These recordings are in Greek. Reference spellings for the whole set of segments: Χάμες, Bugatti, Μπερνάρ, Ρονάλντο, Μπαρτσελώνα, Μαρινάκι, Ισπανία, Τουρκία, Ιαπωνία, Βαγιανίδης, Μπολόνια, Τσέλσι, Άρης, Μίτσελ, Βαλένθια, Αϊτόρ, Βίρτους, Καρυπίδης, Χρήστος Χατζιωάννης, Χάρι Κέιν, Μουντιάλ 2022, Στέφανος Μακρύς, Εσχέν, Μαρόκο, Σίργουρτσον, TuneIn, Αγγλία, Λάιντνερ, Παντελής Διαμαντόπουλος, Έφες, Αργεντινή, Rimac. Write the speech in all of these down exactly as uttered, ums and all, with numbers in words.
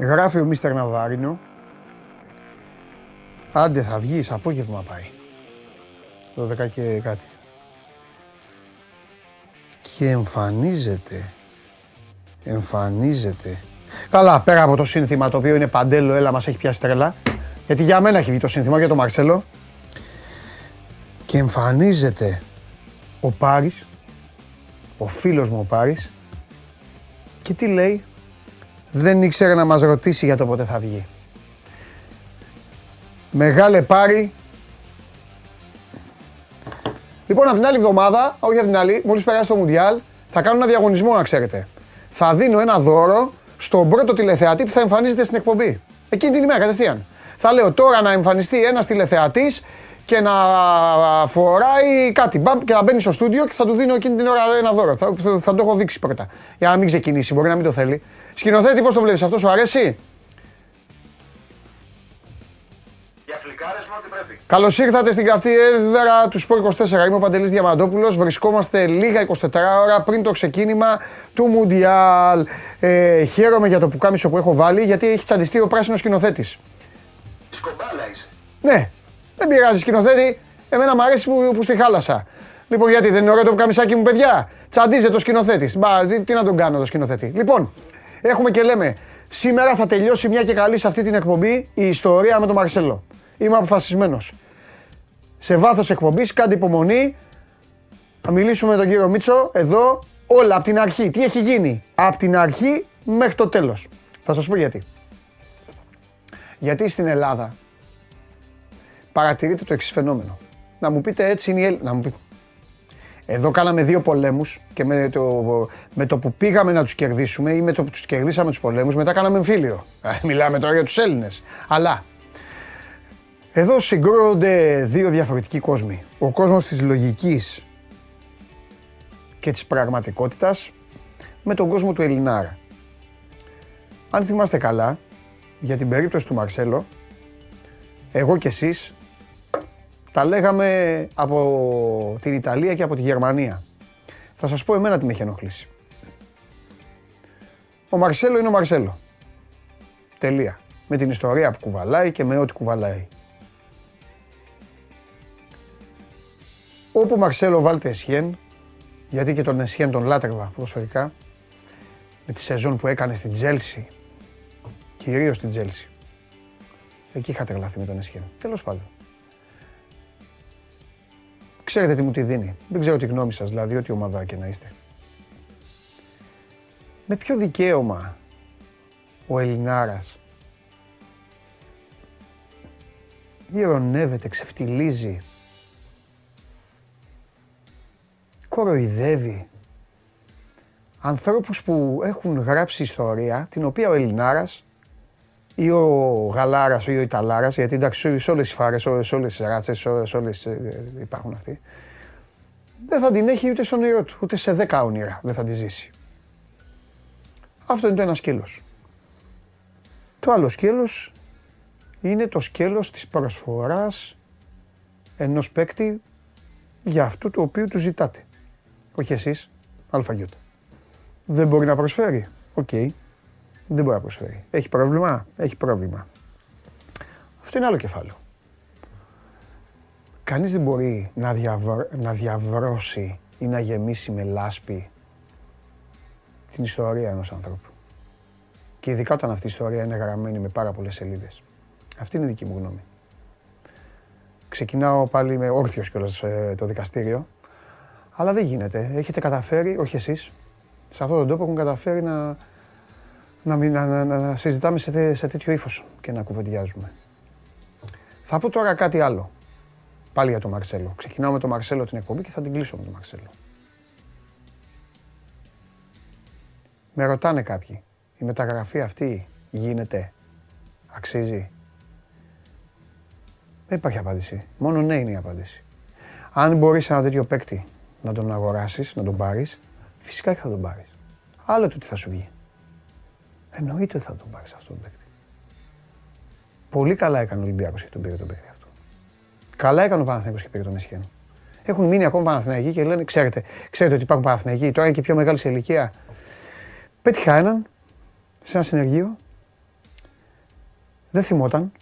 Γράφει ο Μίστερ Ναβάρινο. Άντε θα βγεις, απόγευμα πάει. δώδεκα και κάτι. Και εμφανίζεται. Εμφανίζεται. Καλά, πέρα από το σύνθημα το οποίο είναι Παντέλο, έλα μας έχει πιάσει τρελά. Γιατί για μένα έχει βγει το σύνθημα, για τον Μαρσέλο. Και εμφανίζεται ο Πάρης, ο φίλος μου ο Πάρης. Και τι λέει, δεν ήξερε να μας ρωτήσει για το πότε θα βγει. Μεγάλε Πάρη. Λοιπόν, από την άλλη εβδομάδα, όχι από την άλλη, μόλις περάσει το Μουντιάλ, θα κάνω ένα διαγωνισμό, να ξέρετε. Θα δίνω ένα δώρο στον πρώτο τηλεθεατή που θα εμφανίζεται στην εκπομπή. Εκείνη την ημέρα, κατευθείαν. Θα λέω τώρα να εμφανιστεί ένας τηλεθεατής και να φοράει κάτι. Μπαμ, και θα μπαίνει στο στούντιο και θα του δίνω εκείνη την ώρα ένα δώρο. Θα, θα, θα το έχω δείξει πρώτα. Για να μην ξεκινήσει, μπορεί να μην το θέλει. Σκηνοθέτη, πώς το βλέπεις αυτό, σου αρέσει? Για φλικάρισμα ότι πρέπει. Καλώς ήρθατε στην καυτή έδρα του Σπορ είκοσι τέσσερα. Είμαι ο Παντελής Διαμαντόπουλος. Βρισκόμαστε λίγα είκοσι τέσσερις ώρα πριν το ξεκίνημα του Μουντιάλ. Ε, χαίρομαι για το πουκάμισο που έχω βάλει, γιατί έχει τσαντιστεί ο πράσινος σκηνοθέτης. Σκομπάλα είσαι. Ναι. Δεν πειράζει, σκηνοθέτη. Εμένα μου αρέσει που, που στη χάλασα. Λοιπόν, γιατί δεν είναι ωραίο το πουκαμισάκι μου, παιδιά? Τσαντίζεται το σκηνοθέτης. Μπα, τι, τι να τον κάνω το σκηνοθέτη. Λοιπόν, έχουμε και λέμε. Σήμερα θα τελειώσει μια και καλή σε αυτή την εκπομπή η ιστορία με τον Μαρσέλο. Είμαι αποφασισμένος. Σε βάθος εκπομπής, κάντε υπομονή. Θα μιλήσουμε με τον κύριο Μίτσο εδώ όλα από την αρχή. Τι έχει γίνει από την αρχή μέχρι το τέλος. Θα σας πω γιατί. Γιατί στην Ελλάδα παρατηρείται το εξής φαινόμενο. Να μου πείτε, έτσι είναι η Έλλη... Να μου πείτε. Εδώ κάναμε δύο πολέμους και με το, με το που πήγαμε να τους κερδίσουμε ή με το που τους κερδίσαμε τους πολέμους, μετά κάναμε εμφύλιο. Μιλάμε τώρα για τους Έλληνες. Αλλά εδώ συγκρούονται δύο διαφορετικοί κόσμοι. Ο κόσμος της λογικής και της πραγματικότητας με τον κόσμο του Ελληνάρα. Αν θυμάστε καλά, για την περίπτωση του Μαρσέλο, εγώ και εσείς τα λέγαμε από την Ιταλία και από τη Γερμανία. Θα σας πω εμένα τι με έχει ενοχλήσει. Ο Μαρσέλο είναι ο Μαρσέλο. Τελεία. Με την ιστορία που κουβαλάει και με ό,τι κουβαλάει. Όπου Μαρσέλο βάλτε Εσχέν, γιατί και τον Εσχέν τον λάτρευα προσωπικά, με τη σεζόν που έκανε στην Chelsea, κυρίως στην Chelsea. Εκεί είχα τρελαθεί με τον Εσχέν. Τέλος πάντων. Ξέρετε τι μου τη δίνει. Δεν ξέρω τη γνώμη σας, δηλαδή, ό,τι ομάδα και να είστε. Με ποιο δικαίωμα ο Ελληνάρας ηρωνεύεται, ξεφτιλίζει, κοροϊδεύει ανθρώπους που έχουν γράψει ιστορία, την οποία ο Ελληνάρας ή ο Γαλάρας ή ο Ιταλάρας, γιατί εντάξει σε όλες τις φάρες, σε όλες τις ράτσες, σε όλες υπάρχουν αυτοί, δεν θα την έχει ούτε στον όνειρό του, ούτε σε δέκα όνειρα δεν θα τη ζήσει. Αυτό είναι το ένα σκέλος. Το άλλο σκέλος είναι το σκέλος της προσφοράς ενός παίκτη για αυτού το οποίο του ζητάτε. Όχι εσείς, αλφαγιώτα. Δεν μπορεί να προσφέρει. Οκ. Okay. Δεν μπορεί να προσφέρει. Έχει πρόβλημα. Έχει πρόβλημα. Αυτό είναι άλλο κεφάλαιο. Κανείς δεν μπορεί να, διαβρω... να διαβρώσει ή να γεμίσει με λάσπη την ιστορία ενός ανθρώπου. Και ειδικά όταν αυτή η ιστορία είναι γραμμένη με πάρα πολλές σελίδες. Αυτή είναι η δική μου γνώμη. Ξεκινάω πάλι με όρθιος κιόλας το δικαστήριο. Αλλά δεν γίνεται. Έχετε καταφέρει, όχι εσείς, σε αυτόν τον τόπο έχουν καταφέρει να, να, να, να, να συζητάμε σε, τέ, σε τέτοιο ύφος και να κουβεντιάζουμε. Θα πω τώρα κάτι άλλο. Πάλι για τον Μαρσέλο. Ξεκινάω με τον Μαρσέλο την εκπομπή και θα την κλείσω με τον Μαρσέλο. Με ρωτάνε κάποιοι, η μεταγραφή αυτή γίνεται, αξίζει? Δεν υπάρχει απάντηση. Μόνο ναι είναι η απάντηση. Αν μπορείς ένα τέτοιο παίκτη να τον αγοράσεις, να τον πάρεις, φυσικά και θα τον πάρεις. Άλλο το τι θα σου βγει. Εννοείται ότι θα τον πάρεις αυτόν τον παίκτη. Πολύ καλά έκανε ο Ολυμπιακός και τον πήρε τον παίκτη αυτό. Καλά έκανε ο Παναθηναϊκός και πήρε τον Εσχέν. Έχουν μείνει ακόμα Παναθηναϊκοί και λένε, ξέρετε, ξέρετε ότι υπάρχουν Παναθηναϊκοί, τώρα είναι και πιο μεγάλη σε ηλικία. Πέτυχα έναν σε ένα συνεργείο Δεν θυμόταν.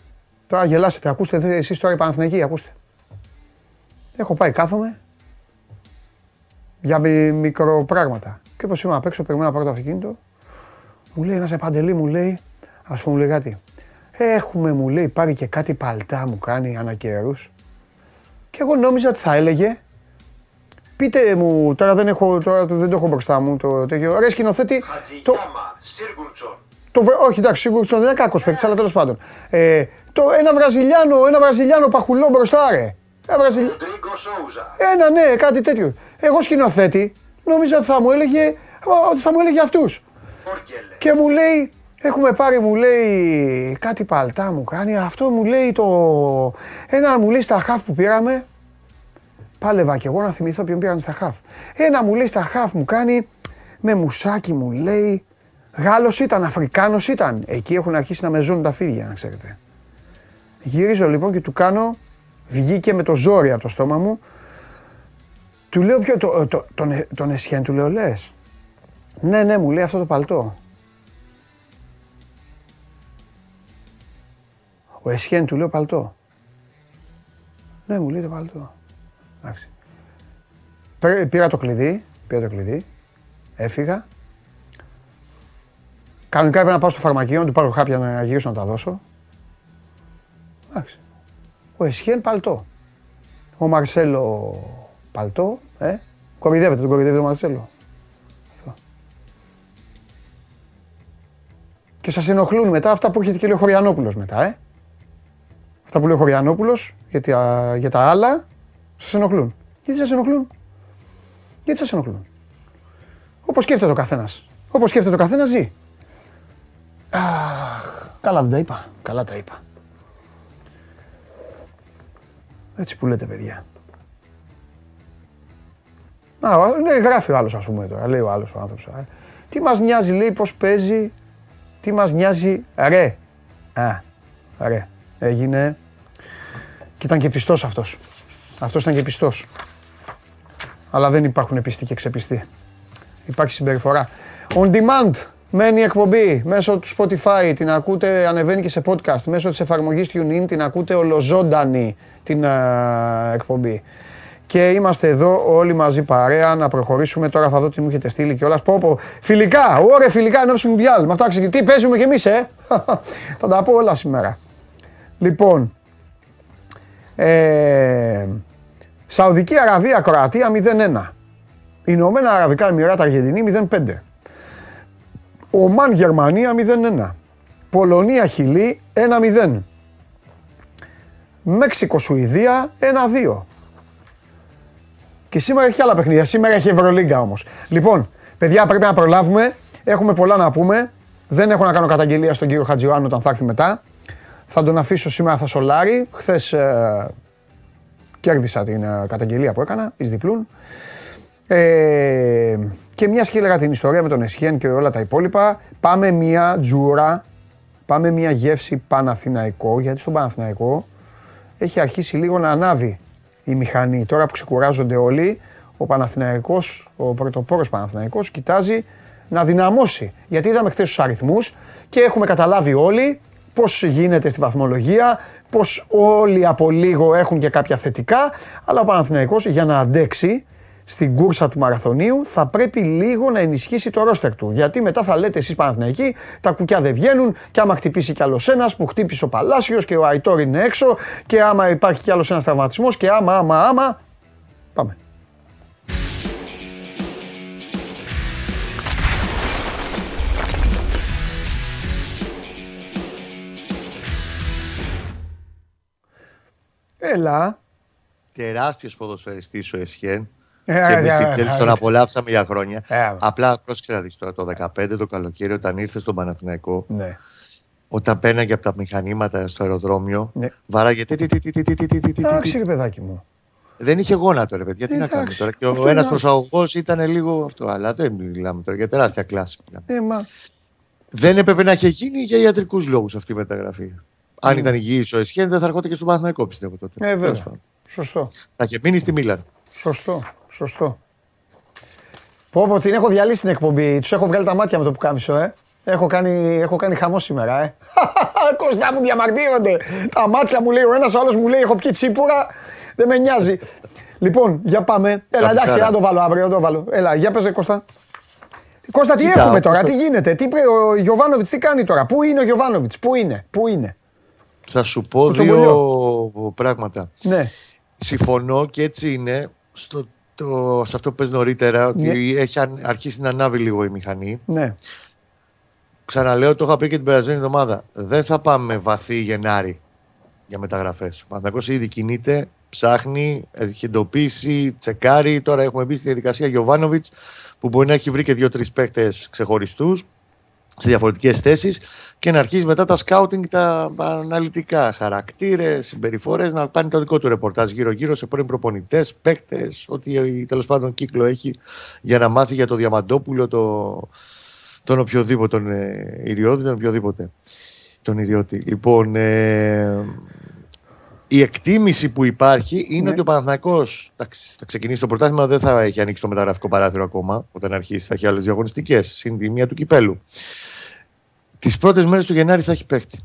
Τώρα γελάσετε, ακούστε εσείς τώρα οι Παναθηναϊκοί, ακούστε. Έχω πάει, κάθομαι για μικροπράγματα. Και όπως είμαι απ' έξω, περιμένω να πάρω το αυτοκίνητο, μου λέει ένας Παντελή, μου λέει, ας πούμε, μου λέει κάτι. Έχουμε, μου λέει, πάρει και κάτι παλτά μου κάνει ανά καιρούς. Και εγώ νόμιζα ότι θα έλεγε, πείτε μου, τώρα δεν, έχω, τώρα δεν το έχω μπροστά μου το τέτοιο. Ρε σκηνοθέτη. Χατζηγιάμα, Σίργουρτσον. Όχι, εντάξει, Σίργουρτσον δεν είναι κακός παίκτης, αλλά τέλος πάντων. Ε, το, ένα Βραζιλιάνο, ένα Βραζιλιάνο παχουλό μπροστά, ρε. Ένα Βραζιλιάνο. Ένα, ναι, κάτι τέτοιο. Εγώ σκηνοθέτη, νόμιζα ότι θα μου έλεγε, ότι θα μου έλεγε αυτούς. Και μου λέει, έχουμε πάρει, μου λέει, κάτι παλτά μου κάνει, αυτό μου λέει το... Ένα μου λέει στα χαφ που πήραμε, πάλευα κι εγώ να θυμηθώ ποιον πήραν στα χαφ. Ένα μου λέει στα χαφ μου κάνει, με μουσάκι μου λέει, Γάλλος ήταν, Αφρικάνος ήταν. Εκεί έχουν αρχίσει να με ζώνουν τα φίδια, να ξέρετε. Γυρίζω λοιπόν και του κάνω, βγήκε με το ζόρι από το στόμα μου, του λέω ποιο, το, το, το, τον, τον Εσχέν του λέω, λες. Ναι, ναι, μου λέει αυτό το παλτό. Ο Εσχέν του λέω παλτό. Ναι, μου λέει το παλτό. Εντάξει. Πήρα το κλειδί, πήρα το κλειδί, έφυγα. Κανονικά έπρεπε να πάω στο φαρμακείο, να του πάρω χάπια να γυρίσω να τα δώσω. Εντάξει. Ο Εσχέν παλτό. Ο Μαρσέλο παλτό, ε. Κοροϊδεύεται, τον κοροϊδεύεται ο Μαρσέλο. Και σας ενοχλούν μετά αυτά που έρχεται και λέει ο Χωριανόπουλος μετά, ε. Αυτά που λέει ο Χωριανόπουλος για, α, για τα άλλα, σας ενοχλούν. Γιατί σας ενοχλούν. Γιατί σας ενοχλούν. Όπως σκέφτεται ο καθένας. Όπως σκέφτεται ο καθένας ζει. Αχ, καλά δεν τα είπα. Καλά τα είπα. Έτσι που λέτε, παιδιά. Α, λέει, γράφει ο άλλος, ας πούμε, τώρα. Λέει ο άλλος ο άνθρωπος. Ε. Τι μας νοιάζει, λέει, πώς παίζει. Τι μας νοιάζει, ρε. Α, ρε. Έγινε. Και ήταν και πιστός αυτός. Αυτός ήταν και πιστός. Αλλά δεν υπάρχουν πιστοί και ξεπιστοί. Υπάρχει συμπεριφορά. On demand. Μένει η εκπομπή. Μέσω του Spotify την ακούτε, ανεβαίνει και σε podcast. Μέσω της εφαρμογής TuneIn την ακούτε ολοζώντανη την α, εκπομπή. Και είμαστε εδώ όλοι μαζί παρέα να προχωρήσουμε. Τώρα θα δω τι μου έχετε στείλει κιόλας. Πω πω. Φιλικά, ωραία φιλικά ενώπιση του Μουντιάλ. Με αυτά ξεκινάμε. Τι παίζουμε κι εμείς, ε! Θα τα πω όλα σήμερα. Λοιπόν, ε, Σαουδική Αραβία, Κροατία μηδέν ένα. Ηνωμένα Αραβικά Εμιράτα, Αργεντινή μηδέν πέντε. Ομάν, Γερμανία μηδέν ένα. Πολωνία, Χιλή ένα μηδέν. Μέξικο, Σουηδία ένα δύο. Και σήμερα έχει άλλα παιχνίδια. Σήμερα έχει Ευρωλίγκα όμως. Λοιπόν, παιδιά, πρέπει να προλάβουμε. Έχουμε πολλά να πούμε. Δεν έχω να κάνω καταγγελία στον κύριο Χατζιωάννου όταν θα έρθει μετά. Θα τον αφήσω σήμερα, θα σολάρει. Χθες ε, κέρδισα την ε, καταγγελία που έκανα, εις διπλούν. Ε, και μιας και έλεγα την ιστορία με τον Εσχέν και όλα τα υπόλοιπα, πάμε μια τζούρα, πάμε μια γεύση Παναθηναϊκό, γιατί στον Παναθηναϊκό έχει αρχίσει λίγο να ανάβει η μηχανή. Τώρα που ξεκουράζονται όλοι, ο Παναθηναϊκός, ο πρωτοπόρος Παναθηναϊκός, κοιτάζει να δυναμώσει. Γιατί είδαμε χθες τους αριθμούς και έχουμε καταλάβει όλοι πώς γίνεται στη βαθμολογία, πώς όλοι από λίγο έχουν και κάποια θετικά, αλλά ο Παναθηναϊκός για να αντέξει στην κούρσα του μαραθωνίου θα πρέπει λίγο να ενισχύσει το ρόστερ του. Γιατί μετά θα λέτε εσείς Παναθηναϊκοί, τα κουκιά δεν βγαίνουν και άμα χτυπήσει κι άλλος ένας που χτύπησε ο Παλάσιος και ο Αϊτόρ είναι έξω και άμα υπάρχει κι άλλος ένας τραυματισμός και άμα, άμα, άμα, πάμε. Έλα. Τεράστιος ποδοσφαιριστής ο Εσχέν. Και εμείς την Τσέλσι τον απολαύσαμε για χρόνια. Απλά πρόσεξε να δεις τώρα το δεκαπέντε το καλοκαίρι όταν ήρθε στον Παναθηναϊκό. Όταν μπαίναγε από τα μηχανήματα στο αεροδρόμιο, βάραγε. Εντάξει, ρε παιδάκι μου. Δεν είχε γόνατο, ρε παιδιά. Τι να κάνουμε τώρα. Και ο ένας προσαγωγός ήταν λίγο αυτό. Αλλά δεν μιλάμε τώρα για τεράστια κλάση. Δεν έπρεπε να είχε γίνει για ιατρικούς λόγους αυτή η μεταγραφή. Αν ήταν υγιής ο Εσχέν, δεν θα έρχονται και στον Παναθηναϊκό, πιστεύω τότε. Ε, βέβαια. Σωστό. Θα είχε μείνει στη Μίλαν. Σωστό, σωστό. Πω πω, την έχω διαλύσει την εκπομπή. Τους έχω βγάλει τα μάτια με το πουκάμισο, ε. Έχω κάνει, έχω κάνει χαμό σήμερα, ε. Κοστά μου διαμαρτύρονται. Τα μάτια μου λέει ο ένας, ο άλλος μου λέει έχω πιει τσίπουρα. Δεν με νοιάζει. Λοιπόν, για πάμε. Έλα, εντάξει, να το βάλω αύριο, να το βάλω. Έλα, για πες, Κώστα. Κώστα, τι Κοίτα, έχουμε τώρα, το... τι γίνεται, τι πρέ... ο Γιοβάνοβιτς τι κάνει τώρα, πού είναι ο Γιοβάνοβιτς, πού είναι, πού είναι. Θα σου πω δύο πράγματα. Ναι. Συμφωνώ και έτσι είναι, στο, το, σε αυτό που πες νωρίτερα, ότι ναι. έχει αρχίσει να ανάβει λίγο η μηχανή. Ναι. Ξαναλέω, το είχα πει και την περασμένη εβδομάδα, δεν θα πάμε βαθύ Γενάρη για μεταγραφές. Ο Παναθηναϊκός ήδη κινείται, ψάχνει, έχει εντοπίσει, τσεκάρει. Τώρα έχουμε μπει στη διαδικασία Γιοβάνοβιτς, που μπορεί να έχει βρει και δύο-τρεις παίκτες ξεχωριστούς σε διαφορετικές θέσεις και να αρχίσει μετά τα σκάουτινγκ, τα αναλυτικά, χαρακτήρες, συμπεριφορές, να κάνει το δικό του ρεπορτάζ γύρω-γύρω σε πρώην προπονητές, παίκτες, ό,τι τέλος πάντων κύκλο έχει για να μάθει για το Διαμαντόπουλο, το, τον οποιοδήποτε, τον ε, Ιριώδη, τον οποιοδήποτε, τον Ιριώτη. Λοιπόν, ε, η εκτίμηση που υπάρχει είναι ναι. ότι ο Παναθηναϊκός θα ξεκινήσει το πρωτάθλημα, δεν θα έχει ανοίξει το μεταγραφικό παράθυρο ακόμα. Όταν αρχίσει, θα έχει άλλες δύο αγωνιστικές, συν τη μία του κυπέλου. Τις πρώτες μέρες του Γενάρη θα έχει παίχτη.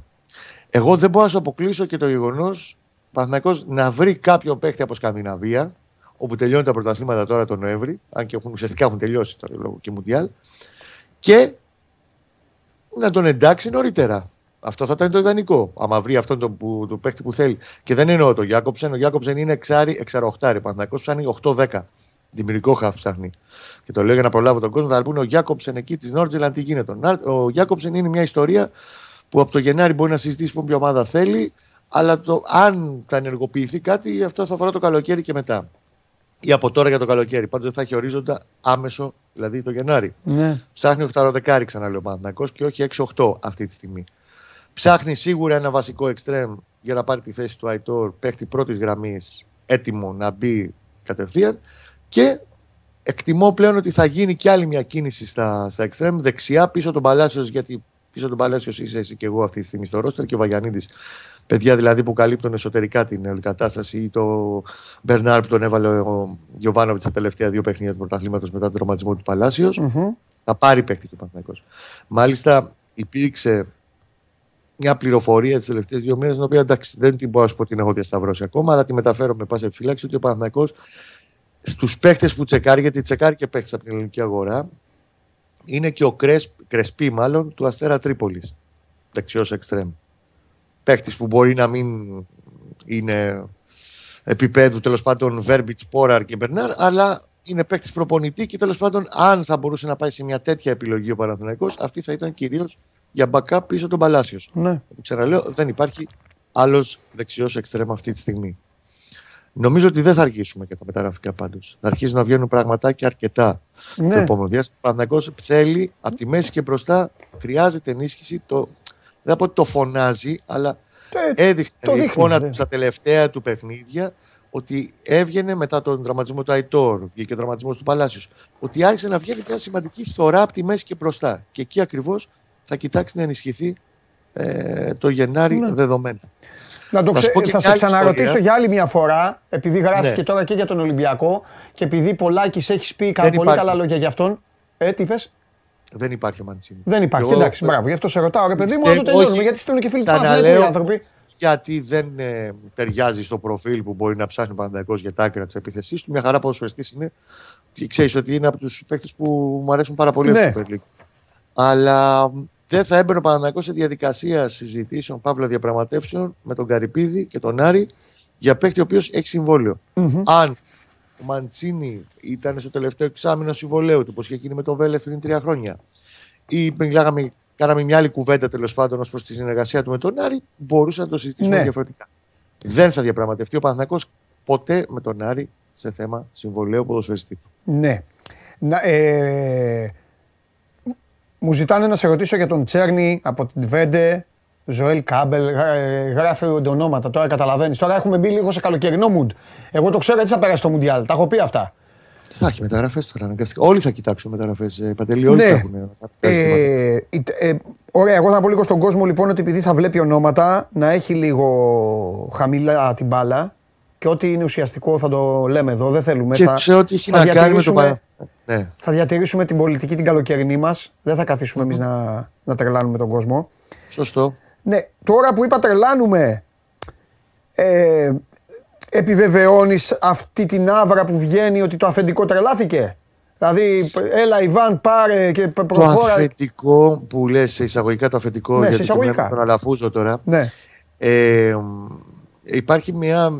Εγώ δεν μπορώ να σου αποκλείσω και το γεγονός ο Παναθηναϊκός να βρει κάποιο παίχτη από Σκανδιναβία, όπου τελειώνουν τα πρωταθλήματα τώρα τον Νοέμβρη, αν και έχουν, ουσιαστικά έχουν τελειώσει τώρα λόγω και Μουντιάλ, και να τον εντάξει νωρίτερα. Αυτό θα ήταν το ιδανικό. Άμα βρει αυτόν τον, που, τον παίκτη που θέλει. Και δεν εννοώ το Γιάκομπσεν. Ο Γιάκομπσεν είναι εξάρι, εξαροχτάρι. Παναθηναϊκός ψάχνει οκτώ δέκα. Δημιουργικό χαφ ψάχνει. Και το λέω για να προλάβω τον κόσμο. Θα πούνε ο Γιάκομπσεν εκεί τη Νόρτζελαντ τι γίνεται. Ο Γιάκομπσεν είναι μια ιστορία που από το Γενάρη μπορεί να συζητήσει ποια ομάδα θέλει. Αλλά το, αν θα ενεργοποιηθεί κάτι, αυτό θα αφορά το καλοκαίρι και μετά. Ή από τώρα για το καλοκαίρι. Πάντως δεν θα έχει ορίζοντα άμεσο, δηλαδή το Γενάρη. Ναι. Ψάχνει οκτώ δέκα, ξαναλέω ο Παναθηναϊκός και όχι έξι οκτώ αυτή τη στιγμή. Ψάχνει σίγουρα ένα βασικό εξτρέμ για να πάρει τη θέση του Αϊτόρ, παίχτη πρώτης γραμμής, έτοιμο να μπει κατευθείαν. Και εκτιμώ πλέον ότι θα γίνει και άλλη μια κίνηση στα, στα εξτρέμ, δεξιά πίσω τον Παλάσιος, γιατί πίσω τον Παλάσιος είσαι εσύ και εγώ αυτή τη στιγμή στο ρόστερ και ο Βαγιανίδης. Παιδιά δηλαδή που καλύπτουν εσωτερικά την όλη κατάσταση, ή το Μπερνάρ που τον έβαλε ο Γιοβάνοβιτς τα τελευταία δύο παιχνίδια του πρωταθλήματος μετά τον τραυματισμό του Παλάσιος. Mm-hmm. Θα πάρει παίχτη και ο Παναθηναϊκός. Μάλιστα υπήρξε μια πληροφορία τις τελευταίες δύο μέρες, την οποία εντάξει, δεν την μπορώ να σου πω την έχω διασταυρώσει ακόμα, αλλά τη μεταφέρω με πάσα επιφύλαξη ότι ο Παναθηναϊκός στους παίχτες που τσεκάρει, γιατί τσεκάρει και παίχτες από την ελληνική αγορά, είναι και ο Κρεσπ, Κρεσπί μάλλον του Αστέρα Τρίπολης, δεξιός εξτρέμ. Παίχτης που μπορεί να μην είναι επίπεδου τέλος πάντων Βέρμπιτς, Πόραρ και Μπερνάρ, αλλά είναι παίχτης προπονητή και τέλος πάντων, αν θα μπορούσε να πάει σε μια τέτοια επιλογή ο Παναθηναϊκός, αυτή θα ήταν κυρίως για μπακά πίσω τον Παλάσιος. Ναι. Ξαναλέω, δεν υπάρχει άλλος δεξιός εξτρέμ αυτή τη στιγμή. Νομίζω ότι δεν θα αργήσουμε και τα μεταγραφικά πάντως. Θα αρχίσουν να βγαίνουν πραγματάκια αρκετά. Ναι. Το επόμενο διάστημα ο Παναθηναϊκός θέλει από τη μέση και μπροστά, χρειάζεται ενίσχυση. Το, δεν θα πω ότι το φωνάζει, αλλά ε, έδειχνε η εικόνα του στα τελευταία του παιχνίδια ότι έβγαινε μετά τον τραυματισμό του Αϊτόρ και τον τραυματισμό του Παλάσιους. Ότι άρχισε να βγαίνει μια σημαντική φθορά από τη μέση και μπροστά. Και εκεί ακριβώς θα κοιτάξει να ενισχυθεί ε, το Γενάρη ναι. δεδομένα. Να το ξε... Θα σε ξαναρωτήσω ιστορία. Για άλλη μια φορά, επειδή γράφει ναι. και τώρα και για τον Ολυμπιακό και επειδή Πολάκης έχεις πει κα... πολύ υπάρχει. Καλά λόγια για αυτόν. Ε, τι είπες? Δεν υπάρχει ο Μαντσίνη. Δεν υπάρχει, εγώ... εντάξει, μπράβο. Γι' αυτό σε ρωτάω, ρε παιδί μου, να το τελειώνουμε. Γιατί στέλνουν και φίλοι του άνθρωποι. Γιατί δεν ε, ταιριάζει στο προφίλ που μπορεί να ψάχνει ο Παναθηναϊκός για τα άκρα της επίθεσής του. Μια χαρά ποδοσφαιριστής είναι. Ξέρεις ότι είναι από τους παίκτες που μου αρέσουν πάρα πολύ αυτή τη στιγμή. Αλλά δεν θα έμπαινε ο Παναθηναϊκός σε διαδικασία συζητήσεων, παύλα διαπραγματεύσεων με τον Καρυπίδη και τον Άρη για παίκτη ο οποίος έχει συμβόλαιο. Mm-hmm. Αν ο Μαντσίνη ήταν στο τελευταίο εξάμηνο συμβολαίου του, όπως είχε γίνει με τον Βέλεθ πριν τρία χρόνια, ή μιλάγαμε, κάναμε μια άλλη κουβέντα τέλος πάντων ως προς τη συνεργασία του με τον Άρη, μπορούσαμε να το συζητήσουμε ναι. διαφορετικά. Δεν θα διαπραγματευτεί ο Παναθηναϊκός ποτέ με τον Άρη σε θέμα συμβολαίου ποδοσφαιριστή του. Ναι. Να, ε... Μου ζητάνε να σε ρωτήσω για τον Τσέρνι από την Βέντε, Ζωέλ Κάμπελ, γράφονται ονόματα, τώρα καταλαβαίνεις. Τώρα έχουμε μπει λίγο σε καλοκαιρινό mood. Εγώ το ξέρω έτσι θα πέρασει το Μουντιάλ, τα έχω πει αυτά. Θα έχει μεταγραφές τώρα αναγκαστικά. Όλοι θα κοιτάξουν μεταγραφές, Παντελή, όλοι θα έχουν. Ωραία, εγώ θα πω λίγο στον κόσμο λοιπόν ότι επειδή θα βλέπει ονόματα, να έχει λίγο χαμηλά την μπάλα και ό,τι είναι ουσιαστικό θα το λέμε εδώ, δεν θέλουμε. Και σε ό,τι έχει να κάνει με το παρελθόν. Ναι. Θα διατηρήσουμε την πολιτική την καλοκαιρινή μας. Δεν θα καθίσουμε mm-hmm. εμείς να, να τρελάνουμε τον κόσμο. Σωστό. Ναι, τώρα που είπα τρελάνουμε, ε, επιβεβαιώνεις αυτή την άβρα που βγαίνει ότι το αφεντικό τρελάθηκε. Δηλαδή, έλα Ιβάν, πάρε και προχώρα. Το αφεντικό που λες σε εισαγωγικά, το αφεντικό, ναι, γιατί εισαγωγικά. Τον Αλαφούζο τώρα. Ναι. Ε, υπάρχει μια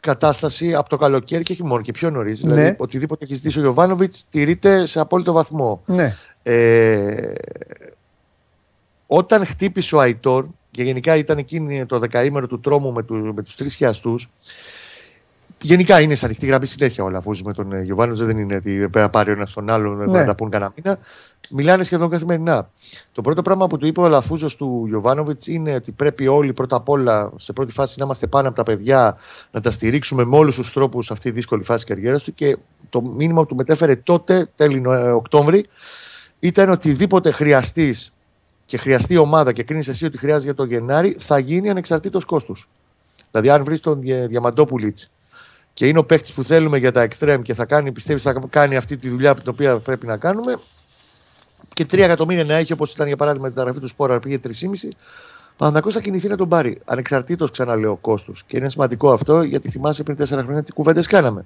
κατάσταση από το καλοκαίρι και όχι μόνο και πιο νωρίς. Ναι. Δηλαδή, οτιδήποτε έχει ζητήσει ο Γιοβάνοβιτς τηρείται σε απόλυτο βαθμό. Ναι. Ε, όταν χτύπησε ο Αϊτόρ, και γενικά ήταν εκείνη το δεκαήμερο του τρόμου με, του, με τους τρεις χιαστούς, γενικά είναι σε ανοιχτή γραμμή συνέχεια ο Αλαφούζος με τον Γιοβάνοβιτς, δεν είναι ότι πέρα πάρει ο ένας τον άλλον, ναι, να τα πούν κανένα μήνα. Μιλάνε σχεδόν καθημερινά. Το πρώτο πράγμα που του είπε ο Αλαφούζος του Γιοβάνοβιτς είναι ότι πρέπει όλοι πρώτα απ' όλα σε πρώτη φάση να είμαστε πάνω από τα παιδιά, να τα στηρίξουμε με όλους τους τρόπους αυτή τη δύσκολη φάση της καριέρας του. Και το μήνυμα που του μετέφερε τότε, τέλη Οκτώβρη, ήταν οτιδήποτε χρειαστεί και χρειαστεί η ομάδα και κρίνεις εσύ ότι χρειάζεται για τον Γενάρη, θα γίνει ανεξαρτήτως κόστους. Δηλαδή, αν βρεις τον Διαμαντόπουλο και είναι ο παίκτης που θέλουμε για τα extreme και θα κάνει, πιστεύεις θα κάνει αυτή τη δουλειά την οποία πρέπει να κάνουμε, και τρία εκατομμύρια να έχει, όπως ήταν για παράδειγμα η μεταγραφή του Σπόρα, πήγε τρία κόμμα πέντε, Παναθηναϊκός θα κινηθεί να τον πάρει. Ανεξαρτήτως, ξαναλέω, κόστους. Και είναι σημαντικό αυτό, γιατί θυμάσαι πριν τέσσερα χρόνια τι κουβέντες κάναμε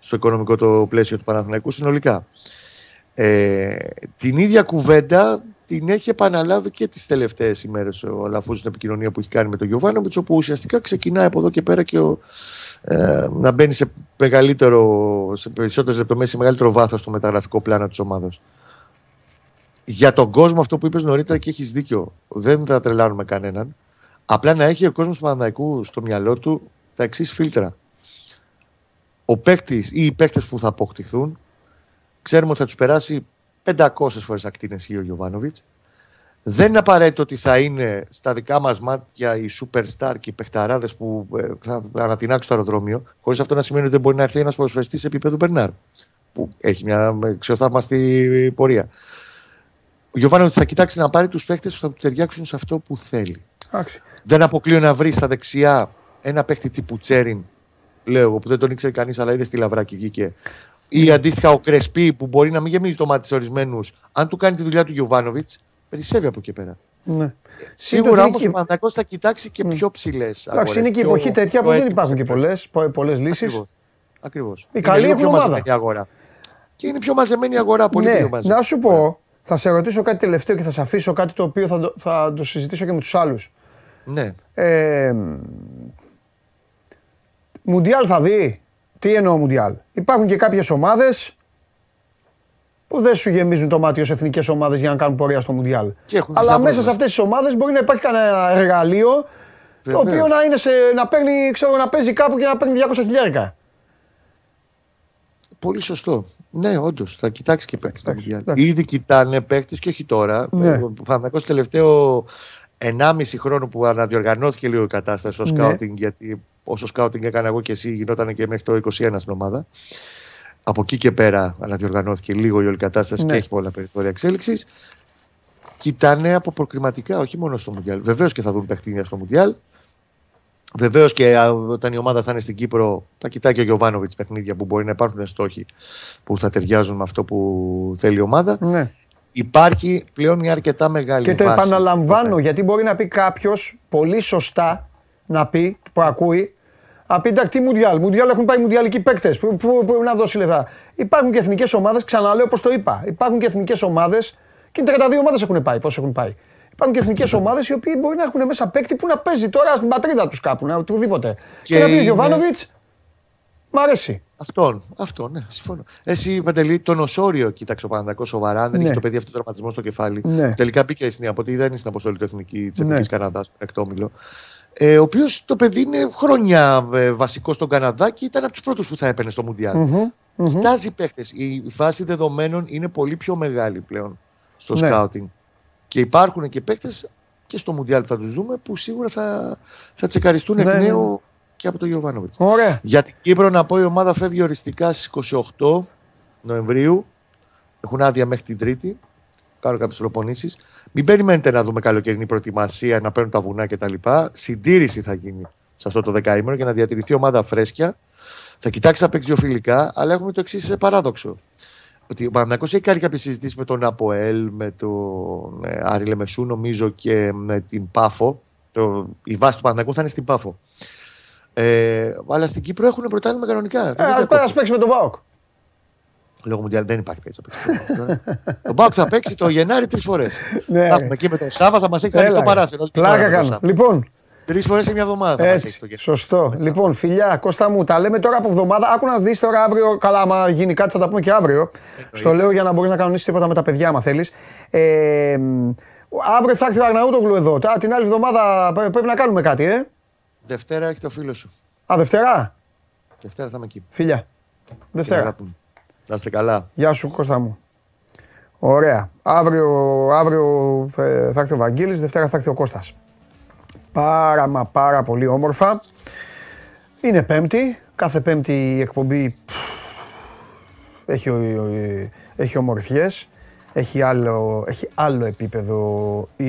στο οικονομικό το πλαίσιο του Παναθηναϊκού συνολικά. Ε, την ίδια κουβέντα την έχει επαναλάβει και τις τελευταίες ημέρες ο Αλαφούζος στην επικοινωνία που έχει κάνει με τον Γιοβάνοβιτς, όπου ουσιαστικά ξεκινάει από εδώ και πέρα και ο, ε, να μπαίνει σε, σε περισσότερες λεπτομέρειες, σε μεγαλύτερο βάθος στο μεταγραφικό πλάνο της ομάδας. Για τον κόσμο, αυτό που είπες νωρίτερα και έχεις δίκιο, δεν θα τρελάνουμε κανέναν. Απλά να έχει ο κόσμος του Παναθηναϊκού στο μυαλό του τα εξής φίλτρα. Ο παίκτης ή οι παίκτες που θα αποκτηθούν, ξέρουμε ότι θα τους περάσει πεντακόσιες φορές ακτίνες ή ο Γιοβάνοβιτς. Δεν είναι απαραίτητο ότι θα είναι στα δικά μας μάτια οι superstar και οι παιχταράδες που θα ανατινάξουν το αεροδρόμιο, χωρίς αυτό να σημαίνει ότι δεν μπορεί να έρθει ένας ποδοσφαιριστής σε επίπεδο Μπερνάρ, που έχει μια αξιοθαύμαστη πορεία. Ο Γιοβάνοβιτς θα κοιτάξει να πάρει τους παίχτες που θα του ταιριάξουν σε αυτό που θέλει. Άξι. Δεν αποκλείω να βρει στα δεξιά ένα παίχτη τύπου Τσέριν, λέω, που δεν τον ήξερε κανείς, αλλά είδε στη Λαβράκη βγήκε. Ή αντίστοιχα ο Κρεσπί, που μπορεί να μην γεμίζει το μάτι σε ορισμένους, αν του κάνει τη δουλειά του Γιοβάνοβιτς, περισσεύει από εκεί πέρα. Ναι. Σίγουρα όμως ο Παναθηναϊκός θα κοιτάξει και πιο ψηλές. Εντάξει, είναι και η εποχή τέτοια που δεν υπάρχουν και πολλές λύσεις. Ακριβώς. Η καλή είναι η ομάδα. Και είναι πιο μαζεμένη η αγορά. Πολύ πιο μαζεμένη. Να σου πω, θα σε ρωτήσω κάτι τελευταίο και θα σε αφήσω κάτι το οποίο θα το, θα το συζητήσω και με τους άλλους. Ναι. Ε, Μουντιάλ θα δει. Τι εννοώ Μουντιάλ? Υπάρχουν και κάποιες ομάδες που δεν σου γεμίζουν το μάτι ως εθνικές ομάδες για να κάνουν πορεία στο Μουντιάλ. Αλλά μέσα σε αυτές τις ομάδες μπορεί να υπάρχει κανένα εργαλείο, βεβαίως, το οποίο να, είναι σε, να, παίρνει, ξέρω, να παίζει κάπου και να παίρνει διακόσια χιλιάρικα. Πολύ σωστό. Ναι, όντως, θα κοιτάξει και παίκτες. Ήδη κοιτάνε παίκτες και όχι τώρα. Ναι. Ο Παναθηναϊκός τελευταίο ενάμιση χρόνο που αναδιοργανώθηκε λίγο η κατάσταση στο σκάουτινγκ, ναι, γιατί όσο σκάουτινγκ έκανα εγώ και εσύ γινόταν και μέχρι το είκοσι ένα στην ομάδα. Από εκεί και πέρα αναδιοργανώθηκε λίγο η όλη κατάσταση, ναι, και έχει πολλά περιθώρια εξέλιξης. Κοιτάνε από προκριματικά, όχι μόνο στο Μουντιάλ. Βεβαίως και θα δουν παιχνίδια στο Μουντιάλ. Βεβαίως και όταν η ομάδα θα είναι στην Κύπρο, θα κοιτάει και ο Γιοβάνοβιτς παιχνίδια που μπορεί να υπάρχουν στόχοι που θα ταιριάζουν με αυτό που θέλει η ομάδα. Ναι. Υπάρχει πλέον μια αρκετά μεγάλη βάση. Και το επαναλαμβάνω, γιατί μπορεί να πει κάποιος πολύ σωστά, να πει, που ακούει, να πει εντάξει, Μουντιάλ. Μουντιάλ έχουν πάει μουντιαλικοί παίκτες. Πού μπορεί να δώσει λεφτά? Υπάρχουν και εθνικές ομάδες, ξαναλέω όπως το είπα. Υπάρχουν και εθνικές ομάδες και τριάντα δύο ομάδες έχουν πάει. Πώς έχουν πάει? Υπάρχουν και εθνικές ομάδες οι οποίοι μπορεί να έχουν μέσα παίκτη που να παίζει τώρα στην πατρίδα τους κάπου, να οτιδήποτε. Και, και να πει ο Γιοβάνοβιτς, μ' αρέσει. Αυτόν, αυτόν, ναι, συμφωνώ. Εσύ, Παντελή, τον Οσόριο κοίταξε ο Παναθηναϊκός σοβαρά. Αν δεν είχε το παιδί αυτό το τραυματισμό στο κεφάλι. Ναι. Τελικά μπήκε στην Ιαπωνία, δεν είναι στην αποστολή της Εθνικής, ναι, Καναδάς, τον εκτόμηλο. Ε, ο οποίος το παιδί είναι χρόνια ε, βασικό στον Καναδά και ήταν από τους πρώτους που θα έπαιρνε στο Μουντιάλ. Mm-hmm. Mm-hmm. Κοιτάζει παίχτες. Η βάση δεδομένων είναι πολύ πιο μεγάλη πλέον στο, ναι, σκάουτινγκ. Και υπάρχουν και παίκτες και στο Μουντιάλ που θα τους δούμε, που σίγουρα θα, θα τσεκαριστούν, ναι, εκ νέου και από τον Γιοβάνοβιτς. Για την Κύπρο να πω, η ομάδα φεύγει οριστικά στις είκοσι οκτώ Νοεμβρίου. Έχουν άδεια μέχρι την Τρίτη. Κάνω κάποιες προπονήσεις. Μην περιμένετε να δούμε καλοκαιρινή προετοιμασία, να παίρνουν τα βουνά κτλ. Συντήρηση θα γίνει σε αυτό το δεκαήμερο για να διατηρηθεί η ομάδα φρέσκια. Θα κοιτάξει να παίξει δύο φιλικά, αλλά έχουμε το εξής παράδοξο. ότι ο Παναθηναϊκός έχει κάνει κάποιες συζητήσεις με τον Αποέλ, με τον Άρη Λεμεσού, νομίζω, και με την Πάφο. Το, η βάση του Παναθηναϊκού θα είναι στην Πάφο. Ε, αλλά στην Κύπρο έχουν πρωτάθλημα κανονικά. Ε, α παίξουμε τον ΠΑΟΚ. Λόγω Μουντιάλ δεν υπάρχει παίξα. Το ΠΑΟΚ θα παίξει το Γενάρη τρεις φορές. Θα έχουμε και με τον Σάββα, θα μας έχει ξανά το παράθυρο. Πλάκα κάνω. Λοιπόν. Τρεις φορές σε μια εβδομάδα. Έτσι, το σωστό. Μέσα. Λοιπόν, φιλιά, Κώστα μου, τα λέμε τώρα από εβδομάδα. Άκου να δεις τώρα αύριο. Καλά, άμα γίνει κάτι, θα τα πούμε και αύριο. Ε, Στο λέω για να μπορεί να κανονίσει τίποτα με τα παιδιά, άμα θέλει. Ε, αύριο θα έρθει ο Αρναούτογλου εδώ. Α, την άλλη εβδομάδα πρέπει να κάνουμε κάτι, ε. Δευτέρα έχει το φίλο σου. Α, Δευτέρα. Δευτέρα θα είμαι εκεί. Φιλιά. Δευτέρα. Να είστε καλά. Γεια σου, Κώστα μου. Ωραία. Αύριο, αύριο θα έρθει ο Βαγγέλης, Δευτέρα θα έρθει ο Κώστας. Πάρα μα πάρα πολύ όμορφα. Είναι Πέμπτη. Κάθε Πέμπτη η εκπομπή που, έχει, έχει ομορφιές. Έχει άλλο, έχει άλλο επίπεδο η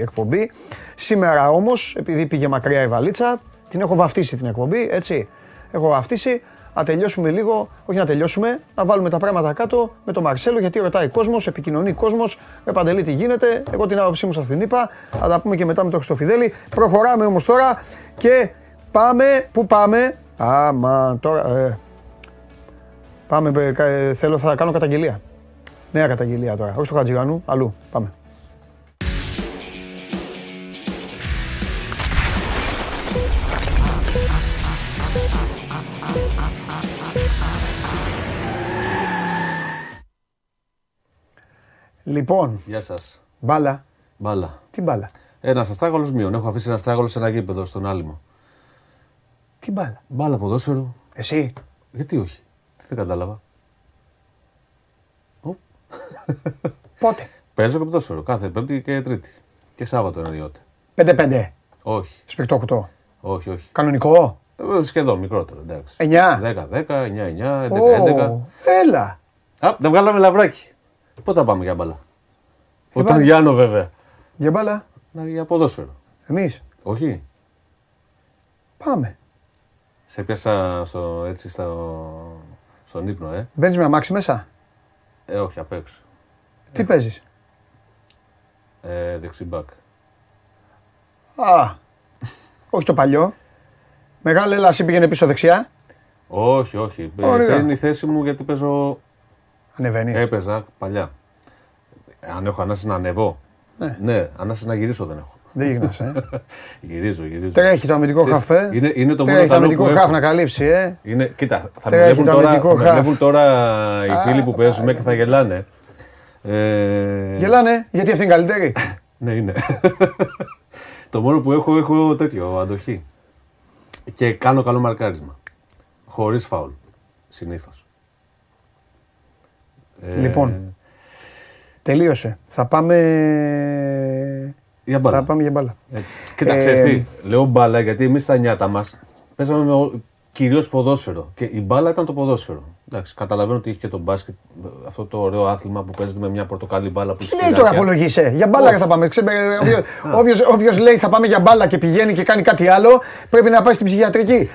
εκπομπή. Σήμερα όμως, επειδή πήγε μακριά η βαλίτσα, την έχω βαφτίσει την εκπομπή, έτσι. Έχω βαφτίσει. Να τελειώσουμε λίγο, όχι να τελειώσουμε, να βάλουμε τα πράγματα κάτω με τον Μαρσέλο, γιατί ρωτάει κόσμος, επικοινωνεί κόσμος, με Παντελή τι γίνεται, εγώ την άποψή μου σας την είπα, θα τα πούμε και μετά με τον Χριστοφιδέλη. Προχωράμε όμως τώρα και πάμε, πού πάμε, άμα τώρα, ε, πάμε, ε, θέλω, θα κάνω καταγγελία, νέα καταγγελία τώρα, όχι στο Χατζηγάνου, αλλού, πάμε. Λοιπόν, γεια σας. Μπάλα. Μπάλα. Τι μπάλα. Ένας αστράγαλος μείον. Έχω αφήσει ένα αστράγαλο σε ένα γήπεδο στον Άλυμο. Τι μπάλα. Μπάλα ποδόσφαιρο. Εσύ. Γιατί όχι. Δεν κατάλαβα. Πότε. Παίζω και ποδόσφαιρο. Κάθε Πέμπτη και Τρίτη. Και Σάββατο ένα διότε. πέντε πέντε. Όχι. Σπιρτό κουτό. Όχι, όχι. Κανονικό. Σχεδόν μικρότερο. Εντάξει. εννιά δέκα δέκα εννιά εννιά έντεκα έντεκα. Έλα. Α, να βγάλαμε λαβράκι. Πότε θα πάμε για μπάλα. Για όταν Γιάννο βέβαια. Για μπάλα. Να, για ποδόσφαιρο. Εμείς. Όχι. Πάμε. Σε πιάσα στο, έτσι στο, στον ύπνο, ε. Μπαίνεις με αμάξι μέσα. Ε, όχι, απ' έξω. Τι ε. παίζεις. Ε, δεξιμπακ. Α, όχι το παλιό. Μεγάλη έλαση πήγαινε πίσω δεξιά. Όχι, όχι. Παίρνει η θέση μου γιατί παίζω... Ανεβαίνεις. Έπαιζα παλιά. Αν έχω ανάση να ανεβώ. Ναι, ναι, ανάση να γυρίσω δεν έχω. Δεν γυρνάς, ε. γυρίζω, γυρίζω. Τρέχει το αμυντικό χαφ. Είναι, είναι το μόνο αμυντικό χαφ να καλύψει, ε. Είναι, κοίτα, θα με βλέπουν τώρα, θα με τώρα οι φίλοι που παίζουμε και θα γελάνε. Ε... Γελάνε, γιατί αυτή είναι καλύτερη. ναι, είναι. το μόνο που έχω, έχω τέτοιο, αντοχή. Και κάνω καλό μαρκάρισμα. Χωρίς φάουλ, συνήθως. Ε... Λοιπόν, τελείωσε. Θα πάμε για μπάλα. Θα πάμε για μπάλα. Κοίταξε, ε... τι, λέω μπάλα γιατί εμείς στα νιάτα μας παίζαμε με κυρίως ποδόσφαιρο και η μπάλα ήταν το ποδόσφαιρο. Εντάξει, καταλαβαίνω ότι είχε και το μπάσκετ, αυτό το ωραίο άθλημα που παίζεται με μια πορτοκαλί μπάλα που ξυπνάει. Τι λέει τώρα, απολογείσαι. Για μπάλα oh. θα πάμε. Όποιος λέει θα πάμε για μπάλα και πηγαίνει και κάνει κάτι άλλο, πρέπει να πάει στην ψυχιατρική.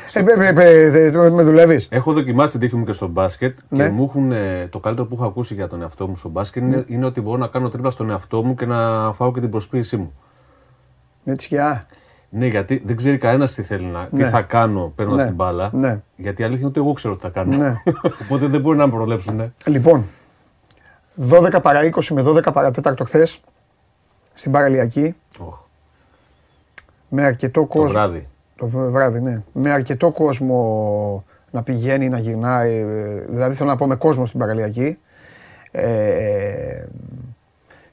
Με δουλεύεις. Έχω δοκιμάσει την τύχη μου και στο μπάσκετ και μου έχουν, το καλύτερο που έχω ακούσει για τον εαυτό μου στο μπάσκετ είναι ότι μπορώ να κάνω τρίπλα στον εαυτό μου και να φάω και την προσποίησή μου. Με τη σκιά. Ναι, γιατί δεν ξέρει κανένας τι θέλει να, ναι. τι θα κάνω παίρνοντας ναι. την μπάλα. Ναι. Γιατί η αλήθεια είναι ότι εγώ ξέρω τι θα κάνω. Ναι. Οπότε δεν μπορεί να με προλέψουν. Ναι. Λοιπόν, δώδεκα παρά είκοσι με δώδεκα παρά τέταρτο χθες στην Παραλιακή. Oh. Με αρκετό κόσμο. Το βράδυ. Το βράδυ, ναι. Με αρκετό κόσμο να πηγαίνει, να γυρνάει. Δηλαδή θέλω να πω με κόσμο στην Παραλιακή. Ε,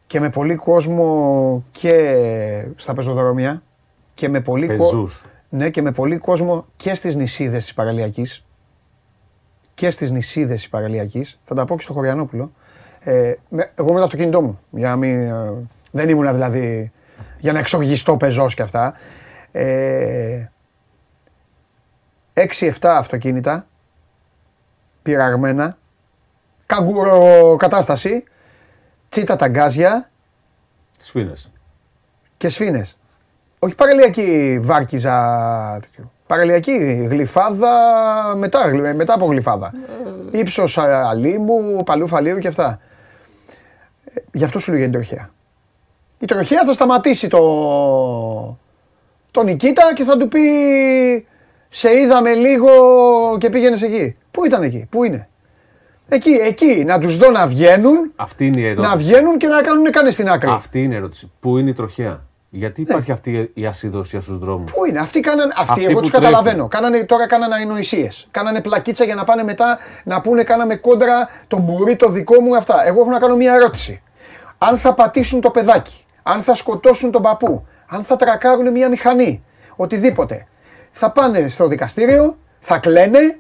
και με πολύ κόσμο και στα πεζοδρόμια. Και με, πολύ κο... ναι, και με πολύ κόσμο και στις νησίδες της Παραλιακής. Και στις νησίδες της Παραλιακής. Θα τα πω και στο Χωριανόπουλο. Ε, με... Εγώ με το αυτοκίνητό μου. Για να μην... ε, δεν ήμουνα δηλαδή για να εξοργιστώ πεζός και αυτά. Ε, έξι εφτά αυτοκίνητα. Πειραγμένα. Καγκούρο κατάσταση. Τσίτα τα γκάζια. Σφήνες. Και σφήνες. Όχι παραλιακή βάρκιζα τέτοιο. Παραλιακή, Γλυφάδα, μετά, μετά από Γλυφάδα. Ε... Ύψος Αλίμου, Παλού Φαλίου και αυτά. Γι' αυτό σου λέγεται η τροχέα. Η τροχέα θα σταματήσει το... τον Νικίτα και θα του πει «Σε είδαμε λίγο και πήγαινες εκεί». Πού ήταν εκεί, πού είναι. Εκεί, εκεί, να τους δω να βγαίνουν, αυτή είναι η ερώτηση. Να βγαίνουν και να κάνουν κάνε στην άκρη. Αυτή είναι η ερώτηση. Πού είναι η τροχέα. Γιατί υπάρχει ναι. αυτή η ασυδοσία στους δρόμους. Πού είναι, αυτοί, κάναν, αυτοί, αυτοί εγώ τους τρέχουν. Καταλαβαίνω. Κάνανε, τώρα κάνανε ανοησίες. Κάνανε πλακίτσα για να πάνε μετά να πούνε κάναμε κόντρα, το μπουρί, το δικό μου, αυτά. Εγώ έχω να κάνω μια ερώτηση. Αν θα πατήσουν το παιδάκι, αν θα σκοτώσουν τον παππού, αν θα τρακάρουν μια μηχανή, οτιδήποτε. Θα πάνε στο δικαστήριο, θα κλαίνε,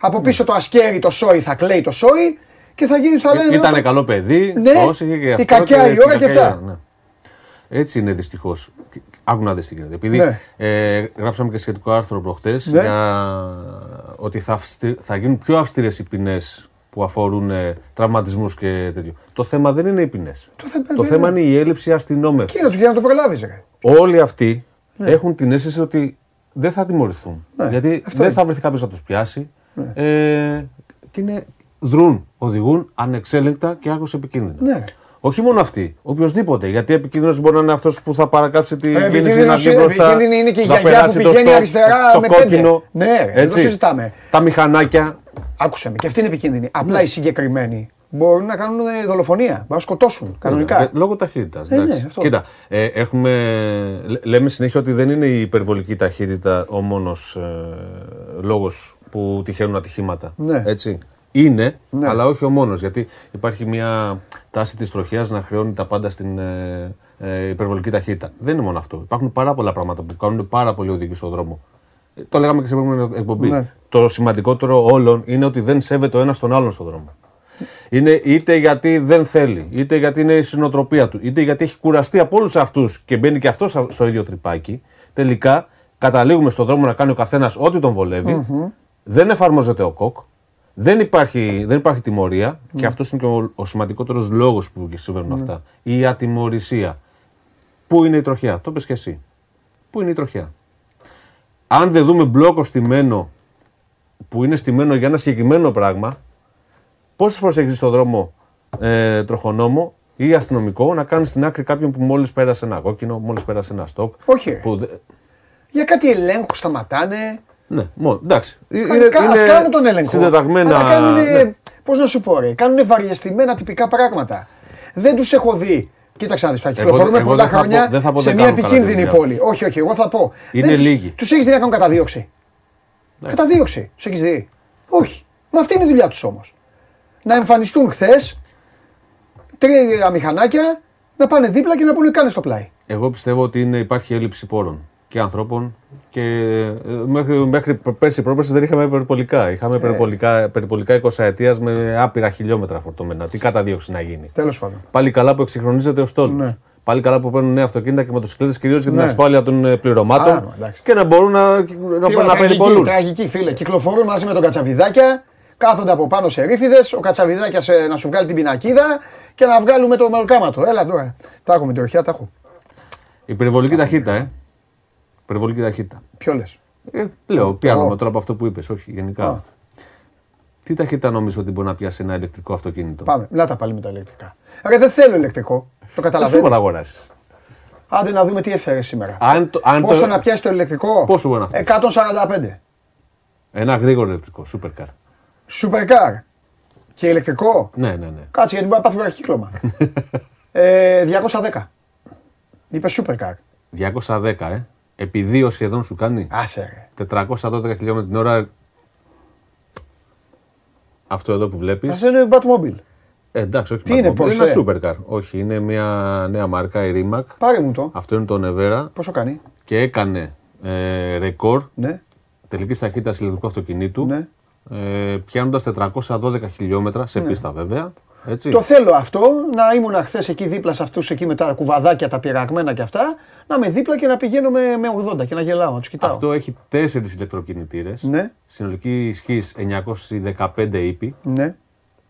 από πίσω το ασκέρι, το σόι, θα κλαίει το σόι και θα γίνει, θα λένε. Ήτανε ναι, καλό παιδί, ναι, όσοι, και αυτό, η κακιά η ώρα και αυτά. Ναι. Έτσι είναι δυστυχώς. Άκου να δεις τι γίνεται. Επειδή ναι. ε, γράψαμε και σχετικό άρθρο προχτές ναι. για ότι θα, θα γίνουν πιο αυστηρές οι ποινές που αφορούν ε, τραυματισμούς και τέτοιο. Το θέμα δεν είναι οι ποινές. Το, θε, το θέμα είναι η έλλειψη αστυνόμευσης. Εκείνος για να το προλάβεις. Ρε. Όλοι αυτοί ναι. έχουν την αίσθηση ότι δεν θα τιμωρηθούν. Ναι. Γιατί αυτό δεν είναι. Θα βρεθεί κάποιος να τους πιάσει. Ναι. Ε, και είναι, δρούν, οδηγούν ανεξέλεγκτα και άκουσε επικίνδυνα. Ναι. Όχι μόνο αυτοί, οποιοδήποτε. Γιατί επικίνδυνος μπορεί να είναι αυτός που θα παρακάψει την κίνηση να βγει μπροστά. Επικίνδυνη είναι και η γιαγιά που πηγαίνει αριστερά με κόκκινο. Ναι, δεν το συζητάμε. Τα μηχανάκια. Άκουσε με, και αυτή είναι επικίνδυνη. Απλά οι συγκεκριμένοι μπορούν να κάνουν δολοφονία. Μπορούν να σκοτώσουν κανονικά. Λόγω ταχύτητας. Κοίτα, λέμε συνέχεια ότι δεν είναι η υπερβολική ταχύτητα ο μόνος λόγος που τυχαίνουν ατυχήματα. Έτσι. Είναι, ναι. αλλά όχι ο μόνος, γιατί υπάρχει μια τάση της τροχέας να χρεώνει τα πάντα στην ε, ε, υπερβολική ταχύτητα. Δεν είναι μόνο αυτό. Υπάρχουν πάρα πολλά πράγματα που κάνουν πάρα πολύ οδηγούς στον δρόμο. Ε, το λέγαμε και σε προηγούμενη εκπομπή. Ναι. Το σημαντικότερο όλων είναι ότι δεν σέβεται ο ένας τον άλλον στον δρόμο. Είναι είτε γιατί δεν θέλει, είτε γιατί είναι η συνοτροπία του, είτε γιατί έχει κουραστεί από όλους αυτούς και μπαίνει και αυτός στο ίδιο τρυπάκι. Τελικά καταλήγουμε στον δρόμο να κάνει ο καθένας ό,τι τον βολεύει. Mm-hmm. Δεν εφαρμόζεται ο κοκ. Δεν υπάρχει, δεν υπάρχει τιμωρία mm. και αυτός είναι και ο, ο σημαντικότερος λόγος που συμβαίνουν mm. αυτά. Η ατιμωρησία. Πού είναι η τροχιά, το πες και εσύ. Πού είναι η τροχιά. Αν δεν δούμε μπλόκο στημένο που είναι στημένο για ένα συγκεκριμένο πράγμα, πόσες φορές έχεις στον δρόμο ε, τροχονόμο ή αστυνομικό να κάνεις στην άκρη κάποιον που μόλις πέρασε ένα κόκκινο, μόλις πέρασε ένα στοκ. Όχι. Που δε... Για κάτι ελέγχου σταματάνε. Ναι, μόνο, εντάξει. Ας κάνουν τον έλεγχο. Συντεταγμένα. Αλλά κάνουνε, ναι. πώς να σου πω ρε, κάνουνε βαριεστημένα τυπικά πράγματα. Δεν τους έχω δει. Κοίταξα να δεις, θα κυκλοφορούμε εγώ, πολλά χρόνια πω, πω σε μια επικίνδυνη πόλη. Όχι, όχι, εγώ θα πω. Είναι δεν, λίγοι. Τους έχεις δει να κάνουν καταδίωξη. Ναι. Καταδίωξη, τους έχεις δει. Όχι. Μα αυτή είναι η δουλειά τους όμως. Να εμφανιστούν χθες, τρία μηχανάκια, να πάνε δίπλα και να πούνε κάνε στο πλάι. Εγώ πιστεύω ότι είναι, υπάρχει έλλειψη πόρων. Και ανθρώπων και μέχρι, μέχρι πέρσι πρόπερσι δεν είχαμε περιπολικά. Είχαμε ε. περιπολικά, περιπολικά είκοσι ετίας με άπειρα χιλιόμετρα φορτωμένα. Τι καταδίωξη να γίνει. Τέλος πάντων. Πάλι καλά που εξυγχρονίζεται ο στόλος. Ναι. Πάλι καλά που παίρνουν νέα αυτοκίνητα και μοτοσυκλέτες κυρίως ναι. για την ασφάλεια των πληρωμάτων. Α, και να μπορούν να, να, να περιπολούν. Τραγική φίλε. Κυκλοφορούν μαζί με τον Κατσαβιδάκια, κάθονται από πάνω σε ρήφιδες, ο Κατσαβιδάκιας να σου βγάλει την πινακίδα και να βγάλουμε το μεροκάμα του. Έλα τώρα. Τα έχουμε την τροχιά, τα έχουμε. Η περιβολική ταχύτητα, ε. Περιβολική ταχύτητα. Ποιο λες. Ε, λέω, πιάνομαι oh. τώρα από αυτό που είπες, όχι γενικά. Oh. Τι ταχύτητα νομίζω ότι μπορεί να πιάσει ένα ηλεκτρικό αυτοκίνητο. Πάμε, λάτα πάλι με τα ηλεκτρικά. Άρα δεν θέλω ηλεκτρικό. Το καταλαβαίνω. Πόσο να αγοράσεις. Άντε να δούμε τι έφερε σήμερα. Αν το, αν πόσο το... να πιάσει το ηλεκτρικό. Πόσο μπορεί να φτιάξει. εκατόν σαράντα πέντε. Ένα γρήγορο ηλεκτρικό, supercar. Supercar. Και ηλεκτρικό. Ναι, ναι, ναι. Κάτσε γιατί μπορεί να πάθει βραχυκλώμα. ε, διακόσια δέκα. Είπε supercar. διακόσια δέκα, ε. Επί δύο σχεδόν σου κάνει. Άσε ρε. τετρακόσια δώδεκα χιλιόμετρα την ώρα. Αυτό εδώ που βλέπεις. Αυτό είναι Batmobile. Ε, εντάξει, όχι. Τι Batmobile, είναι, πώς είναι. Είναι ένα supercar. Όχι, είναι μια νέα μάρκα, η Rimac. Πάρε μου το. Αυτό είναι το Nevera. Πόσο κάνει. Και έκανε ε, ρεκόρ ναι. τελικής ταχύτητας ηλεκτρικού αυτοκινήτου. Ναι. Ε, πιάνοντας τετρακόσια δώδεκα χιλιόμετρα σε ναι. πίστα βέβαια. Έτσι. Το θέλω αυτό, να ήμουν χθες εκεί δίπλα σε αυτούς εκεί με τα κουβαδάκια, τα πειραγμένα και αυτά, να είμαι δίπλα και να πηγαίνω με, με ογδόντα και να γελάω, να τους κοιτάω. Αυτό έχει τέσσερις ηλεκτροκινητήρες, ναι. συνολική ισχύς εννιακόσια δεκαπέντε ίπη, ναι.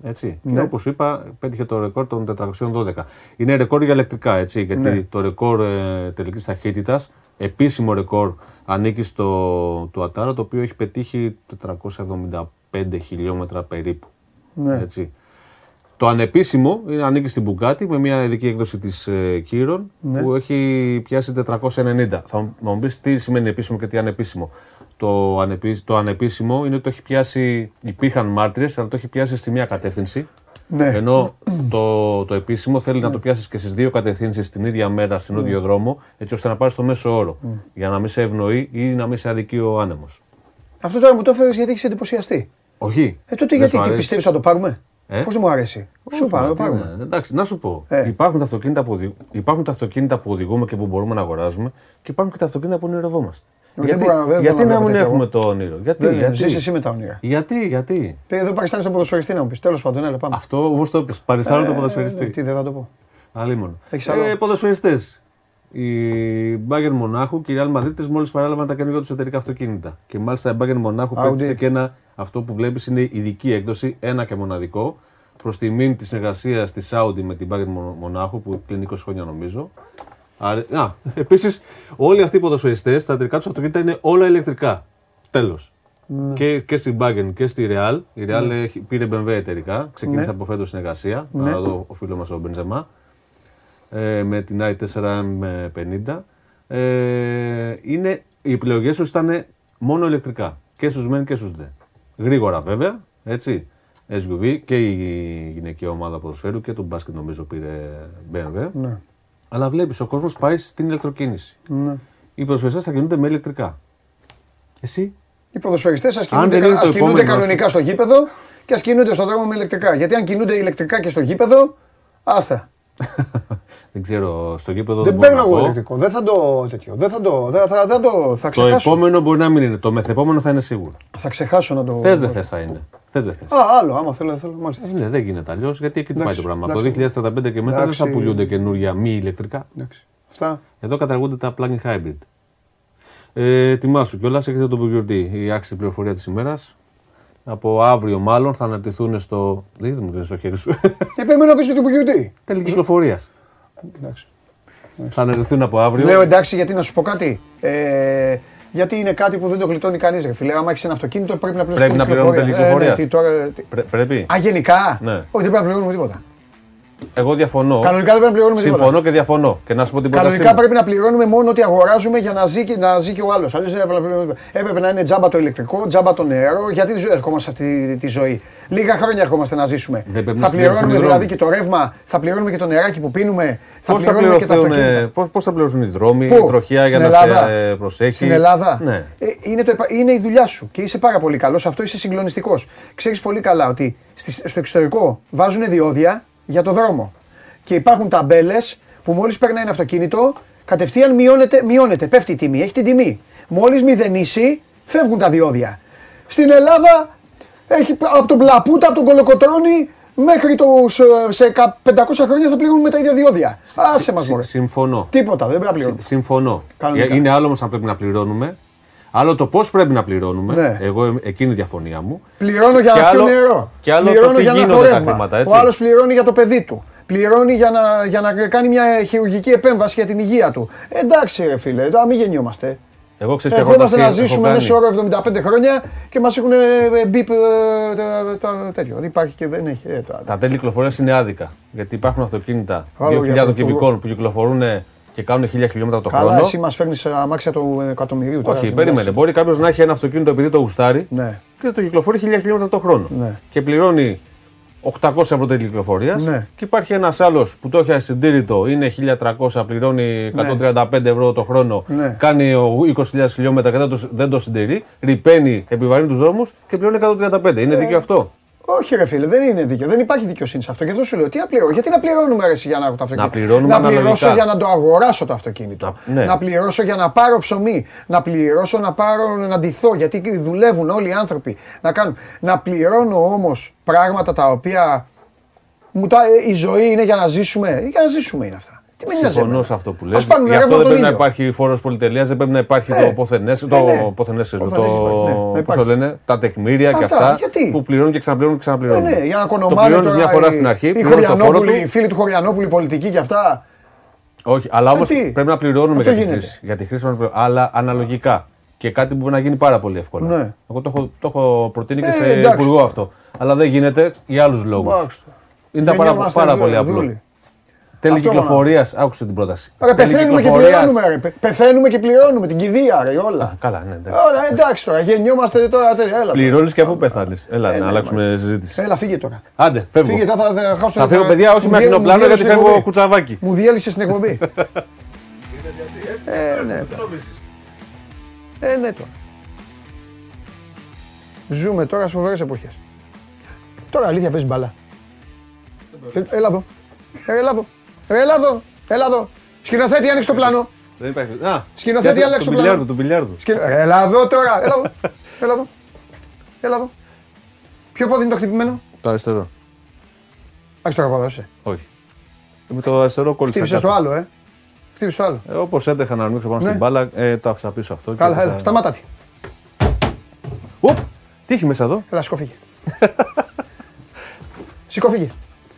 έτσι. Ναι. Και όπως σου είπα πέτυχε το ρεκόρ των τετρακόσια δώδεκα. Είναι ρεκόρ για ηλεκτρικά, έτσι, γιατί ναι. το ρεκόρ ε, τελικής ταχύτητας επίσημο ρεκόρ ανήκει στο του Ατάρα, το οποίο έχει πετύχει τετρακόσια εβδομήντα πέντε χιλιόμετρα περίπου. Ναι. Έτσι. Το ανεπίσημο ανήκει στην Μπουγκάτι με μια ειδική έκδοση της ε, Κύρων, ναι, που έχει πιάσει τετρακόσια ενενήντα. Θα μου πεις τι σημαίνει επίσημο και τι ανεπίσημο. Το, ανεπί, το ανεπίσημο είναι ότι το έχει πιάσει, υπήρχαν μάρτυρες, αλλά το έχει πιάσει στη μία κατεύθυνση. Ναι. Ενώ το, το επίσημο θέλει, ναι, να το πιάσεις και στις δύο κατευθύνσεις την ίδια μέρα, στον, ναι, ίδιο δρόμο, έτσι ώστε να πάρεις το μέσο όρο. Ναι. Για να μην σε ευνοεί ή να μην σε αδικεί ο άνεμος. Αυτό τώρα μου το έφερες γιατί έχεις εντυπωσιαστεί. Όχι. Ε, τότε δεν γιατί πιστεύεις να το πάρουμε. Ε? Πώς δεν μου αρέσει. Σου πάρω, πάρουμε. Εντάξει, να σου πω. Ε. Υπάρχουν, τα αυτοκίνητα που οδηγού, υπάρχουν τα αυτοκίνητα που οδηγούμε και που μπορούμε να αγοράζουμε και υπάρχουν και τα αυτοκίνητα που ονειρευόμαστε. Γιατί, μπορώ, γιατί να μην έχουμε το όνειρο. Γιατί, δεν, γιατί. Ζεις εσύ με τα όνειρα. Γιατί, γιατί. Εδώ Πακιστάνι στον ποδοσφαιριστή να μου πεις. Τέλος πάντων, έλα πάμε. Αυτό όπως το πεις. Παριστάνω ε, τον ποδοσφαιριστή. Ε, τι δεν θα το πω. Αλλήμον. Ε, ποδοσφαιριστές. Η Μπάγερν Μονάχου και η Ρεάλ Μαδρίτη μόλις παρέλαβαν τα καινούργια τους εταιρικά αυτοκίνητα. Και μάλιστα η Μπάγερν Μονάχου πέτυχε και ένα, αυτό που βλέπεις είναι η ειδική έκδοση, ένα και μοναδικό, προς τιμήν της συνεργασίας της Audi με την Μπάγερν Μονάχου που κλείνει είκοσι χρόνια νομίζω. Α, επίσης, όλοι αυτοί οι ποδοσφαιριστές, τα εταιρικά τους αυτοκίνητα είναι όλα ηλεκτρικά. Τέλος. Mm. Και, και στην Μπάγερν και στη Ρεάλ. Η Ρεάλ mm. πήρε μπι εμ ντάμπλιου εταιρικά, ξεκίνησε mm. από φέτος συνεργασία. Mm. Εδώ ο φίλος μας ο Μπενζεμά. Ε, με την άι φορ εμ πενήντα. Ε, είναι, οι επιλογές τους ήταν μόνο ηλεκτρικά. Και στους μεν και στους δε. Γρήγορα βέβαια, έτσι. ες γιου βι και η γυναικεία ομάδα ποδοσφαίρου και το μπάσκετ νομίζω πήρε μπι εμ ντάμπλιου. Ναι. Αλλά βλέπεις, ο κόσμος πάει στην ηλεκτροκίνηση. Ναι. Οι ποδοσφαιριστές θα κινούνται με ηλεκτρικά. Εσύ. Οι ποδοσφαιριστές ας κινούνται, ας κινούνται κανονικά στο γήπεδο και ας κινούνται στον δρόμο με ηλεκτρικά. Γιατί αν κινούνται ηλεκτρικά και στο γήπεδο, άστα. Δεν ξέρω, στο γήπεδο δεν παίρνω εγώ ηλεκτρικό. Δεν θα το τέτοιο. Δεν θα το. Δεν θα, θα το θα ξεχάσω. Το επόμενο μπορεί να μην είναι. Το μεθεπόμενο θα είναι σίγουρο. Θα ξεχάσω να το. Θες δεν θες θα είναι. Θες δεν θες. Α, άλλο, άμα θέλω, θέλω μάλιστα. Ναι, δεν γίνεται αλλιώς. Γιατί εκεί πάει το πράγμα. Από το δύο χιλιάδες τριάντα πέντε και μετά δεν θα πουλούνται καινούρια μη ηλεκτρικά. Αυτά. Εδώ καταργούνται τα plug-in hybrid. Ε, τιμάσου κιόλας, έχετε τον Μπουγιορτή. Η άξιτη πληροφορία της ημέρας. Από αύριο μάλλον θα αναρτηθούν στο. Δεν μου δίνει το χέρι σου. Επέμενο πίσω του Μπουγιορτή. Τελική κυκλοφορία. Εντάξει. Θα αναρτηθούν από αύριο. Λέω εντάξει, γιατί να σου πω κάτι. Ε, γιατί είναι κάτι που δεν το γλιτώνει κανείς. Φίλε, άμα έχεις ένα αυτοκίνητο πρέπει να πληρώνεις. Πρέπει να πληρώνουμε τελική κυκλοφορία. Ε, ναι, τώρα... Πρέ, πρέπει. Α, γενικά. Ναι. Όχι, δεν πρέπει να πληρώνουμε τίποτα. Εγώ διαφωνώ. Κανονικά δεν πρέπει να πληρώνουμε τίποτα. Συμφωνώ και διαφωνώ. Και να σου πω την πρόταση. Κανονικά πρέπει να πληρώνουμε μόνο ότι αγοράζουμε για να ζει και, να ζει και ο άλλος. Αλλιώς έπρεπε να είναι τζάμπα το ηλεκτρικό, τζάμπα το νερό. Γιατί δεν ερχόμαστε σε αυτή τη ζωή. Λίγα χρόνια ερχόμαστε να ζήσουμε. Θα πληρώνουμε δηλαδή και το ρεύμα, θα πληρώνουμε και το νεράκι που πίνουμε. Πώς θα, θα, θα πληρώνουν οι δρόμοι, η τροχιά για να σε προσέχει. Στην Ελλάδα. Ναι. Ε, είναι, το, είναι η δουλειά σου και είσαι πάρα πολύ καλός. Αυτό είσαι συγκλονιστικός. Ξέρεις πολύ καλά ότι στο εξωτερικό βάζουν διόδια για το δρόμο. Και υπάρχουν ταμπέλες που μόλις περνάει ένα αυτοκίνητο, κατευθείαν μειώνεται, μειώνεται, πέφτει η τιμή, έχει την τιμή. Μόλις μηδενίσει, φεύγουν τα διόδια. Στην Ελλάδα έχει από τον Πλαπούτα, από τον Κολοκοτρώνη, μέχρι τους, σε πεντακόσια χρόνια θα πληρώνουμε τα ίδια διόδια. Άσε μας μωρέ. Συμφωνώ. Τίποτα, δεν πρέπει να πληρώνουμε. Συμφωνώ. Κανονικά. Είναι άλλο όμως αν πρέπει να πληρώνουμε. Άλλο το πώς πρέπει να πληρώνουμε, ναι. Εγώ εκείνη η διαφωνία μου. Πληρώνω για να πιω νερό. Και άλλο πληρώνω το τι γίνονται τα χρήματα, έτσι. Ο άλλος πληρώνει για το παιδί του. Πληρώνει για να, για να κάνει μια χειρουργική επέμβαση για την υγεία του. Εντάξει ρε φίλε, τώρα μην γεννιόμαστε. Εγώ ξέρω ποια πρόταση έχω κάνει. Να ζήσουμε μέσω όρο εβδομήντα πέντε χρόνια και μας έχουν μπιπ τέτοιο. Υπάρχει και δεν έχει. Τα τέλη κυκλοφορίας είναι άδικα. Γιατί υπάρχουν αυτοκίνητα δύο χιλιάδων κυβικών που κυκλοφορούν και κάνουν χίλια χιλιόμετρα το χρόνο. Καλά, εσύ μας φέρνεις αμάξια του εκατομμυρίου. Όχι, περίμενε. Μπορεί κάποιος να έχει ένα αυτοκίνητο επειδή το γουστάρει και το κυκλοφορεί χίλια χιλιόμετρα το χρόνο. Και πληρώνει οκτακόσια ευρώ τελική κυκλοφορία. Και υπάρχει ένας άλλος που το έχει ασυντήρητο, είναι χίλια τριακόσια, πληρώνει εκατόν τριάντα πέντε ευρώ το χρόνο, κάνει είκοσι χιλιάδες χιλιόμετρα και δεν το συντηρεί, ρυπαίνει, επιβαρύνει τους δρόμους και πληρώνει εκατόν τριάντα πέντε. Είναι δίκαιο αυτό? Όχι ρε φίλε, δεν είναι δίκαιο. Δεν υπάρχει δικαιοσύνη σε αυτό. Και αυτό σου λέω, τι να πληρώνω. Γιατί να πληρώνουμε αρέσει για να έχω το αυτοκίνητο. Να, να πληρώσω για να το αγοράσω το αυτοκίνητο. Να, ναι. Να πληρώσω για να πάρω ψωμί. Να πληρώσω να πάρω να ντυθώ. Γιατί δουλεύουν όλοι οι άνθρωποι να κάνουν. Να πληρώνω όμως πράγματα τα οποία μου τα, η ζωή είναι για να ζήσουμε. Για να ζήσουμε είναι αυτά. Συμφωνώ σε αυτό που λες. Γι' αυτό δεν πρέπει να υπάρχει φόρος πολυτελείας, δεν πρέπει να υπάρχει το ποθενές, το ποθενές, πώς το λένε, τα τεκμήρια και αυτά που πληρώνουν και ξαναπληρώνουν και ξαναπληρώνουν. Το πληρώνεις μια φορά στην αρχή, πληρώνεις το φόρο του. Οι φίλοι του Χωριανόπουλου, οι πολιτικοί και αυτά. Όχι, αλλά όμως πρέπει να πληρώνουμε για τη, χρήση, για τη χρήση. Αλλά αναλογικά. Και κάτι που μπορεί να γίνει πάρα πολύ εύκολα. Ναι. Εγώ το έχω, το έχω προτείνει ε, και σε εντάξει. υπουργό αυτό. Αλλά δεν γίνεται για άλλους λόγους. Εντάξει. Είναι τα πάρα, πάρα, πάρα πολύ απλό. Τέλη κυκλοφορίας, άκουσε την πρόταση. Άρα, πεθαίνουμε, και πληρώνουμε, πεθαίνουμε και πληρώνουμε την κηδεία, ρε, όλα. Α, καλά, ναι, εντάξει. Όλα, εντάξει τώρα, γεννιόμαστε τώρα. Έλα, πληρώνεις και αφού πεθάνεις. Έλα, έλα, να αλλάξουμε έλα. συζήτηση. Έλα, φύγε τώρα. Άντε, φεύγω. Φύγε, τώρα, θα, θα, χάσω, θα φύγω, θα... παιδιά, όχι με ακινοπλάνο, γιατί φεύγω κουτσαβάκι. Μου διέλυσες την εκπομπή. Ε, ναι. Ε, ναι, τώρα. Ζούμε τώρα σε φοβερές εποχές. Τώρα αλήθεια παίζει μπάλα. Έλα εδώ. Έλα εδώ. Έλα εδώ, έλα εδώ. Σκηνοθέτη, άνοιξε το πλάνο. Δεν υπάρχει. Α, σκηνοθέτη, άνοιξε το πλάνο. Του μπιλιάρδου. Έλα εδώ τώρα. Έλα εδώ. Έλα εδώ. Έλα εδώ. Ποιο πόδι είναι το χτυπημένο? Το αριστερό. Άξι τώρα παδάσε. Όχι. Με το αριστερό κόλλησα. Χτύπησε το άλλο, ε. Χτύπησε το άλλο. Ε, όπως έτρεχα να ανοίξω πάνω στην μπάλα, το άφησα πίσω αυτό. Καλά, έλα. Σταμάτα τη. Οπ. Τι έχει μέσα εδώ. Έλα, σηκώφηκε. Σηκώφηκε.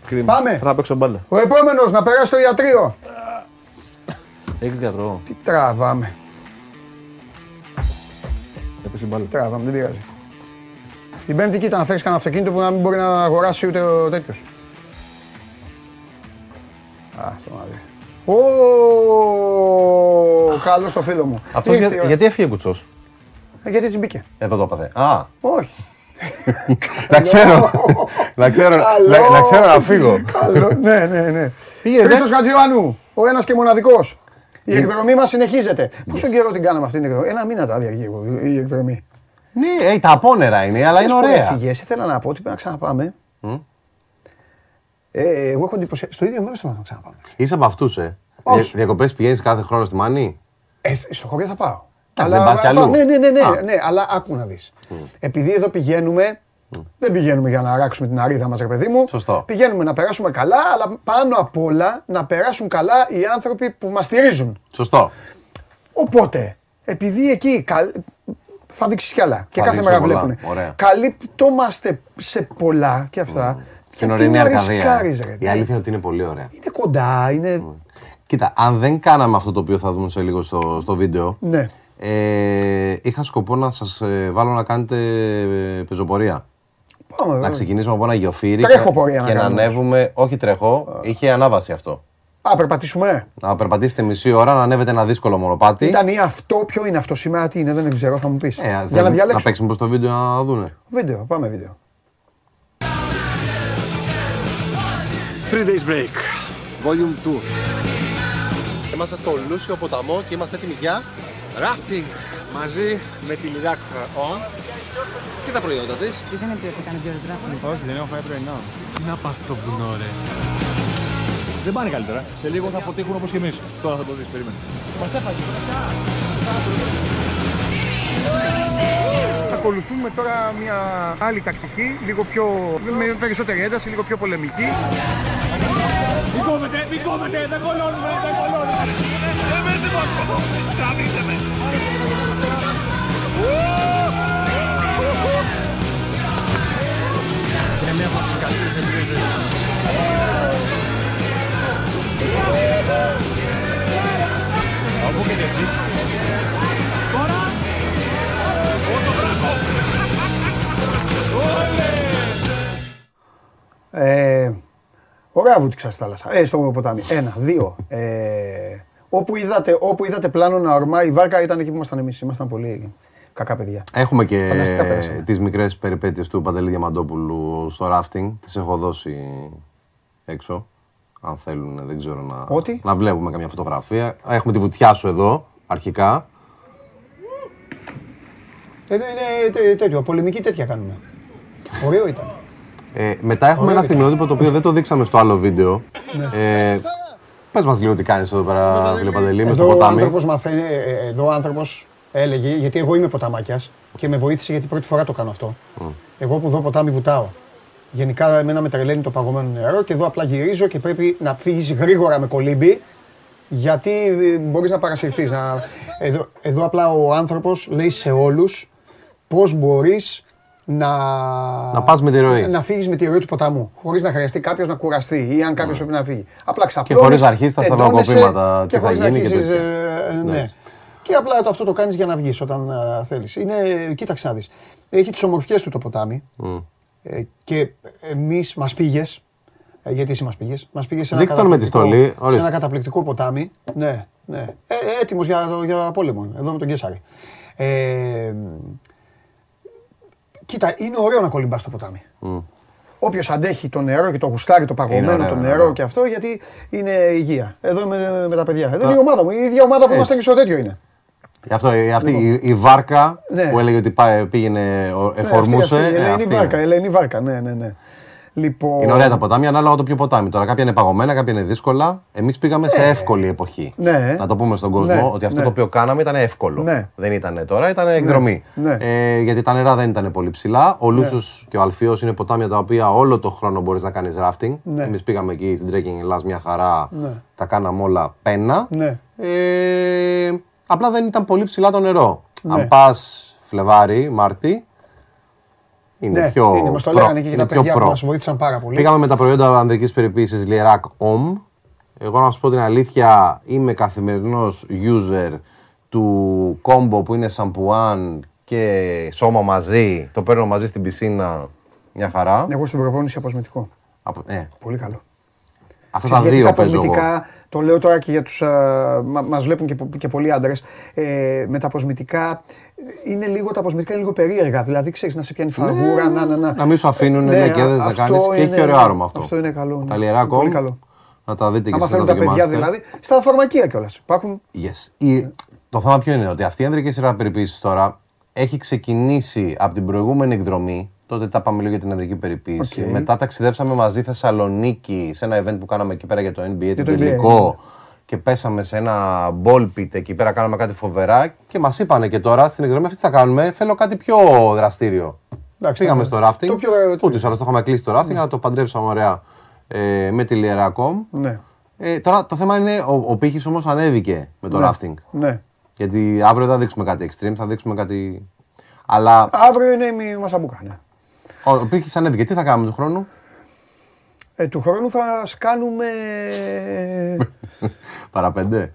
Κρίμα. Πάμε! Θα παίξω μπάλα. Ο επόμενος να περάσει στο ιατρείο. Έχεις γιατρό. Τι τραβάμε. Έπεσε μπάλα. Τραβάμε, δεν πειράζει. Την Πέμπτη κοίτα να φέρεις κανένα αυτοκίνητο που να μην μπορεί να αγοράσει ούτε ο τέτοιος. Α, στο μάδι. Ω, καλός το φίλο μου. Αυτός για, γιατί έφυγε κουτσός. Ε, γιατί έτσι μπήκε. Εδώ το έπαθε. Α. Όχι. Να ξέρω, να ξέρω να φύγω. Ναι, ναι, ναι. Χρήστος Χατζιωάννου, ο ένας και μοναδικός. Η εκδρομή μας συνεχίζεται. Πόσο καιρό την κάναμε αυτή την εκδρομή? Ένα μήνα τα διαρκεί η εκδρομή. Ναι, τα απόνερα είναι, αλλά είναι ωραία. Χθες που έφυγες, ήθελα να πω ότι πρέπει να ξαναπάμε. Εγώ έχω εντυπωσιαστεί, στο ίδιο μέρος θέλω να ξαναπάμε. Είσαι από αυτούς, ε. Διακοπές πηγαίνεις κάθε χρόνο στη Μάνη? Στο χωριό θα πάω. Αλλά, ναι, ναι, ναι, ναι, ναι, αλλά άκου να δεις. Mm. Επειδή εδώ πηγαίνουμε, mm. δεν πηγαίνουμε για να αράξουμε την αρίδα μας, ρε παιδί μου. Σωστό. Πηγαίνουμε να περάσουμε καλά, αλλά πάνω απ' όλα να περάσουν καλά οι άνθρωποι που μας στηρίζουν. Σωστό. Οπότε, επειδή εκεί καλ... θα δείξεις κι άλλα και θα κάθε μέρα βλέπουν. Καλύπτομαστε σε πολλά και αυτά. Στην ορεινή Αρκαδία. Η αλήθεια είναι ότι είναι πολύ ωραία. Είναι κοντά, είναι... Mm. Κοίτα, αν δεν κάναμε αυτό το οποίο θα δούμε σε λίγο στο, στο βίντεο. Ναι. Ε, είχα σκοπό να σας ε, βάλω να κάνετε ε, πεζοπορία. Πάμε, να ξεκινήσουμε από ένα γεωφύρι και, πορεία, και να, να ανέβουμε. Όχι τρέχω, είχε ανάβαση αυτό. Α, περπατήσουμε. Να περπατήσετε μισή ώρα, να ανέβετε ένα δύσκολο μονοπάτι. Ήταν ή αυτό, ποιο είναι αυτό σήμερα, τι είναι, δεν ξέρω, θα μου πεις. Ε, Για να διαλέξω. Να παίξουμε προς το βίντεο να δούνε. Βίντεο, πάμε βίντεο. Three days break, volume two. Είμαστε στο Λούσιο ποταμό και είμαστε έτοιμοι για rafting μαζί με τη Λιδάκφρα On και τα προϊόντα της. Τι δεν έπρεπε να κάνει δύο rafting? Όχι, δεν έχω φάει πρωινό. Να πάθει το βουνό, ρε. Δεν πάνε καλύτερα. Σε λίγο θα αποτύχουν όπως και εμείς. Τώρα θα το δεις, περίμενε. Μας έφαγε. Ακολουθούμε τώρα μια άλλη τακτική, λίγο πιο... με περισσότερη ένταση, λίγο πιο πολεμική. Μην κόβετε, μην κόβετε, δεν κολώνουμε, δεν κολώνουμε. Δεν με δεν κόβω, τραβήστε με. Δεν έχω ψυχαστεί, δεν πρέπει. Από και δεν πεις. Τώρα. Ότο βράχο. Όλε. Ωραία βούτυξα στη θάλασσα, ε, στο ποτάμι. Ένα, δύο. Ε, όπου, είδατε, όπου είδατε πλάνο να ορμάει η βάρκα ήταν εκεί που ήμασταν εμείς. Ήμασταν πολύ κακά παιδιά. Έχουμε και τις μικρές περιπέτειες του Παντελή Διαμαντόπουλου στο ράφτινγκ. Τις έχω δώσει έξω. Αν θέλουν, δεν ξέρω να, να βλέπουμε καμιά φωτογραφία. Έχουμε τη βουτιά σου εδώ, αρχικά. Εδώ είναι τέτοιο, πολεμική τέτοια κάνουμε. Ωραίο ήταν. Ε, μετά έχουμε Ωραία, ένα στιγμιότυπο το οποίο δεν το δείξαμε στο άλλο βίντεο. Ναι. Ε, πες μας λίγο τι κάνεις εδώ πέρα, φίλε Παντελή, μες στο ποτάμι. Ο άνθρωπος μαθαίνει, εδώ ο άνθρωπος έλεγε, γιατί εγώ είμαι ποταμάκιας και με βοήθησε γιατί πρώτη φορά το κάνω αυτό. Mm. Εγώ που δω ποτάμι βουτάω. Γενικά εμένα με τρελαίνει το παγωμένο νερό και εδώ απλά γυρίζω και πρέπει να φύγεις γρήγορα με κολύμπι γιατί μπορείς να παρασυρθείς. Να... Εδώ, εδώ απλά ο άνθρωπος λέει σε όλους πώς μπορείς να, να πας με τη ροή. Να φύγεις με τη ροή του ποταμού. Χωρίς να χρειαστεί κάποιος να κουραστεί ή αν κάποιος mm. πρέπει να φύγει. Απλά ξαπλώνεις. Και χωρίς να αρχίσεις τα σταυροκοπήματα. Και χωρίς να αρχίσεις. Ε, ναι. ναι. Και απλά αυτό το κάνεις για να βγεις όταν α, θέλεις. Είναι, κοίταξε να δεις. Έχει τις ομορφιές του το ποτάμι. Mm. Ε, και εμείς μας πήγες. Ε, γιατί εσύ μας πήγες. Μας πήγες σε ένα, καταπληκτικό, με τη σε ένα καταπληκτικό ποτάμι. Ναι, ναι. Ε, έτοιμος για, για πόλεμο. Εδώ με τον Κέσσαρη. Ε, Κοίτα, είναι ωραίο να κολυμπάς στο ποτάμι. Mm. Όποιος αντέχει το νερό και το γουστάρι, το παγωμένο ωραίο, το νερό ναι. και αυτό, γιατί είναι υγεία. Εδώ με, με τα παιδιά. Εδώ είναι η ομάδα μου. Η ίδια ομάδα που ήμασταν και στο τέτοιο είναι. Αυτό, αυτή λοιπόν. η, η βάρκα ναι. που έλεγε ότι πάει, πήγαινε, εφορμούσε. Ναι, αυτή, αυτή, αυτή, ε, αυτή, η βάρκα, Ελένη Βάρκα, ναι, ναι, ναι. Λοιπόν... Είναι ωραία τα ποτάμια, ανάλογα το ποιο ποτάμι. Τώρα κάποια είναι παγωμένα, κάποια είναι δύσκολα. Εμείς πήγαμε ε, σε εύκολη εποχή. Ναι. Να το πούμε στον κόσμο ναι, ότι αυτό ναι. το οποίο κάναμε ήταν εύκολο. Ναι. Δεν ήταν τώρα, ήταν εκδρομή. Ναι. Ε, γιατί τα νερά δεν ήταν πολύ ψηλά. Ο Λούσος ναι. και ο Αλφιός είναι ποτάμια τα οποία όλο το χρόνο μπορείς να κάνεις rafting. Ναι. Εμείς πήγαμε εκεί στην Trekking Ελλάς μια χαρά. Ναι. Τα κάναμε όλα πένα. Ναι. Ε, απλά δεν ήταν πολύ ψηλά το νερό. Ναι. Αν πας Φλεβάρι, Μάρτι. Είναι ναι, πιο είναι, μας το λέγανε και για τα παιδιά που μας βοήθησαν πάρα πολύ. Πήγαμε με τα προϊόντα ανδρικής περιποίησης Λιεράκ Ομ. Εγώ να σας πω την αλήθεια, είμαι καθημερινός user του κόμπο που είναι σαμπουάν και σώμα μαζί. Το παίρνω μαζί στην πισίνα, μια χαρά. Εγώ στην προπόνηση αποσμητικό. Από, ε. Πολύ καλό. Αυτά τα δύο παίζω εγώ. Το λέω τώρα και για τους, α, μα, μας βλέπουν και, και πολλοί άντρες, ε, με τα προσμητικά, είναι λίγο, τα προσμητικά είναι λίγο περίεργα, δηλαδή ξέρεις να σε πιάνει φαγούρα, ναι, να, να, να. να μην σου αφήνουν, ε, ναι, και δεν θα κάνεις είναι, και έχει και ωραίο άρωμα αυτό. Αυτό είναι καλό. Ναι. Τα Λιεράκο, να τα δείτε και εσείς να τα δοκιμάστε. Τα παιδιά δηλαδή, στα φαρμακεία κιόλας, υπάρχουν. Yes. Η, yeah. Το θέμα ποιο είναι, ότι αυτή η ανδρική σειρά περιποίησης τώρα έχει ξεκινήσει από την προηγούμενη εκδρομή. Τότε τα πάμε λίγο για την ανδρική περιποίηση. Okay. Μετά ταξιδέψαμε μαζί Θεσσαλονίκη σε ένα event που κάναμε εκεί πέρα για το εν μπι έι, το τελικό. Και πέσαμε σε ένα ball pit εκεί πέρα, κάναμε κάτι φοβερά. Και μας είπανε και τώρα στην εκδρομή αυτή τι θα κάνουμε. Θέλω κάτι πιο δραστήριο. Εντάξει, πήγαμε στο rafting. Το πιο... Ούτως άλλως το είχαμε κλείσει το rafting, mm. αλλά το παντρέψαμε ωραία ε, με τη Λιεράκο. Ναι. Ε, τώρα το θέμα είναι ο, ο πύχης όμως ανέβηκε με το ναι. rafting. Ναι. Γιατί αύριο δεν θα δείξουμε κάτι extreme, θα δείξουμε κάτι. Αλλά... Αύριο είναι η Μασαμπούκα, ναι. Ο πύχης ανέβηκε. Τι θα κάνουμε του χρόνου? Ε, του χρόνου θα σκάνουμε... Παραπέντε.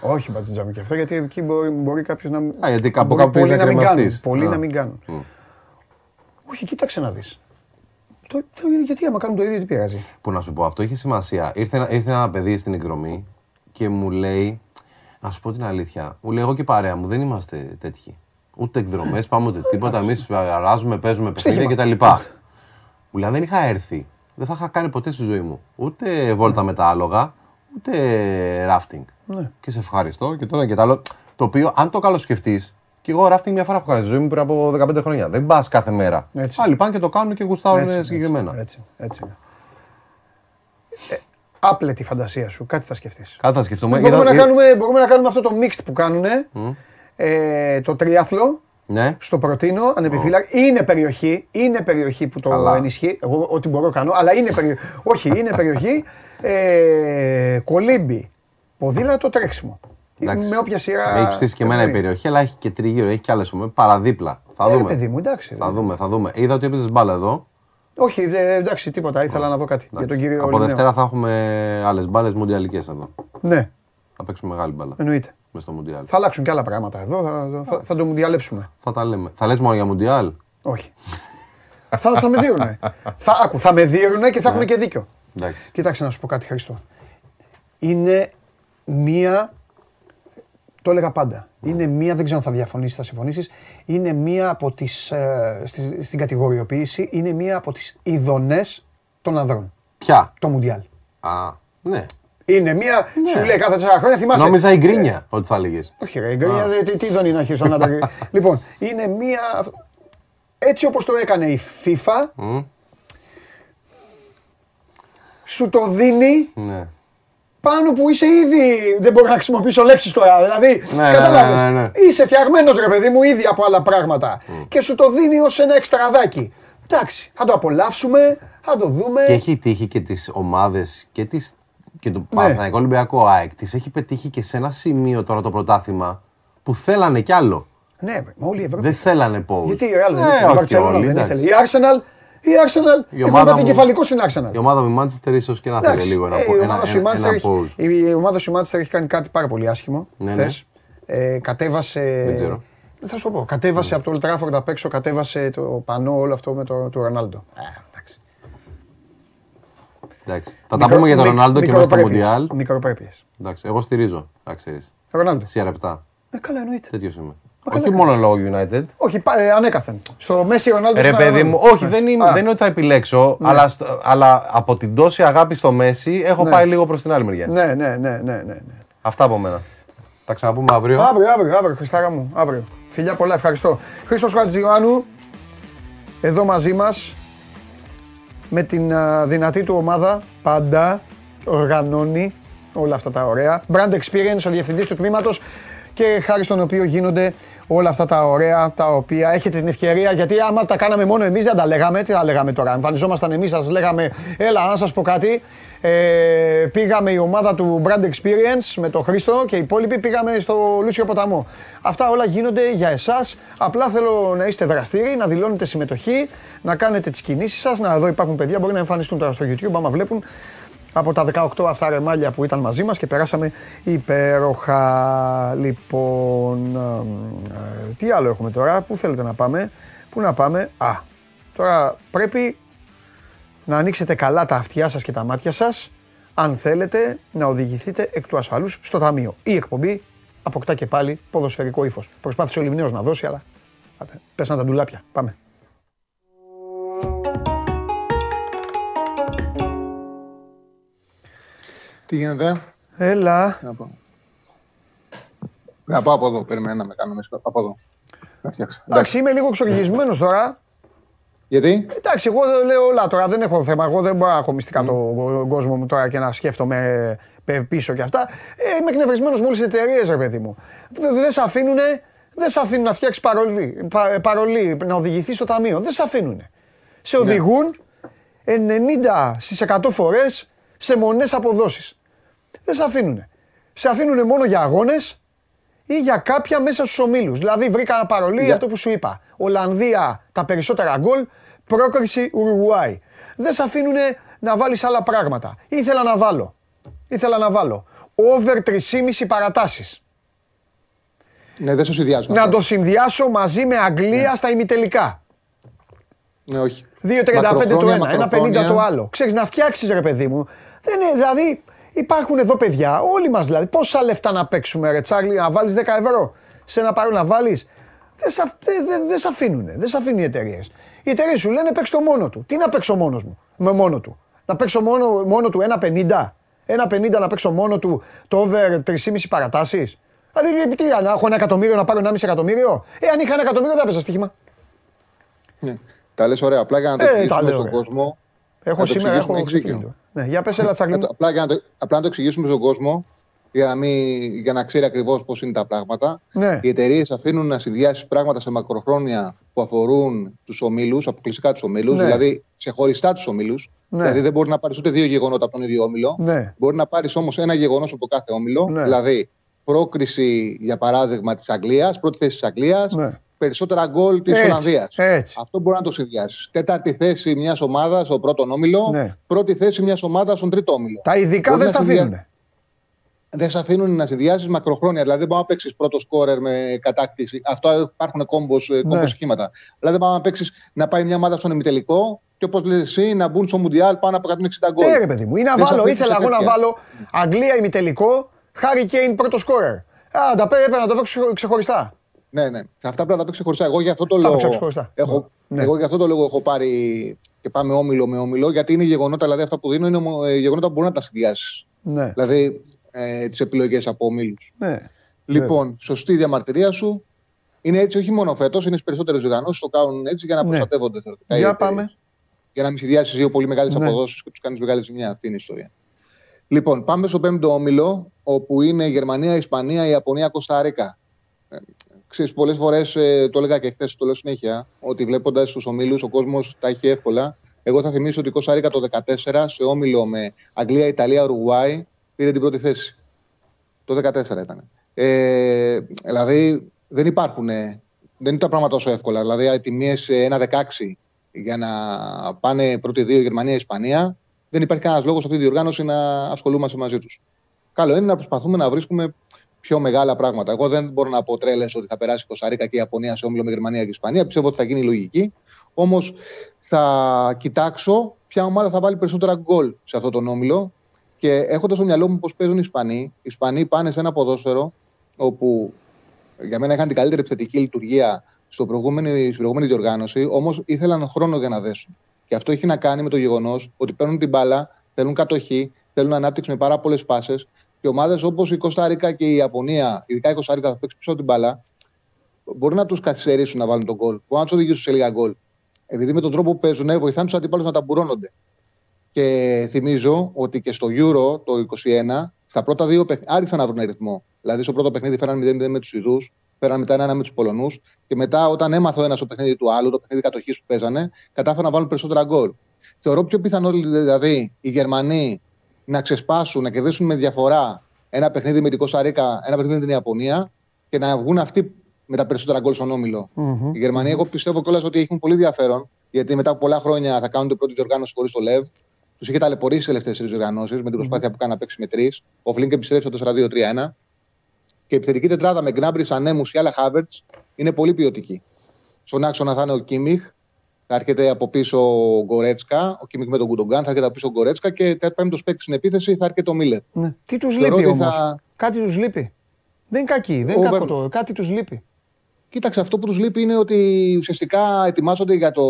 Όχι μπατζάμε και αυτό, γιατί εκεί μπορεί, μπορεί κάποιος να... Α, γιατί κάπου κάπου είναι να μην κάνουν. Πολλοί να μην κάνουν. Mm. Όχι, κοίταξε να δεις. Το, το, γιατί άμα κάνουν το ίδιο, τι πειράζει? Που να σου πω, αυτό είχε σημασία. Ήρθε, ήρθε ένα παιδί στην εκδρομή και μου λέει... Να σου πω την αλήθεια. Μου λέει, εγώ και η παρέα μου δεν είμαστε τέτοιοι. Ούτε εκδρομές, πάμε ούτε τίποτα. Εμείς αράζουμε, παίζουμε παιχνίδια κτλ. Ουλά, δεν είχα έρθει. Δεν θα είχα κάνει ποτέ στη ζωή μου. Ούτε βόλτα με τα άλογα, ούτε rafting. Και σε ευχαριστώ και τώρα και τα άλλο. Το οποίο, αν το καλοσκεφτείς, και εγώ rafting μια φορά έχω κάνει στη ζωή μου πριν από δεκαπέντε χρόνια. Δεν πας κάθε μέρα. Άλλοι πάνε και το κάνουν και γουστάρουν συγκεκριμένα. Έτσι, έτσι. Άπλετη φαντασία σου, κάτι θα σκεφτείς. Κάτι θα σκεφτούμε. Μπορούμε να κάνουμε αυτό το mixed που κάνουνε. Ε, το τριάθλο, ναι. στο προτείνω, ανεπιφύλακτα. Oh. Είναι περιοχή, είναι περιοχή που το Καλά. ενισχύει. Εγώ ό,τι μπορώ κάνω, αλλά είναι περιοχή. Όχι, είναι περιοχή. Ε, κολύμπι, ποδήλατο, τρέξιμο. Εντάξει. Με όποια σειρά. Έχει ψήσει και εμένα η περιοχή, αλλά έχει και τριγύρω, έχει κι άλλες παραδίπλα. Θα δούμε. Ε, παιδί μου, εντάξει, θα δούμε, θα δούμε. Είδα ότι έπαιζες μπάλα εδώ. Όχι, εντάξει, τίποτα. Ήθελα oh. να δω κάτι εντάξει. για τον κύριο. Από Δευτέρα θα έχουμε άλλες μπάλες μουντιαλικές εδώ. Ναι. Θα παίξουμε μεγάλη μπάλα. Εννοείται. Στο θα αλλάξουν και άλλα πράγματα εδώ, θα, θα, θα το μουντιαλέψουμε. Θα τα λέμε. Θα λες μόνο για μουντιάλ? Όχι. θα, θα με δίρουνε. θα, άκου, θα με δίρουνε και θα έχουν και δίκιο. Εντάξει. Κοίταξε να σου πω κάτι, Χριστό. Είναι μία, το έλεγα πάντα, mm. είναι μία, δεν ξέρω αν θα διαφωνήσεις, θα συμφωνήσεις, είναι μία από τις, ε, στη, στην κατηγοριοποίηση, είναι μία από τις ειδονές των ανδρών. Ποια? Το μουντιάλ. Α, ναι. Είναι μία, ναι. σου λέει κάθε τέσσερα χρόνια, θυμάσαι. Νόμιζα η γκρίνια, ε, ότι θα έλεγες. Όχι ρε, η γκρίνια, ah. τι, τι δεν είναι αρχής. Λοιπόν, είναι μία, έτσι όπως το έκανε η FIFA, mm. σου το δίνει ναι. πάνω που είσαι ήδη, δεν μπορώ να χρησιμοποιήσω λέξεις τώρα, δηλαδή, ναι, καταλάβες, ναι, ναι, ναι. είσαι φτιαγμένος ρε παιδί μου ήδη από άλλα πράγματα mm. και σου το δίνει ως ένα εξτραδάκι. Εντάξει, θα το απολαύσουμε, θα το δούμε. Και έχει τύχει και τις ομάδες και τις... Και το Παναθηναϊκό Ολυμπιακό ΑΕΚ της έχει πετύχει και σε ένα σημείο τώρα το πρωτάθλημα που θέλανε κι άλλο. Ναι, όλη η Ευρώπη. Δεν θέλανε πώς. Γιατί η Real δεν ήθελε, η Μπαρτσελώνα δεν ήθελε. Η Arsenal, η Arsenal, η ομάδα κεφαλικό στην Arsenal. Η ομάδα με Manchester ίσως και να θέλει λίγο ένα πώς. Η ομάδα σου Manchester έχει κάνει κάτι πάρα πολύ άσχημο χθες. Κατέβασε... Δεν ξέρω. Θα σου το πω. Κατέβασε από το Old Trafford απ' έξω, κατέβασε το πανό όλο αυτό με το Ρονάλντο. Εντάξει. Θα τα πούμε για τον Ρονάλντο και μέσα στο Μουντιάλ. Μικροπρέπειες. Εντάξει. Εγώ στηρίζω. Ρονάλντο. σι αρ επτά. Ε, καλά, εννοείται. Τέτοιος είμαι. Όχι μόνο λόγω United. Όχι, ανέκαθεν. Στο Μέση Ρονάλντο. Ρε παιδί μου, όχι, δεν είναι ότι θα επιλέξω, αλλά από την τόση αγάπη στο Μέση έχω πάει λίγο προς την άλλη μεριά. Ναι, ναι, ναι, ναι. Αυτά από μένα. Τα ξαναπούμε αύριο. Αύριο, αύριο, αύριο, Χριστάρα μου, αύριο. Φιλιά πολλά, ευχαριστώ. Χρήστος Χατζηγιάννου, εδώ μαζί μας, με την δυνατή του ομάδα, πάντα οργανώνει όλα αυτά τα ωραία. Brand Experience, ο διευθυντής του τμήματος και χάρη στον οποίο γίνονται όλα αυτά τα ωραία, τα οποία έχετε την ευκαιρία, γιατί άμα τα κάναμε μόνο εμείς δεν τα λέγαμε, τι θα λέγαμε τώρα, εμφανιζόμασταν εμείς, σας λέγαμε, έλα να σας πω κάτι. Ε, πήγαμε η ομάδα του Brand Experience με τον Χρήστο και οι υπόλοιποι πήγαμε στο Λούσιο Ποταμό. Αυτά όλα γίνονται για εσάς, απλά θέλω να είστε δραστήριοι, να δηλώνετε συμμετοχή, να κάνετε τις κινήσεις σας, να εδώ υπάρχουν παιδιά, μπορεί να εμφανιστούν τώρα στο YouTube, άμα βλέπουν. Από τα δεκαοκτώ αυτά ρεμάλια που ήταν μαζί μας και περάσαμε υπέροχα. Λοιπόν, ε, τι άλλο έχουμε τώρα, πού θέλετε να πάμε, πού να πάμε. Α, τώρα πρέπει να ανοίξετε καλά τα αυτιά σας και τα μάτια σας, αν θέλετε να οδηγηθείτε εκ του ασφαλούς στο ταμείο. Η εκπομπή αποκτά και πάλι ποδοσφαιρικό ύφος. Προσπάθησε ο Λιμναίος να δώσει, αλλά πέσαν τα ντουλάπια. Πάμε. Τι γίνεται? Έλα. Να πάω. Να πάω από εδώ. Περιμένω να με κάνω μέσα από εδώ. Εντάξει, είμαι λίγο εξοργισμένος τώρα. Γιατί? Εντάξει, εγώ λέω όλα τώρα. Δεν έχω θέμα. Εγώ δεν μπορώ να έχω μυστικά τον κόσμο μου τώρα και να σκέφτομαι πίσω και αυτά. Είμαι εκνευρισμένος με όλες τις εταιρείες, ρε παιδί μου. Δεν σε αφήνουν να φτιάξεις παρολί, να οδηγηθεί στο ταμείο. Δεν σε αφήνουν. Σε οδηγούν ενενήντα τοις εκατό φορές σε μονές αποδόσεις. Δεν σε αφήνουνε. Σε αφήνουνε μόνο για αγώνες ή για κάποια μέσα στους ομίλους. Δηλαδή βρήκα ένα παρολί για αυτό που σου είπα. Ολλανδία τα περισσότερα γκολ, πρόκριση Ουρουγουάη. Δεν σε αφήνουνε να βάλεις άλλα πράγματα. Ήθελα να βάλω. Ήθελα να βάλω. Over τρία και μισή παρατάσεις. Ναι, δεν σου συνδυάζω. Να το συνδυάσω μαζί με Αγγλία στα ημιτελικά. Ναι, όχι. δύο τριάντα πέντε το ένα, ένα πενήντα το άλλο. Ξέρεις, να φτιάξεις, ρε παιδί μου. Δεν είναι, δηλαδή υπάρχουν εδώ παιδιά, όλοι μας δηλαδή. Πόσα λεφτά να παίξουμε, ρε Τσάρλι, να βάλεις δέκα ευρώ σε ένα παρόν να βάλεις. Δεν σε δε, δε αφήνουνε, δεν σε αφήνουν οι εταιρείες. Οι εταιρείες σου λένε παίξ το μόνο του. Τι να παίξω μόνος μου, με μόνο του. Να παίξω μόνο, μόνο του ένα πενήντα. ένα πενήντα να παίξω μόνο του το over τρία και μισή παρατάσεις. Δηλαδή, τι, να έχω ένα εκατομμύριο να πάρω ένα και μισό εκατομμύριο. Ε, αν είχα ένα εκατομμύριο θα πέσα στοίχημα. Ναι. Τα λες ωραία, απλά για να το εξηγήσουμε στον κόσμο. Έχω σήμερα, έχω εξηγήσει. Ναι, για πες, έλα τσακλή. Απλά για να το εξηγήσουμε στον κόσμο, για να, μην, για να ξέρει ακριβώς πώς είναι τα πράγματα. Ναι. Οι εταιρείες αφήνουν να συνδυάσεις πράγματα σε μακροχρόνια που αφορούν τους ομίλους, αποκλειστικά τους ομίλους, ναι. Δηλαδή ξεχωριστά τους ομίλους. Ναι. Δηλαδή δεν μπορεί να πάρεις ούτε δύο γεγονότα από τον ίδιο όμιλο. Ναι. Μπορεί να πάρεις όμως ένα γεγονός από κάθε όμιλο. Ναι. Δηλαδή πρόκριση, για παράδειγμα, της Αγγλίας, πρώτη θέση της Αγγλίας. Ναι. Περισσότερα γκολ της Ολλανδίας. Αυτό μπορεί να το συνδυάσει. Τέταρτη θέση μιας ομάδας στον πρώτο όμιλο, ναι. Πρώτη θέση μιας ομάδας στον τρίτο όμιλο. Τα ειδικά δεν σε αφήνουν. Δεν σε αφήνουν να συνδυάσει μακροχρόνια. Δηλαδή δεν μπορεί να παίξει πρώτο σκόρερ με κατάκτηση. Αυτό υπάρχουν κόμπος, ναι. Σχήματα. Δηλαδή δεν μπορεί να παίξει να πάει μια ομάδα στον ημιτελικό και όπως λες εσύ να μπουν στο Μουντιάλ πάνω από εκατόν εξήντα γκολ. Ναι, ρε παιδί μου, ή να βάλω, ήθελα εγώ να βάλω Αγγλία ημιτελικό, Χάρι Κέιν πρώτο σκόρερ. Α, τα έπρεπε να το παίξω ξεχωριστά. Ναι, ναι. Σε αυτά πρέπει να τα παίξει χωριστά. Εγώ για αυτό το λόγο. Έχω... Ναι. Εγώ για αυτό το λόγο έχω πάρει και πάμε όμιλο με όμιλο, γιατί είναι γεγονότα, δηλαδή αυτά που δίνω είναι γεγονότα που μπορεί να τα συνδυάσει. Ναι. Δηλαδή ε, τις επιλογές από ομίλους. Ναι. Λοιπόν, ναι. Σωστή διαμαρτυρία σου. Είναι έτσι όχι μόνο φέτος, είναι στις περισσότερες οργανώσεις το κάνουν έτσι για να προστατεύονται. Ναι. Για πάμε. Για να μην συνδυάσει δύο πολύ μεγάλες, ναι, αποδόσεις και τους κάνει μεγάλη ζημιά. Αυτή είναι η ιστορία. Λοιπόν, πάμε στο πέμπτο όμιλο, όπου είναι η Γερμανία, η Ισπανία, η Ιαπωνία, Κοσταρίκα. Πολλές φορές ε, το έλεγα και χθες, το λέω συνέχεια, ότι βλέποντας τους ομίλους ο κόσμος τα έχει εύκολα. Εγώ θα θυμίσω ότι η Κοσταρίκα το δεκατέσσερα σε όμιλο με Αγγλία, Ιταλία, Ουρουγουάη πήρε την πρώτη θέση. Το δεκατέσσερα ήταν. Ε, δηλαδή δεν υπάρχουν δεν είναι τα πράγματα τόσο εύκολα. Δηλαδή, ατιμίες ένα δεκαέξι για να πάνε πρώτοι δύο Γερμανία-Ισπανία, δεν υπάρχει κανένα λόγο σε αυτή τη διοργάνωση να ασχολούμαστε μαζί τους. Καλό είναι να προσπαθούμε να βρίσκουμε πιο μεγάλα πράγματα. Εγώ δεν μπορώ να πω τρέλες ότι θα περάσει η Κοσταρίκα και η Ιαπωνία σε όμιλο με Γερμανία και Ισπανία. Πιστεύω ότι θα γίνει λογική. Όμως θα κοιτάξω ποια ομάδα θα βάλει περισσότερα γκολ σε αυτό τον όμιλο. Και έχοντας στο μυαλό μου πώς παίζουν οι Ισπανοί, οι Ισπανοί πάνε σε ένα ποδόσφαιρο όπου για μένα είχαν την καλύτερη επιθετική λειτουργία στην προηγούμενη διοργάνωση, όμως ήθελαν χρόνο για να δέσουν. Και αυτό έχει να κάνει με το γεγονός ότι παίρνουν την μπάλα, θέλουν κατοχή, θέλουν ανάπτυξη με πάρα πολλές πάσες. Και ομάδες όπως η Κοσταρίκα και η Ιαπωνία, ειδικά η Κοσταρίκα θα παίξει πίσω από την μπάλα, μπορεί να τους καθυστερήσουν να βάλουν τον γκολ, μπορεί να τους οδηγήσουν σε λίγα γκολ. Επειδή με τον τρόπο που παίζουν, βοηθάνε τους αντιπάλους να ταμπουρώνονται. Και θυμίζω ότι και στο Euro το είκοσι ένα, στα πρώτα δύο παιχνίδια άρχισαν να βρουν ρυθμό. Δηλαδή, στο πρώτο παιχνίδι φέραν μηδέν μηδέν με τους Ιδούς, φέραν μετά ένα ένα με τους Πολωνούς. Και μετά, όταν έμαθε ο ένας το παιχνίδι του άλλου, το παιχνίδι κατοχής που παίζανε, κατάφεραν να βάλουν περισσότερα γκολ. Θεωρώ πιο πιθανό δηλαδή οι Γερμανοί να ξεσπάσουν, να κερδίσουν με διαφορά ένα παιχνίδι με την Κοσταρίκα, ένα παιχνίδι με την Ιαπωνία και να βγουν αυτοί με τα περισσότερα γκολ στον όμιλο. Mm-hmm. Οι Γερμανοί, εγώ πιστεύω κιόλας ότι έχουν πολύ ενδιαφέρον, γιατί μετά από πολλά χρόνια θα κάνουν την πρώτη διοργάνωση χωρίς το Λεβ. Τους είχε ταλαιπωρήσει τις τελευταίες τρεις διοργανώσεις με την προσπάθεια mm-hmm. που κάνει να παίξει με τρεις. Ο Φλίνκ επιστρέφει στο τέσσερα δύο τρία ένα. Και η επιθετική τετράδα με Γκνάμπρι, Σανέμου και άλλα Χάβερτς είναι πολύ ποιοτική. Στον άξονα θα είναι ο Κίμιχ. Θα έρχεται από πίσω ο Γκορέτσκα, ο Κίμικ με τον Κουντογκάν, θα έρχεται από πίσω ο Γκορέτσκα και πέμπτος παίκτης στην επίθεση θα έρχεται ο Μίλερ. Ναι. Τι τους λείπει όμως, θα... κάτι τους λείπει. Δεν είναι κακή, δεν είναι Over... το... κάτι τους λείπει. Κοίταξε, αυτό που τους λείπει είναι ότι ουσιαστικά ετοιμάζονται για το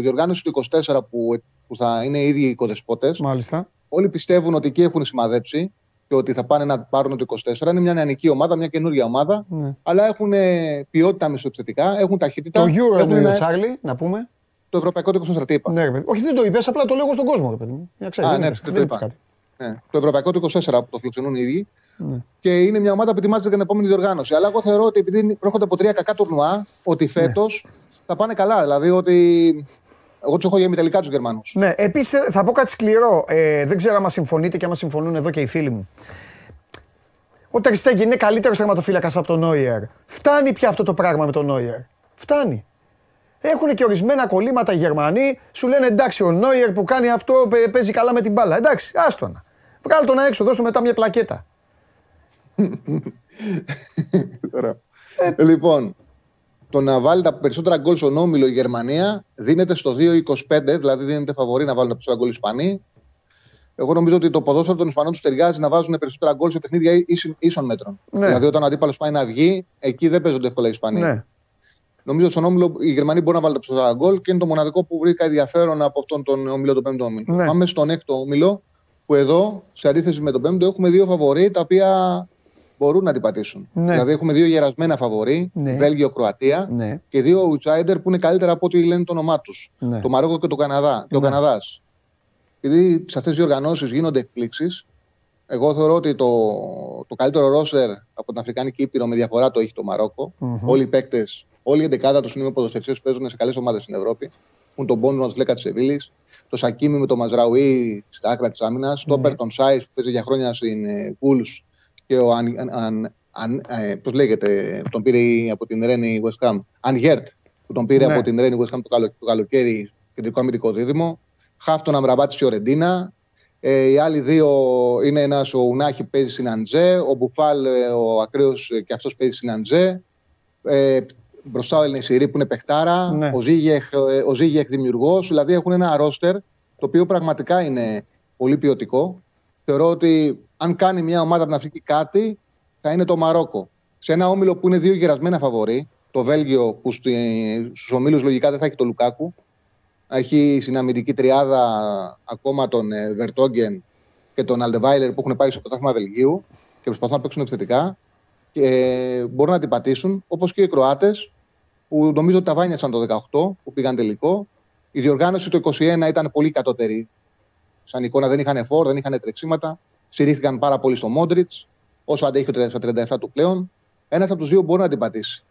διοργάνωση του είκοσι τέσσερα που, που θα είναι οι ίδιοι οι οικοδεσπότες. Μάλιστα. Όλοι πιστεύουν ότι εκεί έχουν σημαδέψει και ότι θα πάνε να πάρουν το είκοσι τέσσερα. Είναι μια νεανική ομάδα, μια καινούργια ομάδα, ναι. Αλλά έχουν ποιότητα μεσοεπιθετικά, έχουν ταχύτητα. Το Euro είναι ένα... Charlie, να πούμε. Το ευρωπαϊκό του είκοσι τέσσερα τι είπα. Ναι, όχι, δεν το είπες, απλά το λέγω στον κόσμο, ρε παιδί μου. Για ξέρεις, Α, δεν ναι, είπες, δεν το είπα. Κάτι. Ναι. Το ευρωπαϊκό του είκοσι τέσσερα που το φιλοξενούν οι ίδιοι. Ναι. Και είναι μια ομάδα που ετοιμάζεται για την επόμενη διοργάνωση. Αλλά εγώ θεωρώ ότι επειδή προέρχονται από τρία κακά τουρνουά, ότι φέτος ναι. θα πάνε καλά. Δηλαδή ότι. Εγώ τους έχω γεμίσει τελικά τους Γερμανούς. Ναι, επίσης θα πω κάτι σκληρό. Ε, δεν ξέρω αν συμφωνείτε και αν συμφωνούν εδώ και οι φίλοι μου. Ο Τερ Στέγκεν είναι καλύτερος τερματοφύλακας από τον Νόιερ. Φτάνει πια αυτό το πράγμα με τον Νόιερ. Φτάνει. Έχουν και ορισμένα κολλήματα οι Γερμανοί. Σου λένε εντάξει, ο Νόιερ που κάνει αυτό παίζει καλά με την μπάλα. Εντάξει, άστονα. Βγάλ' τον έξω, δώσ' του μετά μια πλακέτα. ε... Λοιπόν, το να βάλει τα περισσότερα γκολ στον όμιλο η Γερμανία δίνεται στο δύο είκοσι πέντε, δηλαδή δίνεται φαβορί να βάλουν τα περισσότερα γκολ οι Ισπανοί. Εγώ νομίζω ότι το ποδόσφαιρο των Ισπανών τους ταιριάζει να βάζουν περισσότερα γκολ σε παιχνίδια ίσων μέτρων. Ναι. Δηλαδή, όταν ο αντίπαλος πάει να βγει, εκεί δεν παίζονται εύκολα οι Ισπανοί. Ναι. Νομίζω ότι στον όμιλο οι Γερμανοί μπορούν να βάλουν τα περισσότερα γκολ και είναι το μοναδικό που βρήκα ενδιαφέρον από αυτόν τον όμιλο, τον πέμπτο όμιλο. Ναι. Πάμε στον έκτο όμιλο, που εδώ, σε αντίθεση με τον πέμπτο, έχουμε δύο φαβορί τα οποία μπορούν να την πατήσουν. Ναι. Δηλαδή, έχουμε δύο γερασμένα φαβορί, ναι. Βέλγιο-Κροατία, ναι. και δύο outsider που είναι καλύτερα από ό,τι λένε το όνομά του. Ναι. Το Μαρόκο και το Καναδά. Ναι. Ο Καναδάς. Επειδή σε αυτές τις διοργανώσεις γίνονται εκπλήξεις, εγώ θεωρώ ότι το, το καλύτερο ρόστερ από την Αφρικανική Ήπειρο με διαφορά το έχει το Μαρόκο. Mm-hmm. Όλοι οι παίκτες. Όλοι οι εντεκάδα του συνήθω ποδοσφαιριστέ που παίζουν σε καλές ομάδες στην Ευρώπη. Έχουν τον Μπόνου, τον Σλέκα τη Σεβίλη, τον Σακίμι με τον Μαζραουή στα άκρα τη άμυνα, mm. τον Πέρτον Σάι που παίζει για χρόνια στην Κούλ και ο Αν. αν, αν ε, Πώ λέγεται, τον πήρε από την Ρένι West Ham. Αν Γερτ που τον πήρε mm. από την Ρένι West Ham το, καλο, το καλοκαίρι, κεντρικό αμυντικό δίδυμο. Χάφτον Αμραμπάτη στη Ορεντίνα. Ε, οι άλλοι δύο είναι ένα ο Ουνάχη που παίζει στην Αντζέ, ο Μπουφάλ ο ακραίο και αυτό παίζει στην Αντζέ. Ε, Μπροστά ο Ελνεσιρί που είναι παιχτάρα, ναι. ο Ζίγεχ, ο Ζίγεχ δημιουργός. Δηλαδή έχουν ένα ρόστερ το οποίο πραγματικά είναι πολύ ποιοτικό. Θεωρώ ότι αν κάνει μια ομάδα από την Αφρική κάτι, θα είναι το Μαρόκο. Σε ένα όμιλο που είναι δύο γερασμένα φαβορί, το Βέλγιο που στους ομίλους λογικά δεν θα έχει το Λουκάκου. Έχει στην αμυντική τριάδα ακόμα τον Βερτόγγεν και τον Αλντεβάιλερ που έχουν πάει στο πρωτάθλημα Βελγίου και προσπαθούν να παίξουν επιθετικά. Και μπορούν να την πατήσουν, όπως και οι Κροάτες που νομίζω ότι τα βάνιασαν το δεκαοκτώ που πήγαν τελικό. Η διοργάνωση το είκοσι ένα ήταν πολύ κατώτερη. Σαν εικόνα δεν είχαν φόρ, δεν είχαν τρεξίματα. Συρρήχθηκαν πάρα πολύ στο Μόντριτς, όσο αντέχει στα τριάντα επτά του πλέον. Ένας από τους δύο μπορεί να την πατήσει.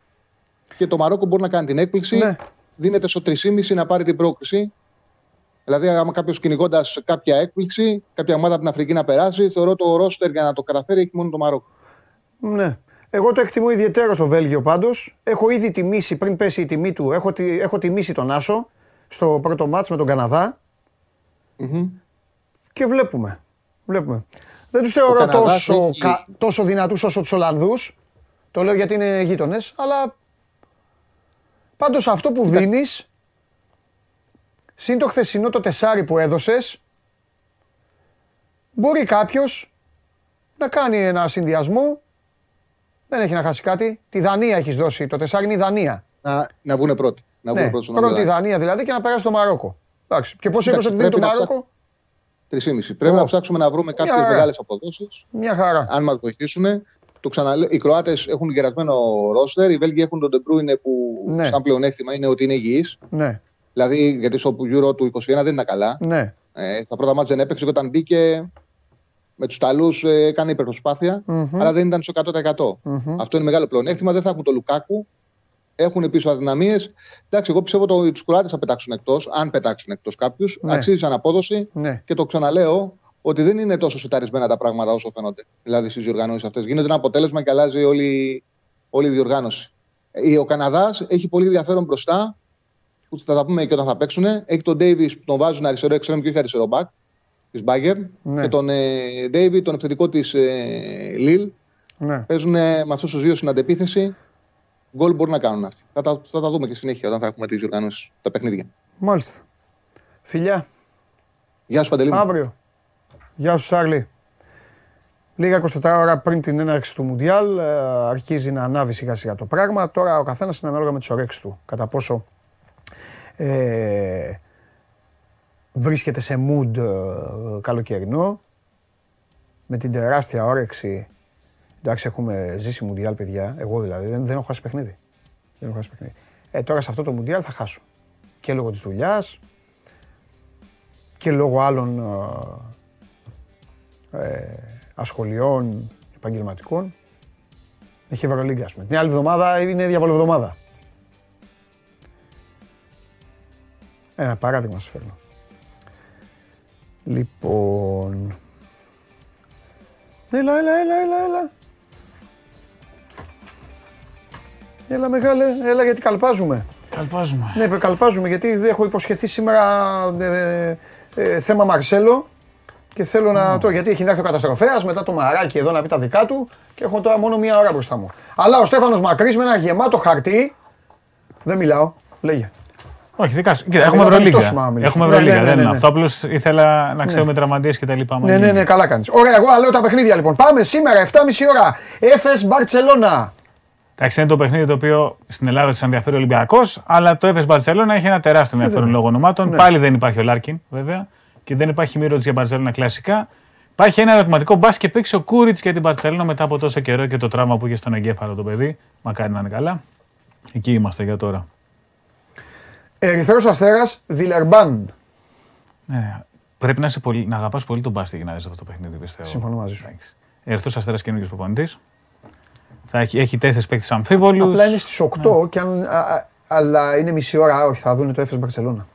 Και το Μαρόκο μπορεί να κάνει την έκπληξη. Ναι. Δίνεται στο τρία κόμμα πέντε να πάρει την πρόκριση. Δηλαδή, άμα κάποιος κυνηγώντας κάποια έκπληξη, κάποια ομάδα από την Αφρική να περάσει, θεωρώ το ρόστερ για να το καταφέρει έχει μόνο το Μαρόκο. Ναι. Εγώ το εκτιμώ ιδιαίτερα στο Βέλγιο πάντως. Έχω ήδη τιμήσει, πριν πέσει η τιμή του, έχω, τι, έχω τιμήσει τον Άσο στο πρώτο μάτς με τον Καναδά. Mm-hmm. Και βλέπουμε. βλέπουμε. Δεν τους θεωρώ τόσο, έχει... κα, τόσο δυνατούς όσο τους Ολλανδούς. Το λέω γιατί είναι γείτονες. Αλλά πάντως αυτό που δίνεις, συν το χθεσινό το τεσάρι που έδωσες, μπορεί κάποιος να κάνει ένα συνδυασμό. Δεν έχει να χάσει κάτι. Τη Δανία έχεις δώσει. Το τεσάρι είναι η Δανία. Να, να βγουν πρώτοι. Να βγουν ναι, πρώτοι πρώτη Δανία. Δανία δηλαδή και να περάσει το Μαρόκο. Εντάξει. Και πώς είπες ότι δίνει το Μαρόκο. Τρεις ήμιση. Πρέπει να ψάξουμε να βρούμε κάποιες μεγάλες αποδόσεις. Μια χαρά. Αν μας βοηθήσουν. Το ξαναλέ... Οι Κροάτες έχουν γερασμένο ρόστερ. Οι Βέλγοι έχουν τον Ντεμπρούινε που ναι. σαν πλεονέκτημα είναι ότι είναι υγιής. Ναι. Δηλαδή γιατί στο Euro του είκοσι ένα δεν ήταν καλά. Ναι. Ε, στα πρώτα μάτς δεν έπαιξε και όταν μπήκε. Με τους Ιταλούς έκανε υπερπροσπάθεια, mm-hmm. αλλά δεν ήταν στο εκατό τοις εκατό. Mm-hmm. Αυτό είναι μεγάλο πλεονέκτημα. Δεν θα έχουν τον Λουκάκου. Έχουν πίσω αδυναμίες. Εντάξει, εγώ πιστεύω ότι τους Κροάτες θα πετάξουν εκτός. Αν πετάξουν εκτός κάποιους, ναι. αξίζει σαν απόδοση. Ναι. Και το ξαναλέω ότι δεν είναι τόσο σιταρισμένα τα πράγματα όσο φαίνονται. Δηλαδή στις διοργανώσεις αυτές. Γίνεται ένα αποτέλεσμα και αλλάζει όλη, όλη η διοργάνωση. Ο Καναδάς έχει πολύ ενδιαφέρον μπροστά, που θα τα πούμε και όταν θα παίξουν. Έχει τον Ντέιβις που τον βάζουν αριστερό εξτρέμ και όχι αριστερό μπακ. Τη Μπάγερν ναι. και τον Ντέιβι, ε, τον επιθετικό τη ε, Λίλ. Ναι. Παίζουν ε, με αυτού του δύο στην αντεπίθεση. Γκολ μπορούν να κάνουν αυτοί. Θα τα, θα τα δούμε και συνέχεια όταν θα έχουμε τις διοργανώσεις, τα παιχνίδια. Μάλιστα. Φιλιά. Γεια σου, Παντελή. Αύριο. Γεια σου, Σάρλι. Λίγα είκοσι τέσσερις ώρα πριν την έναρξη του Μουντιάλ αρχίζει να ανάβει σιγά-σιγά το πράγμα. Τώρα ο καθένας είναι ανάλογα με τις ορέξεις του. Κατά πόσο. Ε, βρίσκεται σε mood καλοκαιρινό, με την τεράστια όρεξη. Εντάξει, έχουμε ζήσει Μουντιάλ, παιδιά, εγώ δηλαδή, δεν, δεν έχω χάσει παιχνίδι. Δεν έχω χάσει παιχνίδι. Ε, τώρα σε αυτό το Μουντιάλ θα χάσω. Και λόγω της δουλειάς, και λόγω άλλων ε, ασχολιών επαγγελματικών. Έχει Ευρωλίγκα, ας πούμε. Την άλλη εβδομάδα είναι διαβολοβδομάδα. Ένα παράδειγμα σας φέρνω. Λοιπόν... Έλα, έλα, έλα, έλα, έλα. Έλα, μεγάλε, έλα, γιατί καλπάζουμε. Καλπάζουμε. Ναι, καλπάζουμε, γιατί έχω υποσχεθεί σήμερα ε, ε, θέμα Μαρσέλο και θέλω mm. να το... Γιατί έχει να έρθει ο καταστροφέας, μετά το μαράκι εδώ να πει τα δικά του και έχω τώρα μόνο μία ώρα μπροστά μου. Αλλά ο Στέφανος Μακρύς με ένα γεμάτο χαρτί... Δεν μιλάω, λέγε. Όχι, δικάς. Κοίτα, έχουμε Ευρωλίγκα. Έχουμε Ευρωλίγκα. Δεν είναι αυτό. Απλώς ήθελα να ξέρω με τραυματίες και τα λοιπά. Ναι, ναι, ναι, καλά κάνεις. Ωραία, εγώ λέω τα παιχνίδια λοιπόν. Πάμε σήμερα, εφτά και μισή ώρα. Έφες Μπαρτσελώνα. Εντάξει, είναι το παιχνίδι το οποίο στην Ελλάδα σας ενδιαφέρει ο Ολυμπιακός, αλλά το Έφες Μπαρτσελώνα έχει ένα τεράστιο ενδιαφέρον λόγω ονομάτων. Πάλι δεν υπάρχει ο Λάρκιν, βέβαια, και δεν υπάρχει μύρο της για Μπαρτσελώνα κλασικά. Υπάρχει ένα ερωτηματικό μπάσκετ και παίξει ο Κούριτς για την Μπαρτσελώνα μετά από τόσο καιρό και το τραύμα που είχε στον εγκέφαλο το παιδί. Μακάρι να είναι καλά. Εκεί είμαστε για τώρα. Ερυθρός Αστέρας, Βιλερμπάν. Ναι, πρέπει να, είσαι πολύ, να αγαπάς πολύ τον μπάσκετ για να δεις αυτό το παιχνίδι, πιστεύω. Συμφωνώ μαζί σου. Ερυθρός Αστέρας καινούργιος προπονητής. Θα έχει, έχει τέσσερις παίκτες αμφίβολους. Απλά είναι στις οκτώ, ναι. και αν, α, αλλά είναι μισή ώρα, όχι, θα δουν το Έφες Μπαρτσελώνα.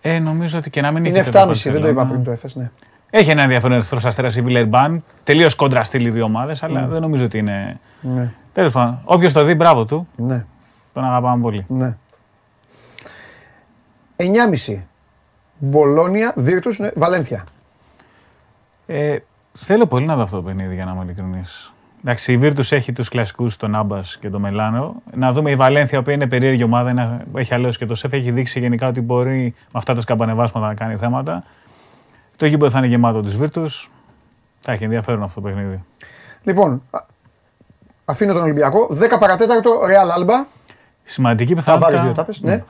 Ε, νομίζω ότι και να μην είναι. Είναι εφτά και μισή, δεν το είπα πριν το Έφες, ναι. Έχει ένα ενδιαφέρον Ερυθρός Αστέρας ή Βιλερμπάν. Τελείως κόντρα στυλ οι δύο ομάδες, αλλά mm. δεν νομίζω ότι είναι. Ναι. Τέλος πάντων, όποιος το δει, μπράβο του. Ναι. Τον αγαπάμε πολύ. Ναι. εννιά και μισή. Μπολόνια, Βίρτους, Βαλένθια. Ε, θέλω πολύ να δω αυτό το παιχνίδι για να είμαι ειλικρινής. Εντάξει, η Βίρτους έχει τους κλασικούς, τον Άμπας και τον Μελάνο. Να δούμε η Βαλένθια, η οποία είναι περίεργη ομάδα, είναι, έχει αλλιώς και το ΣΕΦ, έχει δείξει γενικά ότι μπορεί με αυτά τα σκαμπανεβάσματα να κάνει θέματα. Το γήπεδο θα είναι γεμάτο τους Βίρτους. Θα έχει ενδιαφέρον αυτό το παιχνίδι. Λοιπόν, αφήνω τον Ολυμπιακό. δέκα παρά τέταρτο, Ρεάλ Άλμπα. Σημαντική πιθανότητα ναι.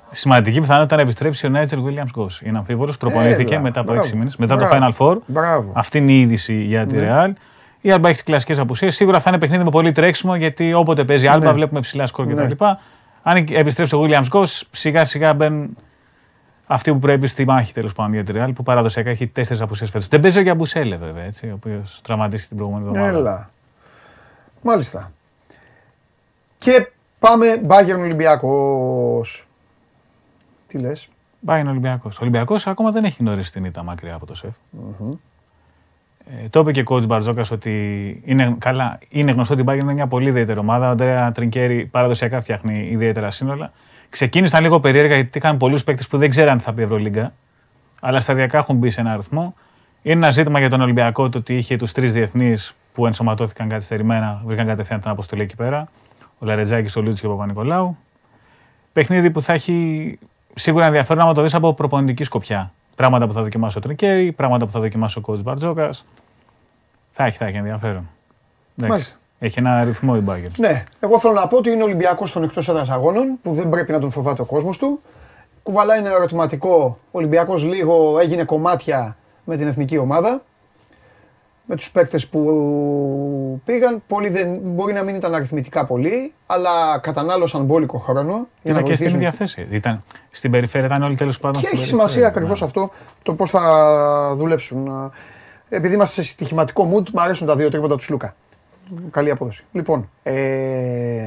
να επιστρέψει ο Νάιτζελ Γουίλιαμς Γκος. Είναι αμφίβολος, προπονήθηκε μετά από έξι μήνες, μετά μπράβο. Το Final Four. Μπράβο. Αυτή είναι η είδηση για τη Real. Ναι. Η Alba έχει τις κλασικές απουσίες. Σίγουρα θα είναι παιχνίδι με πολύ τρέξιμο γιατί όποτε παίζει Alba ναι. βλέπουμε ψηλά σκορ κτλ. Ναι. Αν επιστρέψει ο Γουίλιαμς Γκος, σιγά σιγά μπαίνουν αυτοί που πρέπει στη μάχη τέλος πάντων για τη Real που παραδοσιακά έχει τέσσερις απουσίες φέτος. Δεν παίζει ο Γιαμπουσέλε βέβαια, έτσι, ο οποίος τραυματίστηκε την προηγούμενη εβδομάδα. Έλα. Μάλιστα. Και πάμε Μπάγερν Ολυμπιακός. Τι λες? Μπάγερν Ολυμπιακός. Ο Ολυμπιακός ακόμα δεν έχει γνωρίσει την ήττα μακριά από το ΣΕΦ. Mm-hmm. Ε, το είπε και ο coach Μπαρτζόκας ότι είναι, καλά, είναι γνωστό ότι η Μπάγερν είναι μια πολύ ιδιαίτερη ομάδα. Ο Αντρέα Τρινκέρι παραδοσιακά φτιάχνει ιδιαίτερα σύνολα. Ξεκίνησαν λίγο περίεργα γιατί είχαν πολλούς παίκτες που δεν ξέραν τι θα πει η Ευρωλίγκα, αλλά σταδιακά έχουν μπει σε ένα αριθμό. Είναι ένα ζήτημα για τον Ολυμπιακό το ότι είχε τους τρεις διεθνείς που ενσωματώθηκαν καθυστερημένα, βρήκαν κατευθείαν την αποστολή εκεί πέρα. Ο Λαρετζάκης, ο Λούτσης και ο Παπα-Νικολάου. Παιχνίδι που θα έχει σίγουρα ενδιαφέρον να το δεις από προπονητική σκοπιά. Πράγματα που θα δοκιμάσει ο Τρικέρι, πράγματα που θα δοκιμάσει ο coach Μπαρτζόκας. Θα έχει, θα έχει ενδιαφέρον. Μάλιστα. Έχει ένα ρυθμό η Μπάγερν. Ναι, εγώ θέλω να πω ότι είναι Ολυμπιακός των εκτός έδρας αγώνων που δεν πρέπει να τον φοβάται ο κόσμος του. Κουβαλάει ένα ερωτηματικό. Ο Ολυμπιακός λίγο έγινε κομμάτια με την εθνική ομάδα. Με τους παίκτες που πήγαν, πολλοί δεν, μπορεί να μην ήταν αριθμητικά πολλοί, αλλά κατανάλωσαν μπόλικο χρόνο για να βοηθήσουν. Ήταν και στην διαθέση. Στην περιφέρεια ήταν όλοι τέλος πάντων. Και έχει σημασία ακριβώς αυτό το πώς θα δουλέψουν. Επειδή είμαστε σε στοιχηματικό mood, μου αρέσουν τα δύο τρίποντα του Λούκα. Καλή απόδοση. Λοιπόν. Ε...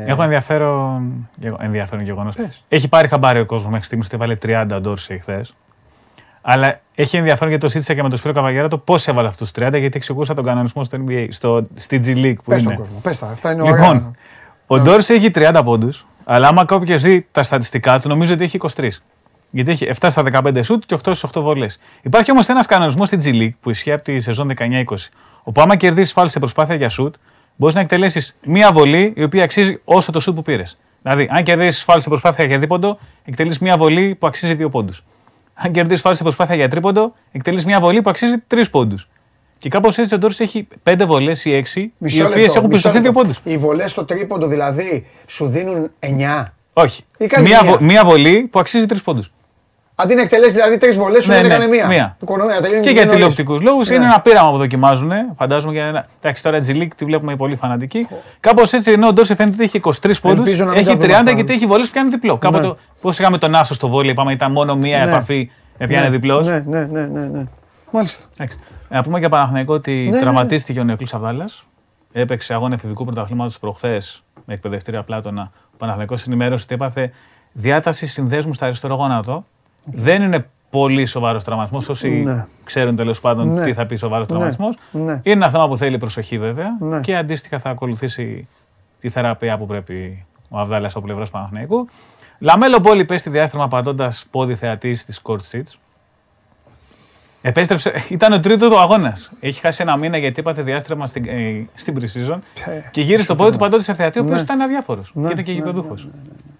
Έχω ενδιαφέρον, ενδιαφέρον γεγονός. Έχει πάρει χαμπάρι ο κόσμος μέχρι στιγμής ότι έβαλε τριάντα Ντόρση χθες. Αλλά έχει ενδιαφέρον γιατί το σύντησα και με τον Σπύρο Καβαγιαράτο πώς έβαλε αυτούς τους τριάντα, γιατί εξηγούσα τον κανονισμό στο εν μπι έι, στο, στη G League που πες είναι. Κόσμο, πες τα, αυτά είναι ωραία. Λοιπόν, ο Ντόρση έχει τριάντα πόντους, αλλά άμα κάποιος δει τα στατιστικά του, νομίζω ότι έχει είκοσι τρία. Γιατί έχει επτά στα δεκαπέντε σουτ και οκτώ στις οκτώ βολές. Υπάρχει όμως ένας κανονισμός στη G League που ισχύει από τη σεζόν δεκαεννιά είκοσι, όπου άμα κερδίσεις φάουλ σε προσπάθεια για σουτ, μπορείς να εκτελέσεις μία βολή η οποία αξίζει όσο το σουτ που πήρες. Δηλαδή, αν κερδίσεις φάουλ σε προσπάθεια για δίποντο, εκτελείς μία βολή που αξίζει δύο πόντους. Αν κερδίσεις φάουλ σε προσπάθεια για τρίποντο, εκτελείς μια βολή που αξίζει τρεις πόντους. Και κάπως έτσι ο Ντόρις έχει πέντε βολές ή έξι, οι οποίες έχουν πιστωθεί δύο πόντους. Οι βολές στο τρίποντο δηλαδή σου δίνουν εννιά. Όχι. Μια, βο, μια βολή που αξίζει τρεις πόντους. Αντί να εκτελέσει δηλαδή τρεις βολές, σου ναι, έκανε ναι, μία. Οικονομία, τελείω, και για τηλεοπτικούς λόγους ναι. Είναι ένα πείραμα που δοκιμάζουν. Φαντάζομαι για ένα. Εντάξει, τώρα G League τη βλέπουμε πολύ φανατική. Oh. Κάπως έτσι ενώ ο Ντόρση φαίνεται ότι έχει είκοσι τρεις πόντους, έχει τριάντα γιατί έχει βολές που πιάνει διπλό. Ναι. Κάποτε πώς είχαμε τον Άσο στο βόλι, είπαμε ήταν μόνο μία ναι. επαφή, πιάνει ναι. διπλός. Ναι, ναι, ναι, ναι, ναι. Μάλιστα. Εντάξει. Να πούμε για Παναθηναϊκό ότι ναι, τραυματίστηκε ναι. ο Νεοκλής Αβδάλλας. Έπαιξε αγώνα εφηβικού πρωταθλήματος προχθές με εκπαιδευτήρια Πλάτωνα. Ο Παναθηναϊκός ενημέρωσε ότι έπαθε διάταση συνδέσμου στα αριστερό γόνατο. Okay. Δεν είναι πολύ σοβαρός τραυματισμός, όσοι ναι. ξέρουν τέλος πάντων ναι. τι θα πει σοβαρός ναι. τραυματισμός. Ναι. Είναι ένα θέμα που θέλει προσοχή βέβαια ναι. και αντίστοιχα θα ακολουθήσει τη θεραπεία που πρέπει ο Αβδάλλας από πλευράς Παναθηναϊκού. Λαμέλο Μπόλι πέσει διάστημα πατώντας πόδι θεατή στις court seats. Επέστρεψε, ήταν ο τρίτος του αγώνας. Έχει χάσει ένα μήνα γιατί έπαθε διάστρεμα στην, ε, στην pre-season και γύρισε το πόδι του πατώντας σε θεατή, ο οποίος ναι. ήταν αδιάφορος ναι. και ήταν και γηπεδούχος. Ναι. Ναι. Ναι. Ναι.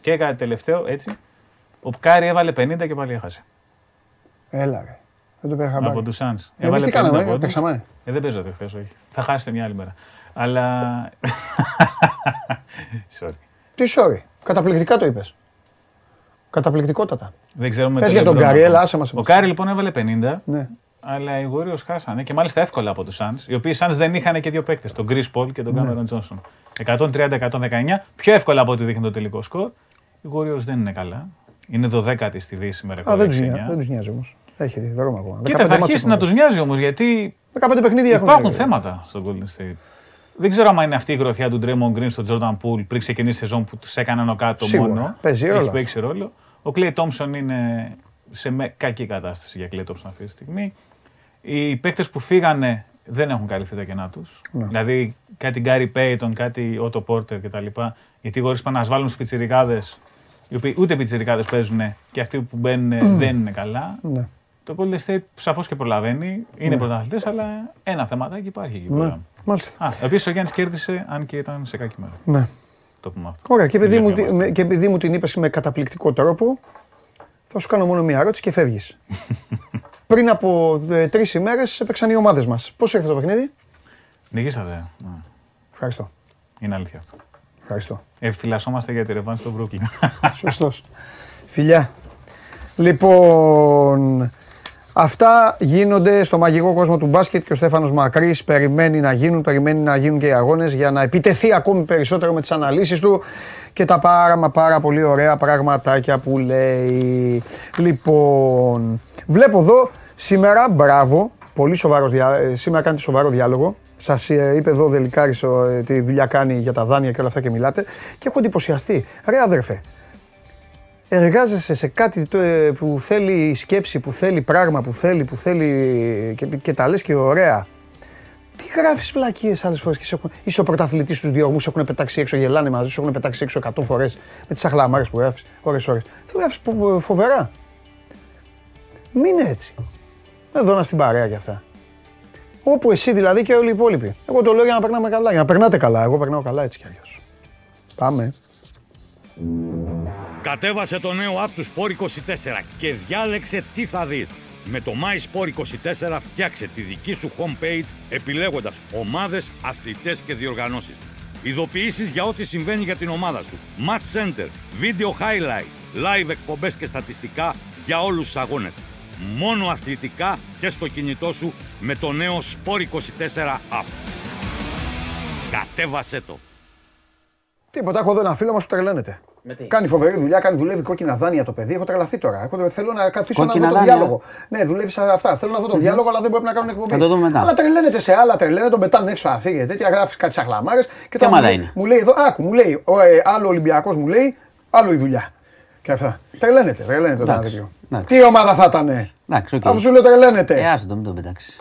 Και έκανε τελευταίο έτσι. Ο Πκάρι έβαλε πενήντα και πάλι έχασε. Έλα ρε. Δεν το πέχαμε. Από τους Σανς. Εμείς τι κάναμε, παίξαμε. Ε, δεν παίζατε χθες, όχι. Θα χάσετε μια άλλη μέρα. Αλλά... sorry. Τι sorry. Καταπληκτικά το είπες. Καταπληκτικότατα. Δεν ξέρουμε. Πες για τον Κάρι, έλα, άσε μας. Ο Κάρι λοιπόν έβαλε πενήντα, ναι. αλλά οι Warriors χάσανε και μάλιστα εύκολα από τους Suns, οι οποίοι Suns δεν είχαν και δύο παίκτες, τον Chris Paul και τον Cameron Johnson. εκατόν τριάντα εκατόν δεκαεννιά, πιο εύκολα από ό,τι δείχνει το τελικό σκορ. Οι Warriors δεν είναι καλά. Είναι δωδέκατη στη Δύση σήμερα. Α, δεν τους νοιάζει όμως. Έχει δρόμο ακόμα. Κοίτα, θα αρχίσει να τους νοιάζει όμως γιατί υπάρχουν θέματα στο Golden State. Δεν ξέρω αν είναι αυτή η γροθιά του Draymond Green στο Jordan Poole πριν ξεκινήσει η σεζόν που τους έκαναν ο κάτω μόνο. Έχει παίξει ρόλο. Ο Clay Thompson είναι σε κακή κατάσταση για Clay Thompson αυτή τη στιγμή. Οι παίκτες που φύγανε δεν έχουν καλυφθεί τα κενά τους. Δηλαδή κάτι Gary Payton, κάτι Otto Porter κτλ. Γιατί οι Warriors πάνε να βάλουν πιτσιρικάδες. Οι οποίοι ούτε πιτσιρικάδες παίζουν και αυτοί που μπαίνουν δεν είναι καλά. Ναι. Το Golden State σαφώς και προλαβαίνει, είναι ναι. πρωταθλητές, αλλά ένα θεματάκι υπάρχει εκεί πέρα. Ναι. Μάλιστα. Α, επίσης ο Γιάννης κέρδισε, αν και ήταν σε κακή μέρα. Ναι. Το πούμε αυτό. Ωραία, και επειδή, μου, και επειδή μου την είπες με καταπληκτικό τρόπο, θα σου κάνω μόνο μία ερώτηση και φεύγεις. Πριν από ε, τρεις ημέρες έπαιξαν οι ομάδες μας. Πώς ήρθε το παιχνίδι? Νικήσατε. Ναι. Ευχαριστώ. Είναι αλήθεια αυτό. Ευχαριστώ. Επιφυλασσόμαστε για τη ρεβάνς στο Μπρούκλιν. Σωστός. Φιλιά. Λοιπόν, αυτά γίνονται στο μαγικό κόσμο του μπάσκετ και ο Στέφανος Μακρύς περιμένει να γίνουν, περιμένει να γίνουν και οι αγώνες για να επιτεθεί ακόμη περισσότερο με τις αναλύσεις του και τα πάρα μα πάρα πολύ ωραία πραγματάκια που λέει. Λοιπόν, βλέπω εδώ σήμερα, μπράβο, πολύ σοβαρός διάλογος, σήμερα κάνετε σοβαρό διάλογο. Σας είπε εδώ ο Δελικάρης τι δουλειά κάνει για τα δάνεια και όλα αυτά και μιλάτε. Και έχω εντυπωσιαστεί. Ρε αδερφέ, εργάζεσαι σε κάτι που θέλει σκέψη, που θέλει πράγμα, που θέλει, που θέλει και, και τα λες και ωραία. Τι γράφεις βλακίες άλλες φορές και σε έχουν... Είσαι ο πρωταθλητής στους διοργμούς, έχουν πετάξει έξω, γελάνε μαζί, σου έχουν πετάξει έξω εκατό φορές με τις αχλαμάρες που γράφεις, ώρες ώρες. Θα γράφεις φοβερά. Μην είναι έτσι. Εδώ να στην παρέα κι αυτά. Όπου εσύ δηλαδή και όλοι οι υπόλοιποι. Εγώ το λέω για να περνάμε καλά, για να περνάτε καλά. Εγώ περνάω καλά έτσι κι αλλιώς. Πάμε. Κατέβασε το νέο app του σπορ είκοσι τέσσερα και διάλεξε τι θα δεις. Με το μάι σπορ είκοσι τέσσερα φτιάξε τη δική σου homepage επιλέγοντας ομάδες, αθλητές και διοργανώσεις. Ειδοποιήσεις για ό,τι συμβαίνει για την ομάδα σου. Match Center, Video Highlight, Live εκπομπές και στατιστικά για όλους τους αγώνες. Μόνο αθλητικά και στο κινητό σου με το νέο σπορ είκοσι τέσσερα app. Κατέβασέ το. Τίποτα, έχω εδώ ένα φίλο μας που τρελαίνεται. Κάνει φοβερή δουλειά, κάνει δουλεύει κόκκινα δάνεια το παιδί. Έχω τρελαθεί τώρα. Έχω, θέλω να καθίσω κόκκινα να δω το δάνεια. Διάλογο. Ναι, δουλεύει σαν αυτά. Θέλω να δω το διάλογο, αλλά δεν μπορεί να κάνω εκπομπή. Αλλά τρελαίνεται σε άλλα, τρελαίνεται, τον πετάνε έξω αυτή και τέτοια. Γράφει κάτι σαχλαμάρες. Και τώρα μου λέει, μου λέει εδώ, άκου, μου λέει, ο, ε, άλλο Ολυμπιακός μου λέει, άλλο η δουλειά. Και αυτά. Τρελαίνεται, τρελαίνεται το δάνειο. Τι ομάδα θα ήταν. Αφού σου λέω τρελαίνεται. Ε, άστο, μην τον πετάξει.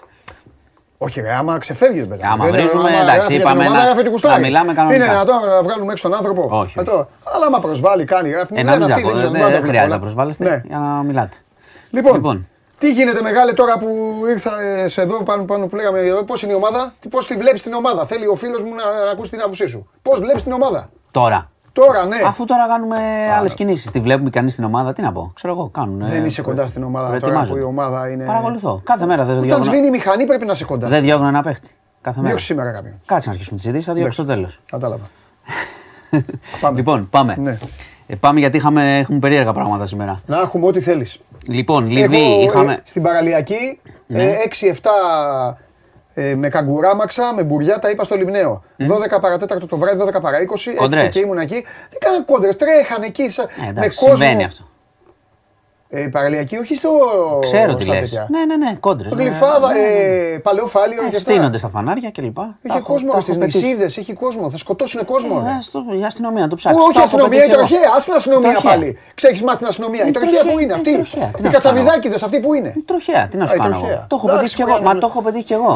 Όχι, ρε, άμα ξεφεύγει δεν πετάει. Άμα βρίζουμε, εντάξει, είπαμε να μιλάμε κανονικά. Είναι δυνατόν να βγάλουμε έξω τον άνθρωπο. Όχι. Αλλά άμα προσβάλλει, κάνει, γράφει. Δεν χρειάζεται να προσβάλλεστε για να μιλάτε. Λοιπόν, τι γίνεται μεγάλε τώρα που ήρθα εδώ πάνω που λέγαμε, πώς είναι η ομάδα, πώς τη βλέπεις την ομάδα. Θέλει ο φίλος μου να ακούσει την άποψή σου. Πώς βλέπεις την ομάδα. Τώρα. Τώρα, ναι. Αφού τώρα κάνουμε άλλες κινήσεις, τη βλέπουμε κι εμείς την ομάδα, τι να πω. Ξέρω εγώ, κάνουν. Δεν είσαι κοντά στην ομάδα τώρα που η ομάδα είναι. Παρακολουθώ. Κάθε μέρα δεν διώγουν. Όταν σβήνει η μηχανή πρέπει να είσαι κοντά. Δεν διώγουν ένα παίχτη. Κάθε μέρα. Διώξει σήμερα κάποιον. Κάτσε να αρχίσουμε τις ειδήσεις, θα διώξει στο τέλος. Κατάλαβα. Λοιπόν, πάμε. Πάμε γιατί είχαμε περίεργα πράγματα σήμερα. Να έχουμε ό,τι θέλεις. Λοιπόν, Λιβύη είχαμε. Στην παραλιακή έξι εφτά. Ε, με καγκουράμαξα, με μπουριάτα, είπα στο Λιμναίο. Mm. δώδεκα παρά τέταρτο το βράδυ, δώδεκα παρά είκοσι. Κοντρές. Έτσι και ήμουν εκεί. Δεν κάνανε κόντρες, τρέχανε εκεί. Σα... Ε, εντάξει, με συμβαίνει κόσμο... αυτό. Ε, παραλιακή, όχι στο. Ξέρω τι λες. Ναι, ναι, ναι, κόντρες. Το Γλυφάδα, ναι, ναι, ναι. Ε, Παλαιοφάλιο. Ε, στείνονται στα φανάρια κλπ. Έχει κόσμο στις νησίδες, έχει κόσμο. Θα σκοτώσουν κόσμο. Ε, ε, στο, η αστυνομία, το ψάχνει. Όχι, η αστυνομία, η τροχέα. Ας την αστυνομία πάλι. Ξέρεις, μάθει την αστυνομία. Η τροχέα που είναι αυτή. Οι κατσαβιδάκηδες αυτοί που είναι. Η τροχέα, τι να σου κάνω. Το έχω πετύχει κι εγώ. Μα το έχω πετύχει κι εγώ.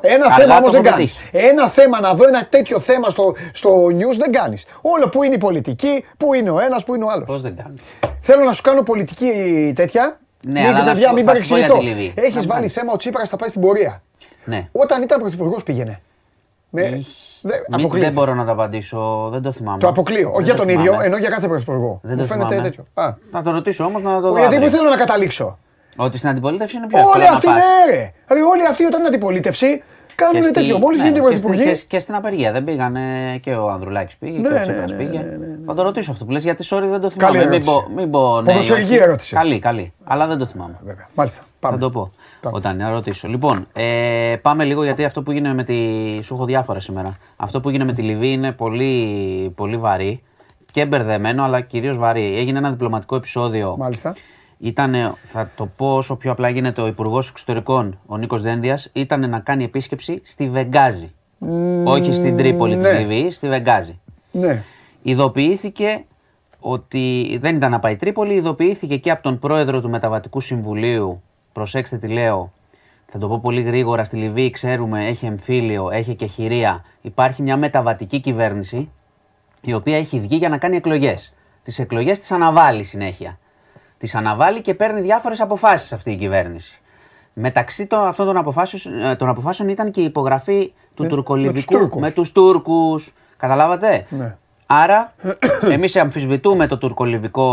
Ένα θέμα όμως δεν κάνει. Ένα θέμα να δω ένα τέτοιο θέμα στο νιους δεν κάνει. Όλο που είναι η πολιτική, που είναι ο ένα, που είναι ο άλλο. Πώ δεν κάνει. Θέλω να σου κάνω πολιτική. Τέτοια. Ναι, ναι, παιδιά, μην παρεξηγηθώ. Έχεις βάλει θέμα ο Τσίπρας θα πάει στην πορεία. Ναι. Όταν ήταν πρωθυπουργός πήγαινε. Με... Μην, δεν μπορώ να τα απαντήσω, δεν το θυμάμαι. Το αποκλείω. Όχι για τον θυμάμαι. ίδιο, ενώ για κάθε πρωθυπουργό. Δεν μου το φαίνεται θυμάμαι. τέτοιο. Α. Να τον ρωτήσω όμως να το δω. Γιατί δεν θέλω να καταλήξω. Ότι στην αντιπολίτευση είναι πιο εύκολο. Όλοι αυτοί, ναι, ρε. Όλοι αυτοί όταν είναι αντιπολίτευση. Κάνουν τέτοιο. Μόλις γίνεται πρωθυπουργή. Και στην απεργία δεν πήγανε και ο Ανδρουλάκης πήγε και ο Τσίπρας πήγε. Θα το ρωτήσω αυτό που λες γιατί sorry δεν το θυμάμαι. Μην πω ναι. Ποδοσφαιρική ερώτηση. Καλή, καλή. Αλλά δεν το θυμάμαι. Βέβαια. Μάλιστα. Θα το πω όταν ρωτήσω. Λοιπόν, πάμε λίγο γιατί αυτό που γίνεται με τη. Σου έχω διάφορα σήμερα. Αυτό που γίνεται με τη Λιβύη είναι πολύ βαρύ και μπερδεμένο αλλά κυρίως βαρύ. Έγινε ένα διπλωματικό επεισόδιο. Μάλιστα. Ήτανε, θα το πω όσο πιο απλά γίνεται, ο Υπουργός Εξωτερικών, ο Νίκος Δένδιας, ήτανε να κάνει επίσκεψη στη Βεγγάζη. Mm, Όχι στην Τρίπολη, ναι, της Λιβύης, στη Βεγγάζη. Ναι. Ειδοποιήθηκε ότι δεν ήταν να πάει η Τρίπολη, ειδοποιήθηκε και από τον πρόεδρο του Μεταβατικού Συμβουλίου. Προσέξτε τι λέω, θα το πω πολύ γρήγορα, στη Λιβύη ξέρουμε, έχει εμφύλιο, έχει και χειρία. Υπάρχει μια μεταβατική κυβέρνηση, η οποία έχει βγει για να κάνει εκλογές. Τις εκλογές τις αναβάλει συνέχεια. Τις αναβάλει και παίρνει διάφορες αποφάσεις αυτή η κυβέρνηση. Μεταξύ των, αυτών των αποφάσεων, των αποφάσεων ήταν και η υπογραφή του με, τουρκολιβικού με τους Τούρκους. Καταλάβατε. Ναι. Άρα εμείς αμφισβητούμε το τουρκολιβικό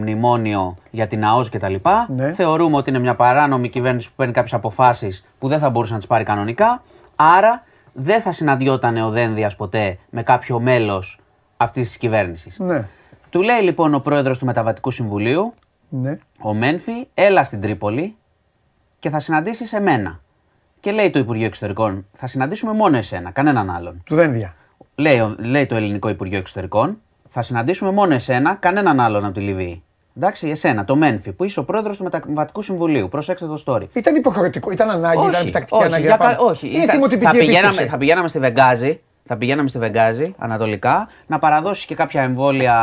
μνημόνιο για την ΑΟΣ κτλ. Ναι. Θεωρούμε ότι είναι μια παράνομη κυβέρνηση που παίρνει κάποιες αποφάσεις που δεν θα μπορούσε να τις πάρει κανονικά. Άρα δεν θα συναντιόταν ο Δένδιας ποτέ με κάποιο μέλος αυτής της κυβέρνησης. Ναι. Του λέει λοιπόν ο πρόεδρος του Μεταβατικού Συμβουλίου. Ναι. Ο Μέμφυ, έλα στην Τρίπολη και θα συναντήσεις εμένα. Και λέει το Υπουργείο Εξωτερικών, θα συναντήσουμε μόνο εσένα, κανέναν άλλον. Του Δένδια. Λέει, λέει το Ελληνικό Υπουργείο Εξωτερικών, θα συναντήσουμε μόνο εσένα, κανέναν άλλον από τη Λιβύη. Εντάξει, εσένα, το Μέμφυ, που είσαι ο πρόεδρος του Μεταβατικού Συμβουλίου. Προσέξτε το story. Ήταν υποχρεωτικό, ήταν ανάγκη, όχι, ήταν επιτακτική ανάγκη. Όχι, όχι. Ήταν, θα, πηγαίναμε, θα πηγαίναμε στη Βεγγάζη Θα πηγαίναμε στη Βεγγάζη, ανατολικά, να παραδώσει και κάποια εμβόλια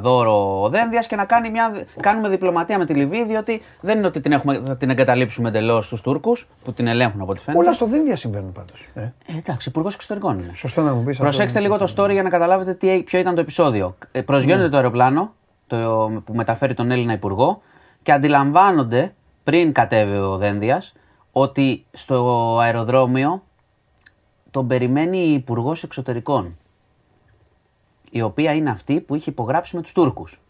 δώρο ο Δένδιας και να κάνει μια, κάνουμε διπλωματία με τη Λιβύη, διότι δεν είναι ότι την έχουμε, θα την εγκαταλείψουμε εντελώς στους Τούρκους που την ελέγχουν από ό,τι φαίνεται. Όλα στο Δένδια συμβαίνουν πάντως. Ε. Ε, εντάξει, υπουργός εξωτερικών είναι. Σωστό να μου πεις. Προσέξτε αυτό, λίγο το story για να καταλάβετε τι, ποιο ήταν το επεισόδιο. Ε, προσγειώνεται mm. το αεροπλάνο το, που μεταφέρει τον Έλληνα υπουργό και αντιλαμβάνονται πριν κατέβει ο Δένδιας ότι στο αεροδρόμιο τον περιμένει η Υπουργός Εξωτερικών, η οποία είναι αυτή που είχε υπογράψει με τους Τούρκους.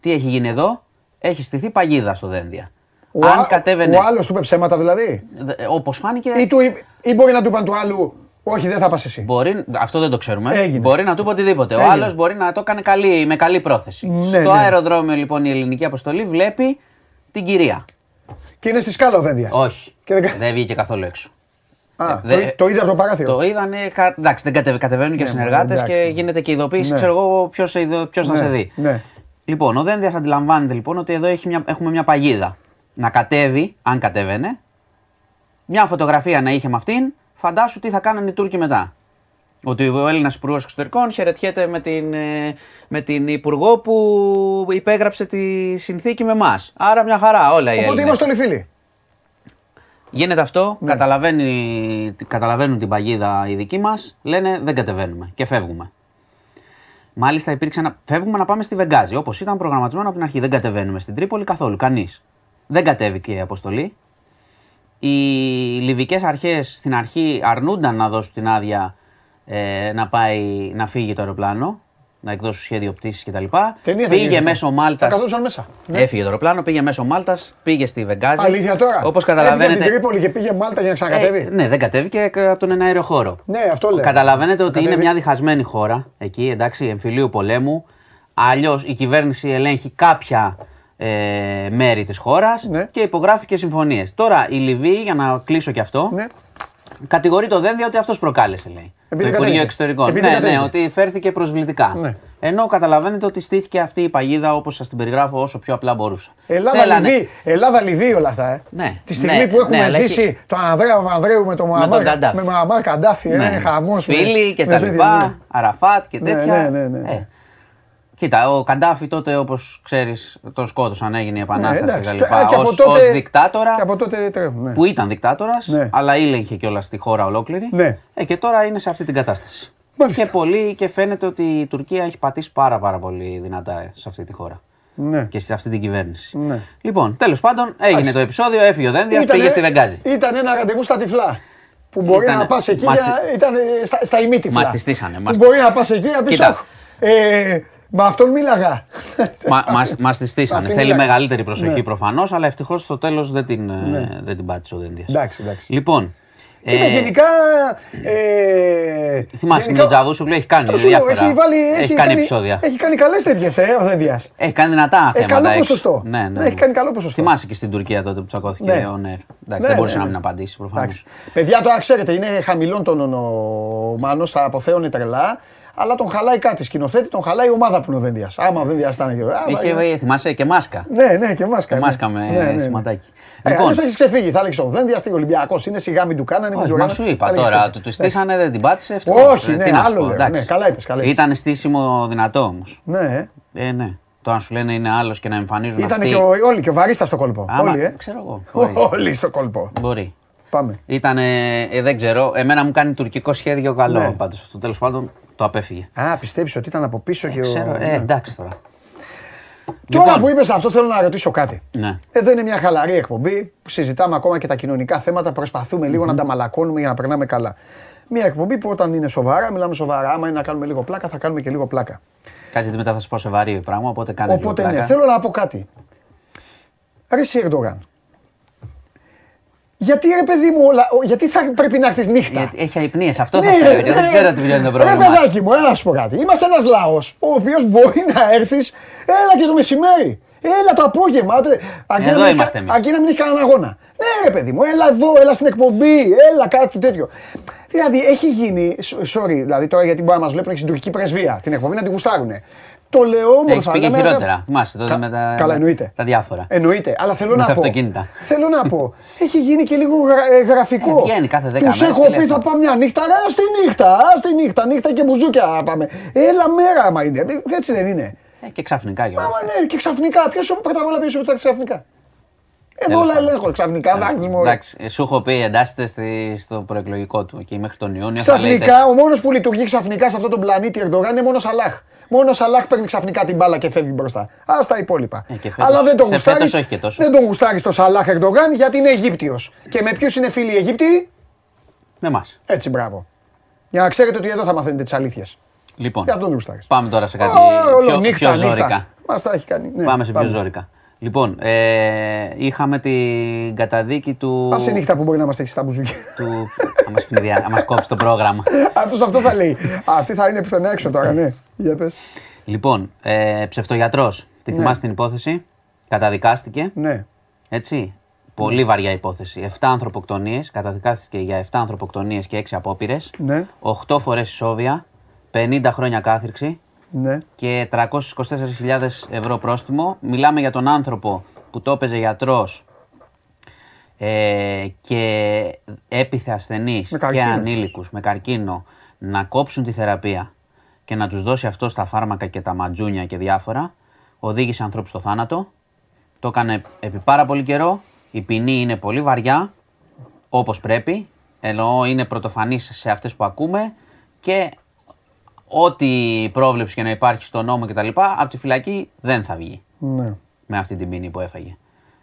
Τι έχει γίνει εδώ, έχει στηθεί παγίδα στο Δένδια. Ο, αν α, κατέβαινε... ο άλλος του είπε ψέματα δηλαδή. Ε, όπως φάνηκε... Ή, του, ή μπορεί να του είπαν του άλλου, όχι δεν θα πας εσύ. Μπορεί, αυτό δεν το ξέρουμε. Έγινε. Μπορεί να του είπε οτιδήποτε. Έγινε. Ο άλλος μπορεί να το έκανε καλή, με καλή πρόθεση. Ναι, στο ναι. αεροδρόμιο λοιπόν η ελληνική αποστολή βλέπει την κυρία. Και είναι στη σκάλα ο Δένδιας. Όχι, δεν... δεν βγήκε καθόλου έξω. Α, δε, το, το είδα από το παράθυρο. Το είδανε. Εντάξει, δεν κατεβαίνουν και ναι, συνεργάτες και γίνεται και ειδοποίηση. Ναι. Ξέρω εγώ ποιος, ποιος ναι, θα σε δει. Ναι. Λοιπόν, ο Δένδιας αντιλαμβάνεται λοιπόν ότι εδώ έχει μια, έχουμε μια παγίδα. Να κατέβει, αν κατέβαινε, μια φωτογραφία να είχε με αυτήν, φαντάσου τι θα κάνανε οι Τούρκοι μετά. Ότι ο Έλληνας Υπουργός Εξωτερικών χαιρετιέται με την, με την Υπουργό που υπέγραψε τη συνθήκη με εμάς. Άρα μια χαρά όλα οι Έλληνες. Οπότε είμαστε όλοι φίλοι. Γίνεται αυτό, ναι. καταλαβαίνουν την παγίδα οι δικοί μας, λένε δεν κατεβαίνουμε και φεύγουμε. Μάλιστα υπήρξε ένα... Φεύγουμε να πάμε στη Βεγγάζη, όπως ήταν προγραμματισμένο από την αρχή. Δεν κατεβαίνουμε στην Τρίπολη καθόλου, κανείς. Δεν κατέβηκε η αποστολή. Οι λιβικές αρχές στην αρχή αρνούνταν να δώσουν την άδεια ε, να, πάει, να φύγει το αεροπλάνο, να εκδώσουν σχέδιο πτήσης κτλ. Πήγε μέσω Μάλτας. Καθόντουσαν μέσα. Έφυγε το αεροπλάνο, πήγε μέσω Μάλτας, πήγε στη Βεγγάζη. Αλήθεια τώρα. Όπως καταλαβαίνετε. Έφυγε την Τρίπολη και πήγε Μάλτα για να ξανακατέβει. Ε, ναι, δεν κατέβηκε από τον εναέριο χώρο. Ναι, αυτό λέω. Καταλαβαίνετε ότι κατέβη. Είναι μια διχασμένη χώρα εκεί, εντάξει, εμφυλίου πολέμου. Αλλιώς η κυβέρνηση ελέγχει κάποια ε, μέρη της χώρας ναι. και υπογράφει και συμφωνίες. Τώρα η Λιβύη, για να κλείσω κι αυτό. Ναι. Κατηγορεί το Δένδια ότι αυτός προκάλεσε, λέει. Επειδή το Υπουργείο Εξωτερικών. Ναι, κατέβη. ναι, ότι φέρθηκε προσβλητικά. Ναι. Ενώ καταλαβαίνετε ότι στήθηκε αυτή η παγίδα όπως σας την περιγράφω όσο πιο απλά μπορούσα. Ελλάδα-Λιβύη Ελλάδα, όλα αυτά. Ε. Ναι. Τη στιγμή ναι, που έχουμε ναι, ζήσει και... τον Ανδρέα Παπανδρέου με τον Μουαμάρ Καντάφη. Ναι. Ε, χαμός, φίλοι με, και με τα λοιπά. Ναι. Αραφάτ και τέτοια. Ναι, ναι, ναι, ναι. Ε. Κοίτα, ο Καντάφη τότε, όπως ξέρεις, τον σκότωσαν, έγινε η Επανάσταση κτλ. Ως δικτάτορα. Και από τότε τρέχουν. Ναι. Που ήταν δικτάτορας, ναι. αλλά ήλεγχε κιόλας στη χώρα ολόκληρη. Ναι. Ε, και τώρα είναι σε αυτή την κατάσταση. Μάλιστα. Και πολύ, και φαίνεται ότι η Τουρκία έχει πατήσει πάρα, πάρα πολύ δυνατά σε αυτή τη χώρα. Ναι. Και σε αυτή την κυβέρνηση. Ναι. Λοιπόν, τέλος πάντων, έγινε Άχι. το επεισόδιο, έφυγε ο Δένδιας, πήγε στη Βεγγάζη. Ήταν ένα ραντεβού στα τυφλά. Που μπορεί Ήτανε, να πας εκεί. Μαστι... Για... Ήταν στα, στα ημίτυφλα. Μας τη στήσανε. Που μπορεί να πας εκεί να πεις. Μα αυτόν μίλαγα. Μας τη στήσανε. Θέλει μεγαλύτερη προσοχή ναι. προφανώς, αλλά ευτυχώς στο τέλος δεν την, ναι. δεν την πάτησε ο Δένδιας. Εντάξει, εντάξει. Λοιπόν. Και ε, γενικά. Ε, θυμάσαι γενικά, με τον Τζαβού σου λέει έχει κάνει διάφορα. Έχει, βάλει, έχει, έχει κάνει, κάνει επεισόδια. Έχει κάνει καλές τέτοιες, ε, ο Δένδιας. Έχει κάνει δυνατά θέματα. Καλό ποσοστό. Ναι, ναι. Έχει κάνει καλό ποσοστό. Θυμάσαι και στην Τουρκία τότε που τσακώθηκε ναι. ο Νέρ. Εντάξει, ναι, δεν μπορούσε ναι, ναι. να μην απαντήσει προφανώς. Παιδιά, τώρα ξέρετε, είναι χαμηλών τόνων ο Μάνος, θα αποθέωνε τρελά. Αλλά τον χαλάει κάτι σκηνοθέτη, τον χαλάει η ομάδα που είναι ο Δένδιας. Άμα ο Δένδιας ήταν και βέβαια. Είχε, θυμάσαι, και μάσκα. Ναι, ναι, και μάσκα. Και μάσκα ναι. με ναι, ναι. σηματάκι. Ε, λοιπόν, έχει ξεφύγει, θα έλεγε ο Δένδιας, τι Ολυμπιακός είναι, σιγά μην του κάνανε. Όχι, μα σου είπα τώρα, του στήσανε, δεν την πάτησε. Όχι, ναι, άλλο. Καλά είπες, καλά. Ήταν στήσιμο δυνατό όμως. Ναι. Ε, ναι. Τώρα να σου λένε είναι άλλος και να εμφανίζουν. Ήταν και όλοι και ο Βαρίστας στο κόλπο. Όλοι, ξέρω εγώ. Όλοι στο κόλπο. Μπορεί. Πάμε. Ήτανε, ε, δεν ξέρω, εμένα μου κάνει τουρκικό σχέδιο καλό ναι. πάντως. Αυτό τέλος πάντων το απέφυγε. Α, πιστεύεις ότι ήταν από πίσω ε, και ξέρω, ο... Ε, εντάξει τώρα. Τώρα λοιπόν, που είπες αυτό θέλω να ρωτήσω κάτι. Ναι. Εδώ είναι μια χαλαρή εκπομπή που συζητάμε ακόμα και τα κοινωνικά θέματα, προσπαθούμε λίγο mm-hmm. να τα μαλακώνουμε για να περνάμε καλά. Μια εκπομπή που όταν είναι σοβαρά, μιλάμε σοβαρά, άμα είναι να κάνουμε λίγο πλάκα, θα κάνουμε και λίγο πλάκα. Κάτσε μετά θα σας πω σοβαρή πράγμα, οπότε κάνε λίγο πλάκα. Οπότε ναι, θέλω να πω κάτι. Ρε Ερντογάν. Γιατί ρε παιδί μου, όλα, γιατί θα πρέπει να έρθεις νύχτα. Γιατί έχει αϊπνίες, αυτό θα σου λέω. Δεν ξέρω τι είναι το πρόβλημα. Ρε παιδάκι μου, έλα να σου πω κάτι. Είμαστε ένας λαός, ο οποίος μπορεί να έρθεις, έλα και το μεσημέρι. Έλα το απόγευμα. Εδώ είμαστε εμείς. Αρκεί να μην έχει κανένα αγώνα. Ναι ρε παιδί μου, έλα εδώ, έλα στην εκπομπή, έλα κάτι τέτοιο. Δηλαδή έχει γίνει, sorry, δηλαδή τώρα γιατί μπορεί να μας βλέπουν και στην τουρκική πρεσβεία. Την εκπομπή να την γουστάρουνε. Το λέω όμορφα. Έχει πει και χειρότερα. Θυμάσαι τότε με τα, καλά, εννοείται. Τα διάφορα. Εννοείται. Αλλά θέλω να, να πω. Θέλω να πω. Έχει γίνει και λίγο γρα, γραφικό. Βγαίνει κάθε δέκα μέρες. Τους έχω πει θα πάμε μια νύχτα. Α τη νύχτα. Α τη νύχτα. Νύχτα και μπουζούκια πάμε. Έλα μέρα μα είναι. Έτσι δεν είναι. Ε, και ξαφνικά κιόλα. Ναι, και ξαφνικά. Ποιο σου πέταγε όλα πίσω από ξαφνικά. Εγώ όλα ελέγχω ξαφνικά. Εντάξει, σου έχω πει εντάσσεται στο προεκλογικό του εκεί μέχρι τον Ιούνιο. Ξαφνικά, ο μόνος που λειτουργεί ξαφνικά σε αυτόν τον πλανήτη Ερντογάν είναι μόνο Σαλάχ. Μόνο Σαλάχ παίρνει ξαφνικά την μπάλα και φεύγει μπροστά. Α τα υπόλοιπα. Αλλά δεν τον γουστάρεις. Δεν τον γουστάρεις τον Σαλάχ Ερντογάν γιατί είναι Αιγύπτιος. Και με ποιους είναι φίλοι οι Αιγύπτιοι? Με εμάς. Έτσι, μπράβο. Για να ξέρετε ότι εδώ θα μαθαίνετε τις αλήθειες. Λοιπόν, πάμε τώρα σε κάτι πιο ζώρικα. Μας τα έχει κάνει. Πάμε σε πιο ζώρικα. Λοιπόν, ε, είχαμε την καταδίκη του. Άσε νύχτα που μπορεί να μας έχει στα μπουζούκια. Να μας κόψει το πρόγραμμα. Αυτός αυτό θα λέει. Αυτή θα είναι πιθανά έξω τώρα, ναι. Για πες. Λοιπόν, ε, ψευτογιατρός. Τη θυμάσαι την υπόθεση. Καταδικάστηκε. Ναι. Έτσι. Πολύ βαριά υπόθεση. εφτά ανθρωποκτονίες. Καταδικάστηκε για εφτά ανθρωποκτονίες και έξι απόπειρες. Ναι. οκτώ φορές ισόβια. πενήντα χρόνια κάθριξη. Ναι. Και τριακόσιες είκοσι τέσσερις χιλιάδες ευρώ πρόστιμο. Μιλάμε για τον άνθρωπο που το έπαιζε γιατρός ε, και έπιθε ασθενείς και ανήλικους με καρκίνο να κόψουν τη θεραπεία και να τους δώσει αυτό στα φάρμακα και τα ματζούνια και διάφορα. Οδήγησε ανθρώπους στο θάνατο. Το έκανε επί πάρα πολύ καιρό. Η ποινή είναι πολύ βαριά, όπως πρέπει. Εννοώ είναι πρωτοφανής σε αυτές που ακούμε και ό,τι πρόβλεψη και να υπάρχει στον νόμο κτλ. Από τη φυλακή δεν θα βγει. Ναι. Με αυτή την ποινή που έφαγε.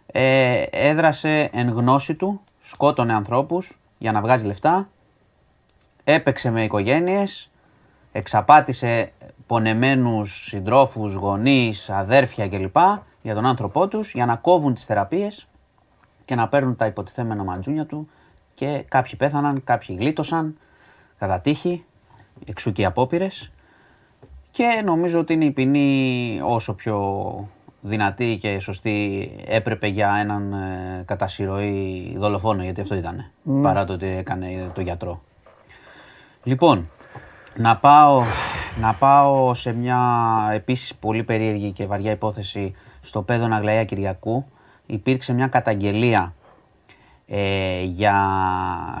Ε, έδρασε εν γνώση του, σκότωνε ανθρώπους για να βγάζει λεφτά, έπαιξε με οικογένειες, εξαπάτησε πονεμένους συντρόφους, γονείς, αδέρφια κλπ. Για τον άνθρωπό τους, για να κόβουν τις θεραπείες και να παίρνουν τα υποτιθέμενα μαντζούνια του και κάποιοι πέθαναν, κάποιοι γλίτωσαν, κατά τύχη. Εξού και οι απόπειρες. Και νομίζω ότι είναι η ποινή όσο πιο δυνατή και σωστή έπρεπε για έναν ε, κατασυρωή δολοφόνο, γιατί αυτό ήταν, mm. παρά το ότι έκανε το γιατρό. Λοιπόν, να πάω, να πάω σε μια επίσης πολύ περίεργη και βαριά υπόθεση στο Πέδον Αγλαία Κυριακού. Υπήρξε μια καταγγελία ε, για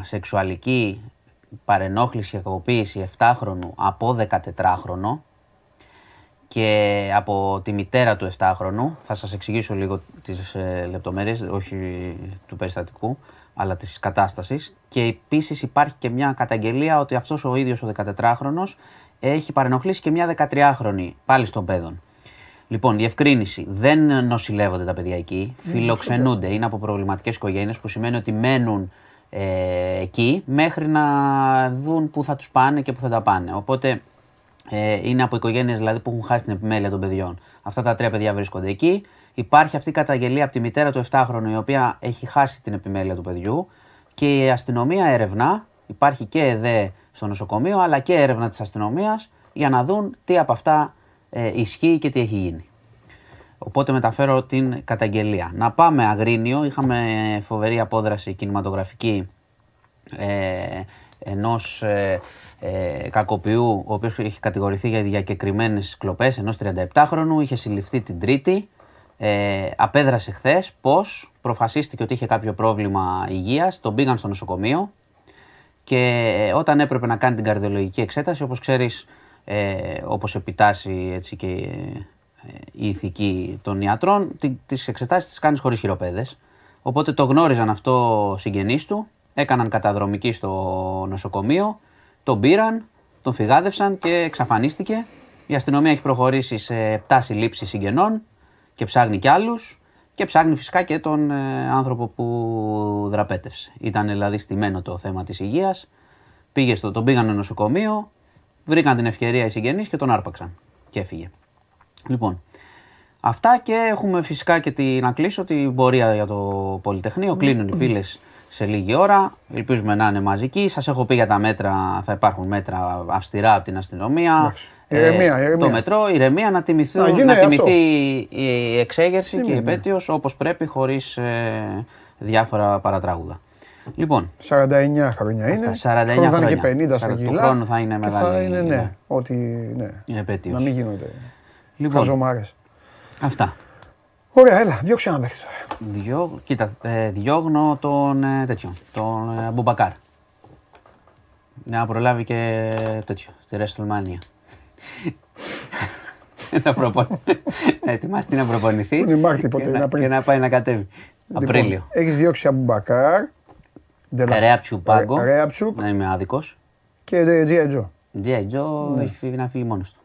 σεξουαλική παρενόχληση και κακοποίηση εφτάχρονου από δεκατετράχρονο και από τη μητέρα του εφτάχρονου. Θα σας εξηγήσω λίγο τις ε, λεπτομέρειες, όχι του περιστατικού, αλλά της κατάστασης. Και επίσης υπάρχει και μια καταγγελία ότι αυτός ο ίδιος ο δεκατετράχρονος έχει παρενοχλήσει και μια δεκατριάχρονη πάλι στον Πέδον. Λοιπόν, διευκρίνηση. Δεν νοσηλεύονται τα παιδιά εκεί, φιλοξενούνται, είναι από προβληματικές οικογένειες που σημαίνει ότι μένουν Ε, εκεί μέχρι να δουν που θα τους πάνε και που θα τα πάνε. Οπότε ε, είναι από οικογένειες δηλαδή που έχουν χάσει την επιμέλεια των παιδιών. Αυτά τα τρία παιδιά βρίσκονται εκεί. Υπάρχει αυτή η καταγγελία από τη μητέρα του εφτάχρονου η οποία έχει χάσει την επιμέλεια του παιδιού και η αστυνομία ερευνά. Υπάρχει και ΕΔΕ στο νοσοκομείο αλλά και έρευνα της αστυνομίας για να δουν τι από αυτά ε, ισχύει και τι έχει γίνει. Οπότε μεταφέρω την καταγγελία. Να πάμε Αγρίνιο. Είχαμε φοβερή απόδραση κινηματογραφική ε, ενός ε, ε, κακοποιού, ο οποίος είχε κατηγορηθεί για διακεκριμένες κλοπές, ενός τριανταεπτάχρονου, είχε συλληφθεί την Τρίτη, ε, απέδρασε χθες, πώς προφασίστηκε ότι είχε κάποιο πρόβλημα υγείας, τον πήγαν στο νοσοκομείο και όταν έπρεπε να κάνει την καρδιολογική εξέταση, όπως ξέρεις, ε, όπως επιτάσσει έτσι και η ηθική των ιατρών, τις εξετάσεις τις κάνεις χωρίς χειροπέδες. Οπότε το γνώριζαν αυτό συγγενείς του, έκαναν καταδρομική στο νοσοκομείο, τον πήραν, τον φυγάδευσαν και εξαφανίστηκε. Η αστυνομία έχει προχωρήσει σε επτά συλλήψεις συγγενών και ψάχνει κι άλλους και ψάχνει φυσικά και τον άνθρωπο που δραπέτευσε. Ήταν δηλαδή στημένο το θέμα της υγείας, πήγε στο, τον πήγαν στο νοσοκομείο, βρήκαν την ευκαιρία οι συγγενείς και τον άρπαξαν και έφυγε. Λοιπόν, αυτά και έχουμε φυσικά και την, να κλείσω την πορεία για το Πολυτεχνείο. Κλείνουν οι πύλες σε λίγη ώρα. Ελπίζουμε να είναι μαζικοί. Σας έχω πει για τα μέτρα, θα υπάρχουν μέτρα αυστηρά από την αστυνομία. Ε, ηρεμία, ηρεμία. Το μετρό, ηρεμία, να τιμηθεί, να, να τιμηθεί η εξέγερση είναι, και η επέτειος όπως πρέπει, χωρίς ε, διάφορα παρατράγουδα. Λοιπόν, σαράντα εννιά χρόνια είναι. σαράντα εννιά χρόνια. Και πενήντα του χρόνου θα είναι μεγάλη. Θα είναι, ναι, ότι, ναι, να μην γίνονται. Λοιπόν. Χαζομάρες. Αυτά. Ωραία, έλα, διώξε ένα παίχτη. Διώ... Κοίτα, ε, διώγνω τον ε, τέτοιο, τον ε, Μπουμπακάρ. Να προλάβει και τέτοιο, στη WrestleMania. να, προπον... να ετοιμαστεί να προπονηθεί και, ποτέ, να... και να πάει να κατέβει. Λοιπόν, Απρίλιο. Έχεις διώξει Αμπουμπακάρ, Ρέαψου Πάγκο, να είμαι άδικος. Και τζι άι. Joe. τζι άι. Joe ναι. έχει φύγει, να φύγει μόνος του.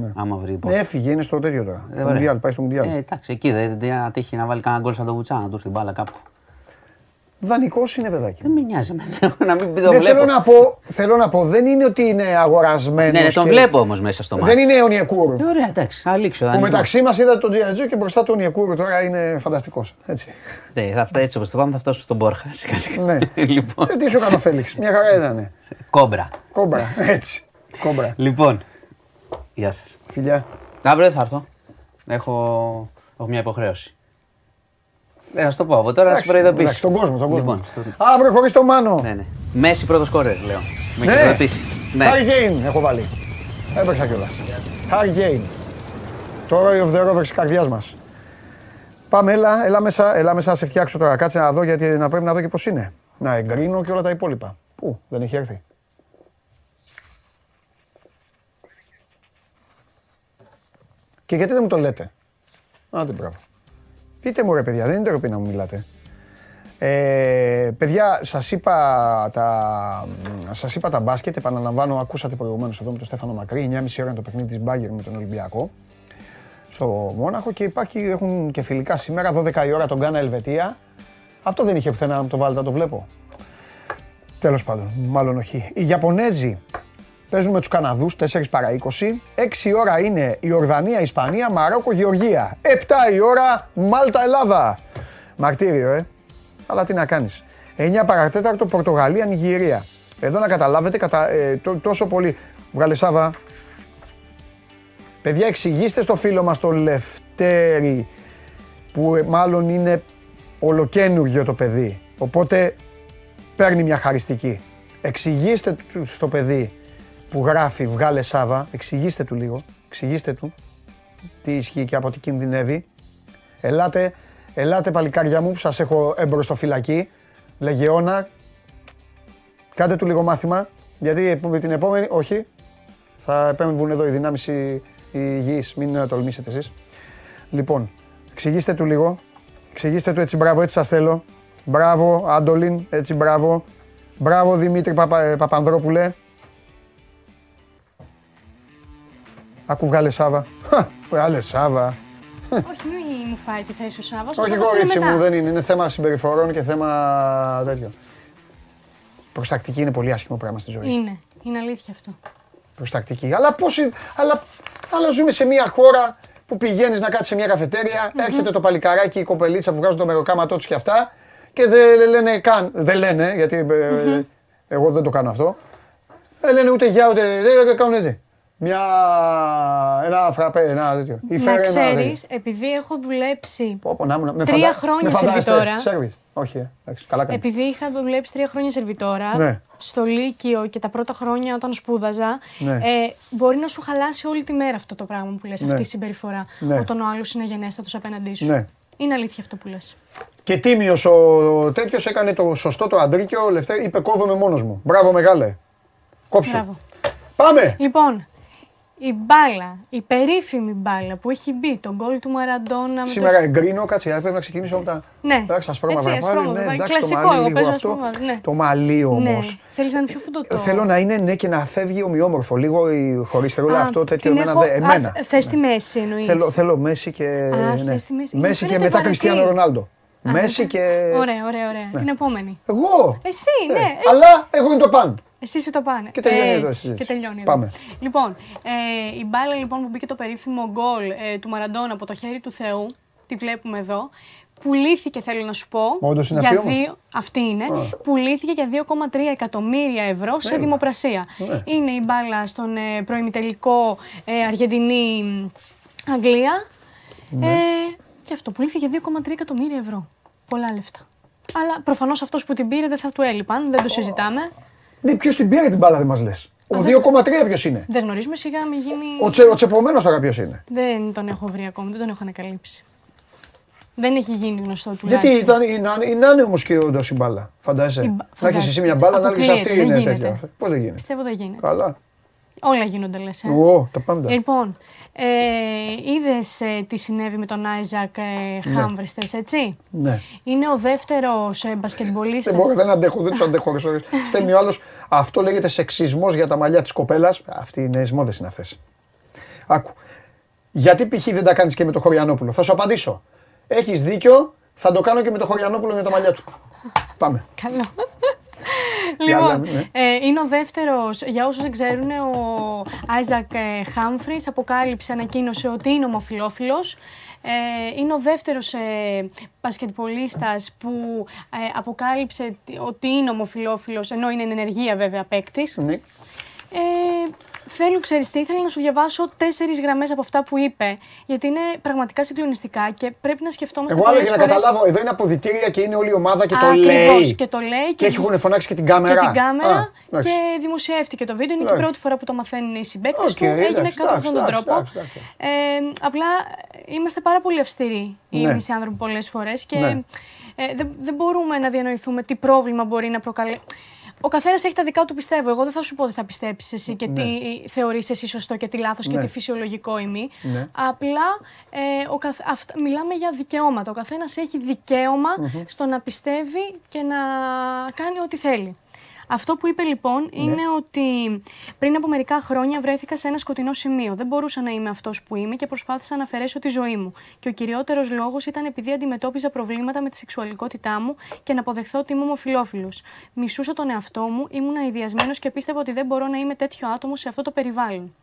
Ναι. Άμα βρει υπόψη. Έφυγε, είναι στο τέτοιο τώρα. Ε, στο Μουντιάλ, πάει στο Μουντιάλ. Ε, εντάξει, εκεί δεν δε, δε, τύχει να βάλει κανένα γκολ σαν το βουτσά, να του έρθει μπάλα κάπου. Δανεικός είναι παιδάκι. Δεν με νοιάζει να μην πει το βλέπω. Θέλω να πω, θέλω να πω, δεν είναι ότι είναι αγορασμένος. Ναι, τον βλέπω όμως μέσα στο μάτι. Δεν είναι ονιακούρου. Ωραία, εντάξει, αλήξω. Που μεταξύ μας είδατε τον Τζιατζό και μπροστά του ονιακούρου τώρα είναι φανταστικός. Έτσι. Ναι, αυτά έτσι όπως το πάμε θα φτάσουμε στον Μπόρχα. Ναι. Λοιπόν. Τι σου έκανε ο Φέλιξ, μια χαρά ήταν. Κόμπρα. Κόμπρα, έτσι. Κόμπρα. Λοιπόν, γεια σας. Φιλιά. Αύριο δεν θα έρθω. Έχω μια υποχρέωση. Ε, να το πω από τώρα, να σε προειδοποιήσω. Στον κόσμο, τον κόσμο. Αύριο χωρίς το Μάνο. Ναι, ναι. Μέση πρώτο σκόρερ, λέω. Με έχει ρωτήσει. Harry Kane έχω βάλει. Έπαιξα κιόλας. Harry Kane. Το Roy of the Rovers της καρδιάς μας. Πάμε, έλα, έλα μέσα, έλα μέσα να σε φτιάξω τώρα. Κάτσε να δω, γιατί να πρέπει να δω και πώς είναι. Να εγκρίνω και όλα τα υπόλοιπα. Πού, δεν έχει έρθει. Και γιατί δεν μου το λέτε. Άντε, μπράβο. Πείτε μου ρε παιδιά, δεν είναι τροπή να μου μιλάτε. Ε, παιδιά, σας είπα τα, σας είπα τα μπάσκετ, επαναλαμβάνω, ακούσατε προηγουμένως εδώ με τον Στέφανο Μακρύ, εννιά και μισή ώρα το παιχνίδι της Μπάγερν με τον Ολυμπιακό, στο Μόναχο και υπάρχει, έχουν και φιλικά σήμερα, δώδεκα η ώρα τον Γκάνα Ελβετία. Αυτό δεν είχε πουθενά να μου το βάλετε, να το βλέπω. Τέλος πάντων, μάλλον όχι. Οι Ιαπωνέζοι παίζουν με τους Καναδούς, τέσσερις παρά είκοσι. έξι ώρα είναι η Ορδανία, Ισπανία, Μαρόκο, Γεωργία. επτά η ώρα Μάλτα, Ελλάδα. Μαρτύριο, ε. Αλλά τι να κάνεις. εννιά παρά τέταρτο Πορτογαλία, Νιγηρία. Εδώ να καταλάβετε κατα... ε, τόσο πολύ. Βγάλε Σάβα. Παιδιά, εξηγήστε στο φίλο μας το Λευτέρη, που μάλλον είναι ολοκένουργιο το παιδί. Οπότε παίρνει μια χαριστική. Εξηγήστε στο παιδί που γράφει «Βγάλε Σάβα», εξηγήστε του λίγο, εξηγήστε του τι ισχύει και από τι κινδυνεύει. Ελάτε, ελάτε παλικάρια μου που σας έχω εμπροστοφυλακή, Λεγεώνα, κάντε του λίγο μάθημα, γιατί την επόμενη, όχι, θα επέμβουν εδώ οι δυνάμεις οι υγιείς, μην τολμήσετε εσείς. Λοιπόν, εξηγήστε του λίγο, εξηγήστε του έτσι, μπράβο, έτσι σας θέλω, μπράβο Άντολιν, έτσι μπράβο, μπράβο Δημήτρη Παπα, Παπανδρόπουλε, Ακού βγάλε Σάβα. Βγάλε Σάβα. Όχι, μην μου φάει τη θέση ο Σάββας. Όχι, κορίτσι μου, δεν είναι. Είναι θέμα συμπεριφορών και θέμα τέτοιο. Προστακτική είναι πολύ άσχημο πράγμα στη ζωή. Είναι. Είναι αλήθεια αυτό. Προστακτική. Αλλά πώς. Αλλά, αλλά ζούμε σε μια χώρα που πηγαίνεις να κάτσεις σε μια καφετέρια, mm-hmm. έρχεται το παλικαράκι, η κοπελίτσα που βγάζουν το μεροκάματό τους και αυτά και δεν λένε καν. Δεν λένε, γιατί mm-hmm. ε, εγώ δεν το κάνω αυτό. Δεν λένε ούτε γεια ούτε. Δεν κάνουν έτσι. Μια... ένα φραπέ, ένα τέτοιο. Να ξέρεις, επειδή έχω δουλέψει τρία χρόνια σερβιτόρα. Όχι, εντάξει, καλά κάνει. Επειδή είχα δουλέψει τρία χρόνια σερβιτόρα, ναι. στο Λύκειο και τα πρώτα χρόνια όταν σπούδαζα, ναι. ε, μπορεί να σου χαλάσει όλη τη μέρα αυτό το πράγμα που λες, ναι. αυτή η συμπεριφορά. Ναι. Όταν ο άλλος είναι γενέστατος απέναντί σου. Ναι. Είναι αλήθεια αυτό που λες. Και τίμιος ο τέτοιος έκανε το σωστό το αντρίκιο, Λευτέρη, είπε κόβομαι μόνος μου. Μπράβο μεγάλε. Κόψε. Πάμε! Λοιπόν. Η μπάλα, η περίφημη μπάλα που έχει μπει, τον γκολ του Μαραντόνα. Σήμερα το... εγκρίνω, κάτσε, πρέπει να ξεκινήσω από τα. Ναι, εντάξει, ασπρόμαυρα. Ναι, εντάξει, κλασικό, το μαλλί, αυτό, ναι. το μαλλί όμως. Ναι. Θέλεις να είναι πιο φουντωτό. Θέλω να είναι, ναι, και να φεύγει ομοιόμορφο. Λίγο η χωριστερούλα αυτό, τέτοιο εμένα. Έχω... εμένα. Α, θες τη μέση εννοείς. Θέλω, θέλω μέση και. Α, ναι. Μέση, μέση και μετά Κριστιάνο Ρονάλντο. Μέση και. Ωραία, ωραία, ωραία. Την επόμενη. Εγώ! Εσύ, ναι. Αλλά εγώ είναι το παν. Εσύ είσαι το πάνε. Και τελειώνει εδώ. Εσείς. Και τελειώνει Πάμε. Εδώ. Λοιπόν, ε, η μπάλα λοιπόν που μπήκε το περίφημο γκολ ε, του Μαραντόνα από το χέρι του Θεού, τη βλέπουμε εδώ, πουλήθηκε, θέλω να σου πω, Μόντως είναι για δύο, αυτή είναι, oh. πουλήθηκε για δύο κόμμα τρία εκατομμύρια ευρώ σε yeah. δημοπρασία. Yeah. Είναι η μπάλα στον ε, προημιτελικό ε, Αργεντινή Αγγλία yeah. ε, και αυτό πουλήθηκε για δύο κόμμα τρία εκατομμύρια ευρώ. Πολλά λεφτά. Αλλά προφανώς αυτός που την πήρε δεν θα του έλειπαν, δεν το συζητάμε. Ναι, ποιος την πήρε την μπάλα δεν μας λες. Ο δύο κόμμα τρία ποιος είναι? Δεν γνωρίζουμε, σιγά μην γίνει. Ο τσεπωμένος τώρα ποιος είναι? Δεν τον έχω βρει ακόμη, δεν τον έχω ανακαλύψει. Δεν έχει γίνει γνωστό τουλάχιστον. Γιατί ήταν, η Νάνη όμως κύριε Οντός η μπάλα, φαντάζεσαι. Να έχεις εσύ μια μπάλα, να λύγεις αυτή είναι τέτοια. Πώς δεν γίνεται? Πιστεύω δεν γίνεται. Καλά. Όλα γίνονται λες. Εγώ, τα πάντα. Λοιπόν, ε, είδες ε, τι συνέβη με τον Άιζακ ε, Χάμβριστες, ναι. Έτσι. Ναι. Είναι ο δεύτερος ε, μπασκετμπολίστας. δεν, δεν αντέχω, δεν τους αντέχω. Στέλνει ο άλλος, αυτό λέγεται σεξισμός για τα μαλλιά της κοπέλας. Αυτοί οι νέες μόδες είναι αυτές. Άκου, γιατί π.χ. δεν τα κάνεις και με τον Χωριανόπουλο? Θα σου απαντήσω. Έχεις δίκιο, θα το κάνω και με τον Χωριανόπουλο για τα μαλλιά του. Πάμε. Καλό. Λοιπόν, ε, είναι ο δεύτερος, για όσους δεν ξέρουν, ο Άιζακ Χάμφρις αποκάλυψε, ανακοίνωσε ότι είναι ομοφυλόφιλος. Ε, είναι ο δεύτερος ε, μπασκετμπολίστας που ε, αποκάλυψε ότι είναι ομοφυλόφιλος, ενώ είναι εν ενεργεία βέβαια παίκτης. Ναι. Ε, θέλω, ξέρεις τι, ήθελα να σου διαβάσω τέσσερις γραμμές από αυτά που είπε, γιατί είναι πραγματικά συγκλονιστικά και πρέπει να σκεφτόμαστε. Εγώ άλλο για να φορές... καταλάβω, εδώ είναι αποδυτήρια και είναι όλη η ομάδα και, α, το, ακριβώς, λέει. Και το λέει. Και, και έχουν φωνάξει και την κάμερα. Και την κάμερα α, και λάξε. Δημοσιεύτηκε το βίντεο. Είναι λάξε. Και η πρώτη φορά που το μαθαίνουν οι συμπαίκτες okay, του. Έγινε λάξε, κάτω από αυτόν τον λάξε, τρόπο. Λάξε, λάξε. Ε, απλά είμαστε πάρα πολύ αυστηροί οι ίδιοι ναι. άνθρωποι πολλές φορές και ναι. ε, δεν, δεν μπορούμε να διανοηθούμε τι πρόβλημα μπορεί να προκαλέσει. Ο καθένας έχει τα δικά του, πιστεύω. Εγώ δεν θα σου πω ότι θα πιστέψεις εσύ και ναι. τι θεωρείς εσύ σωστό και τι λάθος ναι. και τι φυσιολογικό ή μη. Ναι. Απλά ε, ο καθ... Αυτ... μιλάμε για δικαιώματα. Ο καθένας έχει δικαίωμα mm-hmm. στο να πιστεύει και να κάνει ό,τι θέλει. Αυτό που είπε λοιπόν ναι. είναι ότι πριν από μερικά χρόνια βρέθηκα σε ένα σκοτεινό σημείο. Δεν μπορούσα να είμαι αυτός που είμαι και προσπάθησα να αφαιρέσω τη ζωή μου. Και ο κυριότερος λόγος ήταν επειδή αντιμετώπιζα προβλήματα με τη σεξουαλικότητά μου και να αποδεχθώ ότι είμαι ομοφυλόφιλος. Μισούσα τον εαυτό μου, ήμουν αηδιασμένος και πίστευα ότι δεν μπορώ να είμαι τέτοιο άτομο σε αυτό το περιβάλλον.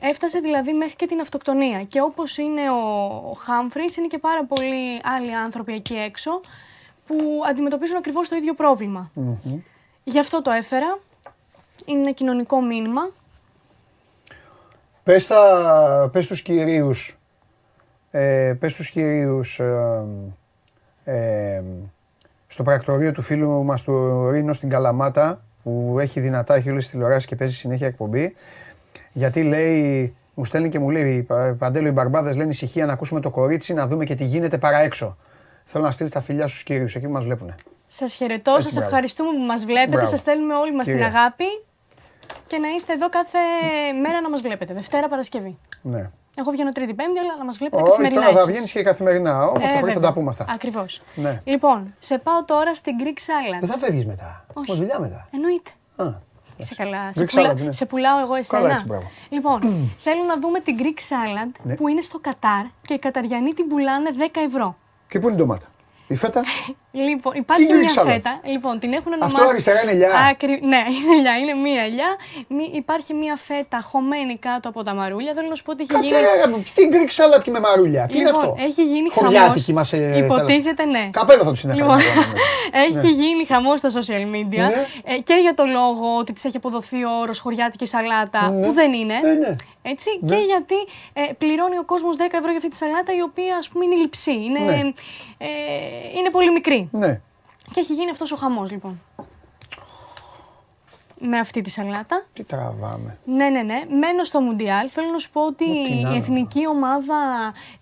Έφτασε δηλαδή μέχρι και την αυτοκτονία. Και όπως είναι ο Χάμφρις, είναι και πάρα πολλοί άλλοι άνθρωποι εκεί έξω που αντιμετωπίζουν ακριβώς το ίδιο πρόβλημα. Mm-hmm. Γι' αυτό το έφερα. Είναι ένα κοινωνικό μήνυμα. Πες, τα, πες τους κυρίους, ε, πες τους κυρίους ε, ε, στο πρακτορείο του φίλου μας του Ρήνο στην Καλαμάτα, που έχει δυνατά, έχει όλες τις τηλεοράσεις και παίζει συνέχεια εκπομπή, γιατί λέει, μου στέλνει και μου λέει, Παντέλο, οι μπαρμπάδες λένε ησυχία να ακούσουμε το κορίτσι, να δούμε και τι γίνεται παραέξω. Θέλω να στείλεις τα φιλιά στους κύριους, εκεί που μας βλέπουνε. Σας χαιρετώ, σας ευχαριστούμε που μας βλέπετε, μπράβο. Σας στέλνουμε όλοι μας την αγάπη και να είστε εδώ κάθε μέρα να μας βλέπετε, Δευτέρα, Παρασκευή. Ναι. Εγώ βγαίνω Τρίτη, Πέμπτη, αλλά να μας βλέπετε oh, καθημερινά εσείς. Θα βγαίνεις και καθημερινά, όμως ε, θα, θα τα πούμε αυτά. Ακριβώς. Ναι. Λοιπόν, σε πάω τώρα στην Greek Salad. Δεν θα φεύγεις μετά, όχι δουλειά μετά. Εννοείται. Α. Σε, καλά. Σε, πουλα... salad, ναι. Σε πουλάω εγώ εσένα. Καλά, έτσι, λοιπόν, θέλω να δούμε την Greek Salad που είναι στο Κατάρ και οι Καταριανοί την πουλάνε δέκα ευρώ. Και πού είναι η ντομάτα? Η φέτα. Λοιπόν, υπάρχει μια φέτα. Λοιπόν, την έχουν ονομάσει. Αυτό αριστερά είναι ελιά. Ακρι... Ναι, είναι ελιά, είναι μία ελιά. Μη... Υπάρχει μια φέτα χωμένη κάτω από τα μαρούλια. Θέλω να σου πω ότι έχει Κάτσε, γίνει. Κάτσε, τι Greek salad και με μαρούλια. Τι λοιπόν, είναι αυτό? Έχει γίνει χαμός. Μας, ε, υποτίθεται, ναι. Καπέλο θα του συνέφερε. Λοιπόν, έχει γίνει χαμός στα social media. Ναι. Ε, και για το λόγο ότι της έχει αποδοθεί ο όρος χωριάτικη σαλάτα, ναι. που δεν είναι. Ναι, ναι. Έτσι, ναι. Και γιατί ε, πληρώνει ο κόσμος δέκα ευρώ για αυτή τη σαλάτα, η οποία ας πούμε είναι λιψή. Είναι, ναι. ε, είναι πολύ μικρή. Ναι. Και έχει γίνει αυτός ο χαμός, λοιπόν. Με αυτή τη σαλάτα. Τι τραβάμε. Ναι, ναι, ναι. Μένω στο Μουντιάλ. Θέλω να σου πω ότι η εθνική ομάδα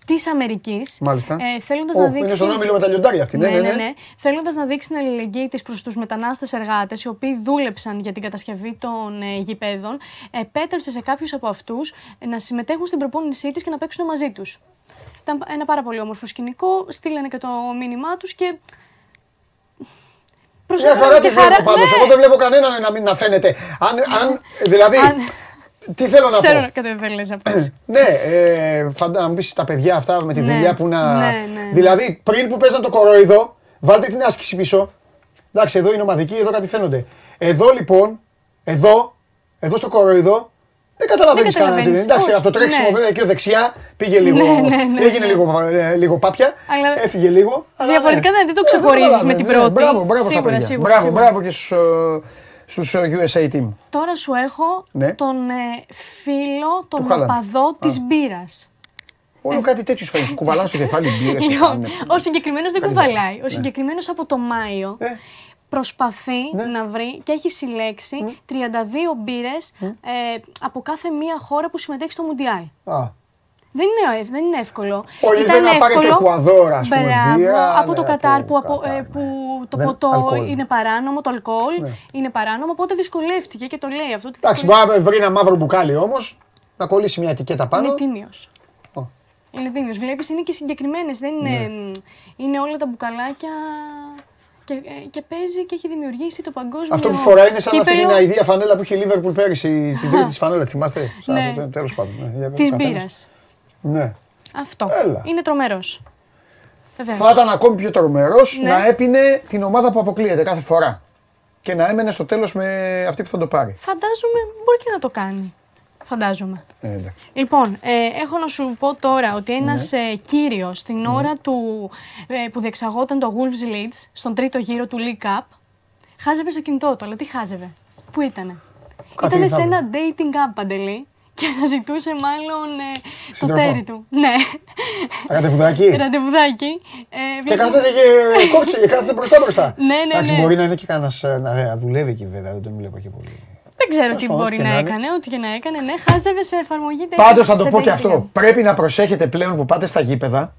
της Αμερικής. Μάλιστα. Ε, θέλοντας oh, να δείξει. Είναι στον όμιλο με τα λιοντάρια αυτή. Ναι, ναι, ναι. ναι. ναι. Θέλοντας να δείξει την αλληλεγγύη της προς τους μετανάστες εργάτες, οι οποίοι δούλεψαν για την κατασκευή των ε, γηπέδων, επέτρεψε σε κάποιους από αυτούς ε, να συμμετέχουν στην προπόνησή της και να παίξουν μαζί τους. Ήταν ένα πάρα πολύ όμορφο σκηνικό. Στείλανε και το μήνυμά τους και. Μια χαρά τους βλέπω πάντως, εγώ δεν βλέπω κανέναν να μην να φαίνεται. Αν, δηλαδή, τι θέλω να πω. Ξέρω κάτι δεν θέλεις να πεις. Ναι, φαντάζομαι να μου πεις τα παιδιά αυτά με τη δουλειά που να... Δηλαδή, πριν που παίζαν το κορόιδο, βάλτε την άσκηση πίσω. Εντάξει, εδώ είναι ομαδική, εδώ κάτι φαίνονται. Εδώ λοιπόν, εδώ, εδώ στο κορόιδο, δεν καταλαβαίνεις κανέναν. Εντάξει, από το τρέξιμο βέβαια και ο δεξιά πήγε λίγο. Έγινε λίγο πάπια. Έφυγε λίγο. Διαφορετικά δεν το ξεχωρίζεις με την πρώτη. Μπράβο, μπράβο, μπράβο και στους γιου ες έι team. Τώρα σου έχω τον φίλο, τον οπαδό της μπύρας. Όλο κάτι τέτοιο σου φαίνεται. Κουβαλάνε στο κεφάλι μπύρες. Ο συγκεκριμένος δεν κουβαλάει. Ο συγκεκριμένος από το Μάιο προσπαθεί ναι. να βρει και έχει συλλέξει ναι. τριάντα δύο μπύρες ναι. ε, από κάθε μία χώρα που συμμετέχει στο Μουντιάλ. Α. Δεν είναι, δεν είναι εύκολο. Όχι, ήταν δεν εύκολο. Το Εκουαδόρ, ας πούμε, μπράβο, μπύρα, από ναι, το Κατάρ που, από, Κατάρ, ναι. που το δεν, ποτό αλκοόλ. είναι παράνομο, το αλκοόλ ναι. είναι παράνομο, οπότε δυσκολεύτηκε και το λέει αυτό. Εντάξει, μπορεί να βρει ένα μαύρο μπουκάλι όμως, να κολλήσει μια ετικέτα πάνω. Είναι τίμιος. Oh. Είναι τίμιος. Βλέπεις, είναι και συγκεκριμένες. Δεν είναι, ναι. είναι όλα τα μπουκαλάκια. Και, και παίζει και έχει δημιουργήσει το παγκόσμιο. Αυτό που φοράει είναι σαν αυτή την αηδία φανέλα που είχε η Λίβερπουλ πέρυσι, την τρίτη τη φανέλα. Θυμάστε. Τέλος πάντων. Τη μπύρα. Ναι. Αυτό. Έλα. Είναι τρομερός. Θα ήταν ακόμη πιο τρομερός ναι. να έπινε την ομάδα που αποκλείεται κάθε φορά. Και να έμενε στο τέλος με αυτή που θα το πάρει. Φαντάζομαι μπορεί και να το κάνει. Φαντάζομαι. Ε, λοιπόν, ε, έχω να σου πω τώρα ότι ένας ναι. ε, κύριος την ναι. ώρα του, ε, που διεξαγόταν το Wolves Leeds στον τρίτο γύρο του League Cup χάζευε στο κινητό του. Αλλά τι χάζευε. Πού ήτανε. Κάτι ήτανε σε ένα dating app, Παντελή. Και αναζητούσε μάλλον ε, το τέρι του. Ναι. Ραντεβουδάκι. Ραντεβουδάκι. Ε, και κάθεται και κόψε, κάθεται μπροστά μπροστά. Ναι, ναι. Εντάξει, ναι. μπορεί να είναι και κανένας να δουλεύει εκεί βέβαια, δεν τον μιλάω και πολύ. Δεν ξέρω τι μπορεί να, να έκανε, ό,τι και να έκανε. Ναι, χάζευε σε εφαρμογή τέτοια. Πάντως θα το πω και αυτό. Πρέπει να προσέχετε πλέον που πάτε στα γήπεδα.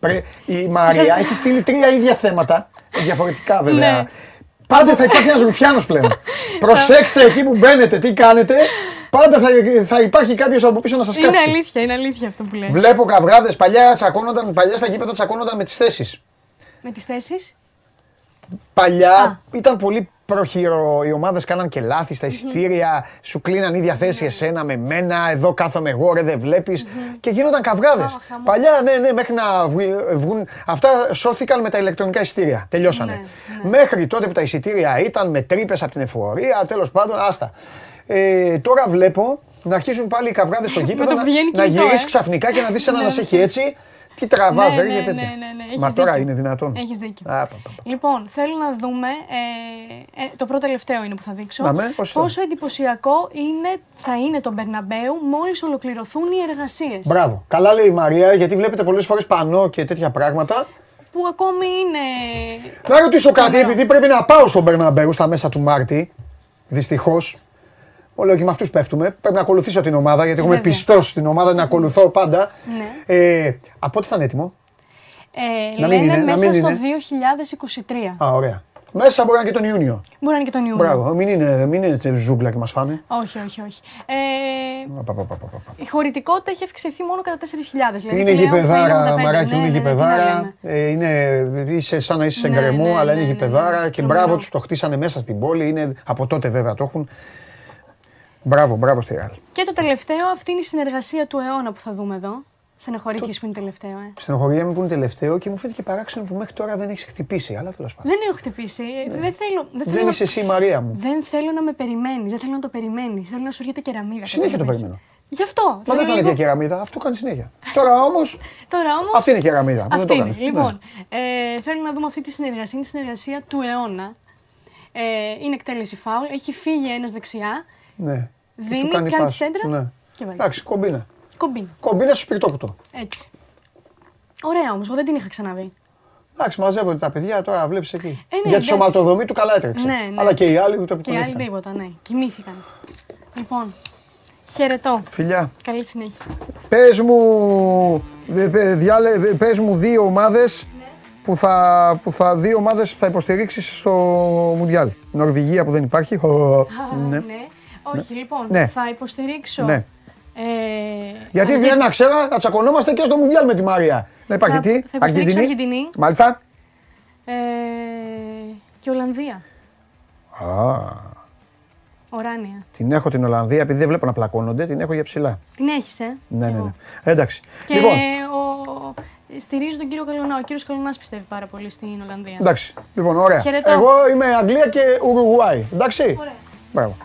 Πρέ... Η Μαρία έχει στείλει τρία ίδια θέματα. Διαφορετικά βέβαια. Ναι. Πάντα θα υπάρχει ένας ρουφιάνος πλέον. Προσέξτε εκεί που μπαίνετε, τι κάνετε. Πάντα θα, θα υπάρχει κάποιος από πίσω να σας κάψει. Είναι αλήθεια, είναι αλήθεια αυτό που λες. Βλέπω καυγάδες, παλιά τσακώνονταν, παλιά στα γήπεδα τσακώνονταν με τις θέσεις. Με τις θέσεις. Παλιά Α. ήταν πολύ προχειρό, οι ομάδες κάναν και λάθη στα εισιτήρια, mm-hmm. σου κλείναν ίδια θέση mm-hmm. εσένα με μένα, εδώ κάθομαι εγώ, ρε δεν βλέπεις mm-hmm. και γίνονταν καυγάδες. Oh, Παλιά ναι, ναι, μέχρι να βγουν, αυτά σώθηκαν με τα ηλεκτρονικά εισιτήρια, τελειώσανε. Mm-hmm. Μέχρι τότε που τα εισιτήρια ήταν με τρύπες από την εφορία, τέλος πάντων, άστα. Ε, τώρα βλέπω να αρχίζουν πάλι οι καυγάδες στο γήπεδο, να, να γυρίσεις ε? ξαφνικά και να δεις έναν να σε έχει έτσι. Τι τραβάζει, ναι, ρε, για τέτοια. Ναι, ναι, ναι. Μα τώρα δίκιο. Είναι δυνατόν. Έχεις δίκιο. Α, πα, πα, πα. Λοιπόν, θέλω να δούμε, ε, ε, το πρώτο τελευταίο είναι που θα δείξω, να με, πόσο εντυπωσιακό είναι, θα είναι το Μπερναμπέου μόλις ολοκληρωθούν οι εργασίες. Μπράβο. Καλά λέει η Μαρία, γιατί βλέπετε πολλές φορές πανό και τέτοια πράγματα. Που ακόμη είναι... Να ρωτήσω κάτι, Μπερναμπέου. Επειδή πρέπει να πάω στον Μπερναμπέου στα μέσα του Μάρτη, δυστυχώς. Όλο και με αυτούς πέφτουμε. Πρέπει να ακολουθήσω την ομάδα, γιατί εγώ είμαι πιστός στην ομάδα, την ακολουθώ πάντα. Ναι. Ε, από ό,τι θα είναι έτοιμο. Ε, να λένε μην είναι, μέσα να μην στο είναι. δύο χιλιάδες είκοσι τρία. Α, ωραία. Μέσα μπορεί να είναι και τον Ιούνιο. Μπορεί να είναι και τον Ιούνιο. Μπράβο. Μην είναι, μην είναι ζούγκλα και μας φάνε. Όχι, όχι, όχι. Ε, πα, πα, πα, πα, πα. Η χωρητικότητα έχει αυξηθεί μόνο κατά τέσσερις χιλιάδες. Δηλαδή είναι γηπεδάρα, μαράκι μου, είναι γηπεδάρα. Είσαι σαν να είσαι σε γκρεμό, αλλά είναι γηπεδάρα. Και μπράβο τους, το χτίσανε μέσα στην πόλη. Από τότε βέβαια το έχουν. Μπράβο, μπράβο στη Ρεάλ. Και το τελευταίο, αυτή είναι η συνεργασία του αιώνα που θα δούμε εδώ. Στενοχωρήκες που είναι τελευταίο, ε. Στενοχωρία μου που είναι τελευταίο και μου φαίνεται και παράξενο που μέχρι τώρα δεν έχεις χτυπήσει. Αλλά τέλος πάντων. Δεν έχω χτυπήσει. Ναι. Δεν θέλω. Δεν, δεν θέλω είσαι να... εσύ η Μαρία μου. Δεν θέλω να με περιμένεις. Δεν θέλω να το περιμένεις. Θέλω να σου έρχεται κεραμίδα. Συνέχεια το περιμένω. Γι' αυτό. Μα δεν θα είναι και κεραμίδα, αυτό κάνει συνέχεια. Τώρα όμως. Τώρα όμως. Αυτή είναι η κεραμίδα. Αυτή είναι. Λοιπόν, θέλω να δούμε αυτή τη συνεργασία. Είναι η συνεργασία του αιώνα. Είναι εκτέλεση φάουλ. Έχει φύγει ένας δεξιά. Ναι. Δίνει, κάνει, κάνει σέντρα ναι. και βάζει. Εντάξει, κομπίνα. Κομπίνα. Κομπίνα στο σπιρτόκουτο. Έτσι. Ωραία όμως, εγώ δεν την είχα ξαναδεί. Εντάξει, μαζεύονται τα παιδιά, τώρα βλέπεις εκεί. Ε, ναι, για τη σωματοδομή του καλά έτρεξε. Ναι, ναι. Αλλά και οι άλλοι ούτε επιτυχία. Και οι άλλοι τίποτα, ναι. Κοιμήθηκαν. Λοιπόν, χαιρετώ. Φιλιά. Καλή συνέχεια. Πες μου, διάλε, πες μου δύο ομάδες ναι. που, θα, που θα, δύο ομάδες που θα υποστηρίξεις στο Μουντιάλ. Νορβηγία που δεν υπάρχει. Α, ναι. ναι. Όχι, ναι. λοιπόν, ναι. θα υποστηρίξω. Ναι. Ε, γιατί Αργεν... δεν ξέρω, να τσακωνόμαστε και στο Μουντιάλ με τη Μαρία. Να υπάρχει θα, τι, θα υποστηρίξω Αργεντινή. Μάλιστα. Ε, και Ολλανδία. Α. Οράνια. Την έχω την Ολλανδία, επειδή δεν βλέπω να πλακώνονται, την έχω για ψηλά. Την έχεις, ε. Ναι, ναι, ναι. Εντάξει. Και λοιπόν. ο... στηρίζω τον κύριο Καλονά. Ο κύριος Καλονάς πιστεύει πάρα πολύ στην Ολλανδία. Εντάξει. Λοιπόν, ωραία. Χαιρετώ. Εγώ είμαι Αγγλία και Ουρουγουάη. Εντάξει. Ωραία. Μπράβο.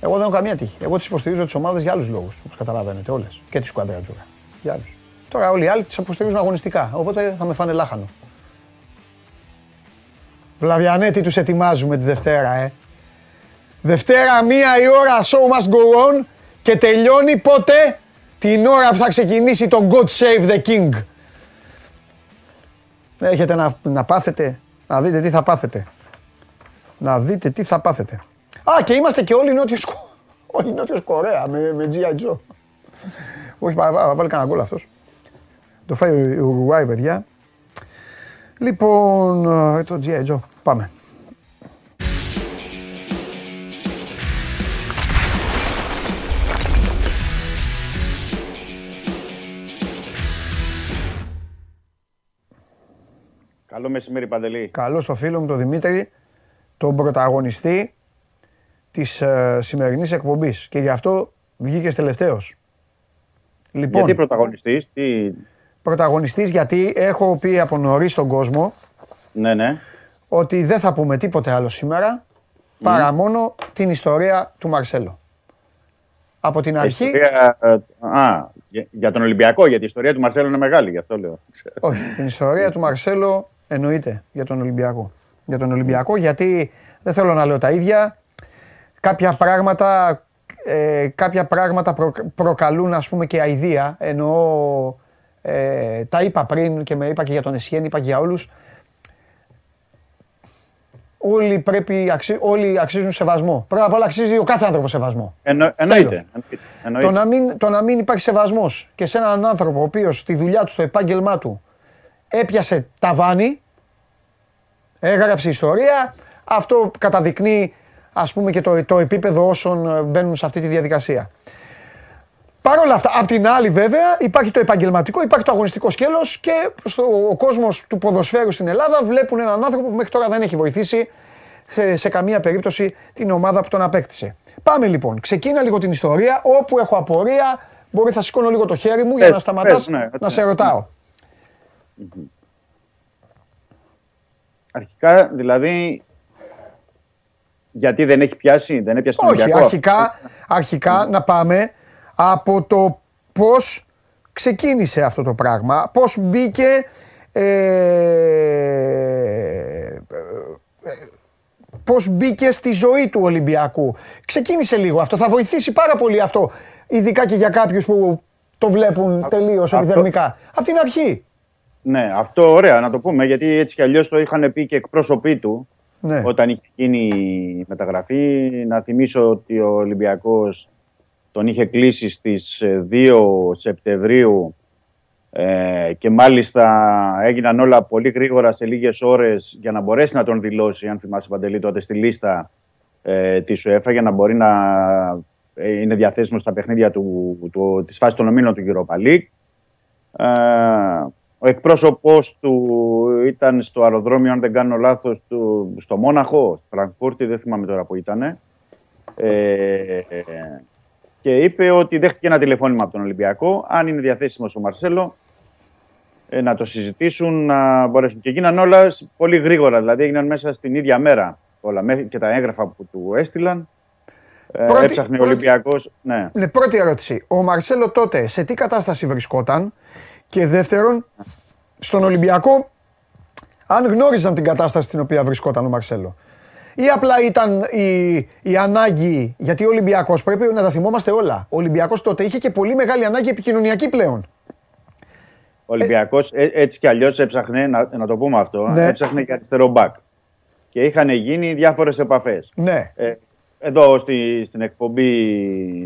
Εγώ δεν έχω καμία τύχη. Εγώ τις υποστηρίζω τις ομάδες για άλλους λόγους, όπως καταλαβαίνετε όλες. Και τη σκουαντρατζούρα. Για άλλους. Τώρα όλοι οι άλλοι τις υποστηρίζουν αγωνιστικά. Οπότε θα με φάνε λάχανο. Βλαβιανέτη, τους ετοιμάζουμε τη Δευτέρα, ε. Δευτέρα, μία η ώρα, show must go on. Και τελειώνει πότε? Την ώρα που θα ξεκινήσει το God Save the King. Έχετε να, να πάθετε, να δείτε τι θα πάθετε. Να δείτε τι θα πάθετε. Α, και είμαστε και όλοι Νότιος, όλοι Νότιος Κορέα με, με τζι άι. Joe. Όχι, βάλει κανένα γκολ αυτός. Το φάει η Ουρουγουάη, παιδιά. Λοιπόν, το τζι άι. Joe. Πάμε. Καλό μεσημέρι, Παντελή. Καλό στο φίλο μου τον Δημήτρη, τον πρωταγωνιστή της ε, σημερινής εκπομπής. Και γι' αυτό βγήκες τελευταίος. Λοιπόν, γιατί πρωταγωνιστής, τι... Πρωταγωνιστής γιατί έχω πει από νωρίς στον κόσμο, ναι, ναι, ότι δεν θα πούμε τίποτε άλλο σήμερα, παρά mm. μόνο την ιστορία του Μαρσέλο. Από την αρχή... Ιστορία, α, για τον Ολυμπιακό, γιατί η ιστορία του Μαρσέλο είναι μεγάλη, γι' αυτό λέω. Όχι, την ιστορία του Μαρσέλο... Εννοείται για τον Ολυμπιακό. Για τον Ολυμπιακό, γιατί δεν θέλω να λέω τα ίδια. Κάποια πράγματα, ε, κάποια πράγματα προ, προκαλούν, ας πούμε, και αηδία. Εννοώ, ε, τα είπα πριν και με είπα και για τον Εσχέν, είπα και για όλους. Όλοι, πρέπει, αξι, όλοι αξίζουν σεβασμό. Πρώτα απ' όλα αξίζει ο κάθε άνθρωπος σεβασμό. Εννο, εννοείται. εννοείται. Το, να μην, το να μην υπάρχει σεβασμός και σε έναν άνθρωπο ο οποίος στη δουλειά του, στο επάγγελμά του, έπιασε ταβάνι, έγραψε ιστορία. Αυτό καταδεικνύει, ας πούμε, και το, το επίπεδο όσων μπαίνουν σε αυτή τη διαδικασία. Παρ' όλα αυτά, απ' την άλλη βέβαια, υπάρχει το επαγγελματικό, υπάρχει το αγωνιστικό σκέλος και στο, ο κόσμος του ποδοσφαίρου στην Ελλάδα βλέπουν έναν άνθρωπο που μέχρι τώρα δεν έχει βοηθήσει σε, σε καμία περίπτωση την ομάδα που τον απέκτησε. Πάμε λοιπόν, ξεκίνα λίγο την ιστορία, όπου έχω απορία, μπορεί θα σηκώνω λίγο το χέρι μου για να σταματάς, ναι, να σε ρωτάω. Mm-hmm. Αρχικά, δηλαδή, γιατί δεν έχει πιάσει, δεν έπιασε τον Ολυμπιακό. Όχι, αρχικά, αρχικά mm. να πάμε από το πώς ξεκίνησε αυτό το πράγμα, πώς μπήκε, ε, πώς μπήκε στη ζωή του Ολυμπιακού. Ξεκίνησε λίγο αυτό, θα βοηθήσει πάρα πολύ αυτό, ειδικά και για κάποιους που το βλέπουν τελείως επιδερμικά. Από την αρχή. Ναι, αυτό ωραία να το πούμε, γιατί έτσι κι αλλιώς το είχαν πει και εκπρόσωποι του, ναι, όταν είχε γίνει η μεταγραφή. Να θυμίσω ότι ο Ολυμπιακός τον είχε κλείσει στις δύο Σεπτεμβρίου ε, και μάλιστα έγιναν όλα πολύ γρήγορα σε λίγες ώρες για να μπορέσει να τον δηλώσει, αν θυμάσαι, Παντελή, τότε στη λίστα ε, της UEFA, για να μπορεί να ε, είναι διαθέσιμο στα παιχνίδια του, του, της φάσης των ομίλων του Europa League. Ε, Ο εκπρόσωπος του ήταν στο αεροδρόμιο, αν δεν κάνω λάθος, του, στο Μόναχο, Φραγκφούρτη, δεν θυμάμαι τώρα που ήτανε. Ε, και είπε ότι δέχτηκε ένα τηλεφώνημα από τον Ολυμπιακό, αν είναι διαθέσιμος ο Μαρσέλο, ε, να το συζητήσουν, να μπορέσουν. Και γίναν όλα πολύ γρήγορα, δηλαδή έγιναν μέσα στην ίδια μέρα όλα, και τα έγγραφα που του έστειλαν. Πρώτη, Έψαχνε ο Ολυμπιακός. Ναι. Ναι, πρώτη ερώτηση. Ο Μαρσέλο τότε σε τι κατάσταση βρισκόταν? Και δεύτερον, στον Ολυμπιακό, αν γνώριζαν την κατάσταση στην οποία βρισκόταν ο Μαρσέλο, ή απλά ήταν η, η ανάγκη, γιατί ο Ολυμπιακός, πρέπει να τα θυμόμαστε όλα, ο Ολυμπιακός τότε είχε και πολύ μεγάλη ανάγκη επικοινωνιακή πλέον. Ο Ολυμπιακός ε, έτσι κι αλλιώς έψαχνε, να, να το πούμε αυτό, ναι, έψαχνε για αριστερό μπακ. Και είχαν γίνει διάφορες επαφές. Ναι. Ε, Εδώ στη, στην εκπομπή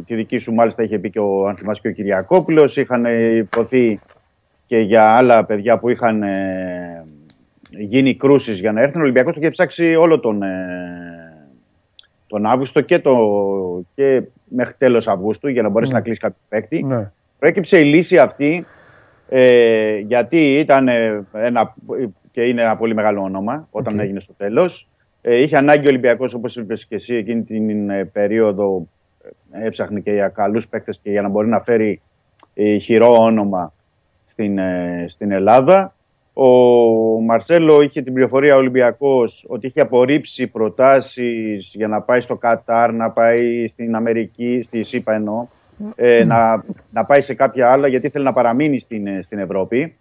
τη δική σου μάλιστα είχε πει και ο, αν θυμάσαι, και ο Κυριακόπουλος. Είχαν υποθεί και για άλλα παιδιά που είχαν ε, γίνει κρούσεις για να έρθουν. Ο Ολυμπιακός το είχε ψάξει όλο τον, ε, τον Αύγουστο και, το, και μέχρι τέλος Αυγούστου για να μπορέσει, ναι, να κλείσει κάποιο παίκτη. Ναι. Προέκυψε η λύση αυτή ε, γιατί ήταν ένα, και είναι ένα πολύ μεγάλο όνομα όταν okay. έγινε στο τέλος. Είχε ανάγκη ο Ολυμπιακός, όπως είπες και εσύ, εκείνη την περίοδο έψαχνε και για καλούς παίκτες και για να μπορεί να φέρει χειρό όνομα στην, στην Ελλάδα. Ο Μαρσέλο είχε την πληροφορία, ο Ολυμπιακός, ότι είχε απορρίψει προτάσεις για να πάει στο Κατάρ, να πάει στην Αμερική, στη ΣΥΠΑ εννοώ, ε, να, να πάει σε κάποια άλλα, γιατί ήθελε να παραμείνει στην, στην Ευρώπη.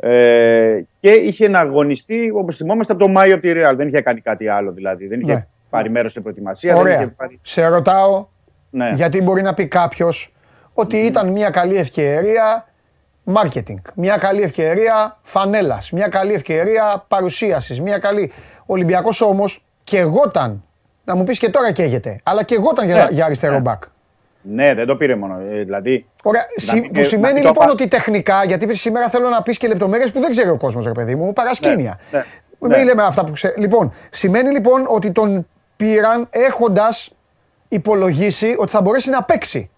Ε, και είχε να αγωνιστεί, όπως θυμόμαστε, από τον Μάιο από τη Ρεάλ. Δεν είχε κάνει κάτι άλλο, δηλαδή. Δεν είχε, ναι, πάρει μέρος στην προετοιμασία. Ωραία. Δεν είχε πάρει... Σε ρωτάω, ναι, γιατί μπορεί να πει κάποιος ότι mm. ήταν μια καλή ευκαιρία Μάρκετινγκ. Μια καλή ευκαιρία φανέλας, μια καλή ευκαιρία παρουσίασης, μια καλή. Ο Ολυμπιακός όμως και γόταν. Να μου πεις και τώρα καίγεται, αλλά και γόταν ναι, για, για αριστερό ναι. μπακ. Ναι, δεν το πήρε μόνο. Δηλαδή, ωραία, συ, που και, σημαίνει λοιπόν πά... ότι τεχνικά, γιατί σήμερα θέλω να πεις και λεπτομέρειες που δεν ξέρει ο κόσμος, ρε παιδί μου, παρασκήνια. Ναι, ναι, μην ναι. λέμε αυτά που ξέρει. Λοιπόν, σημαίνει λοιπόν ότι τον πήραν έχοντας υπολογίσει ότι θα μπορέσει να παίξει.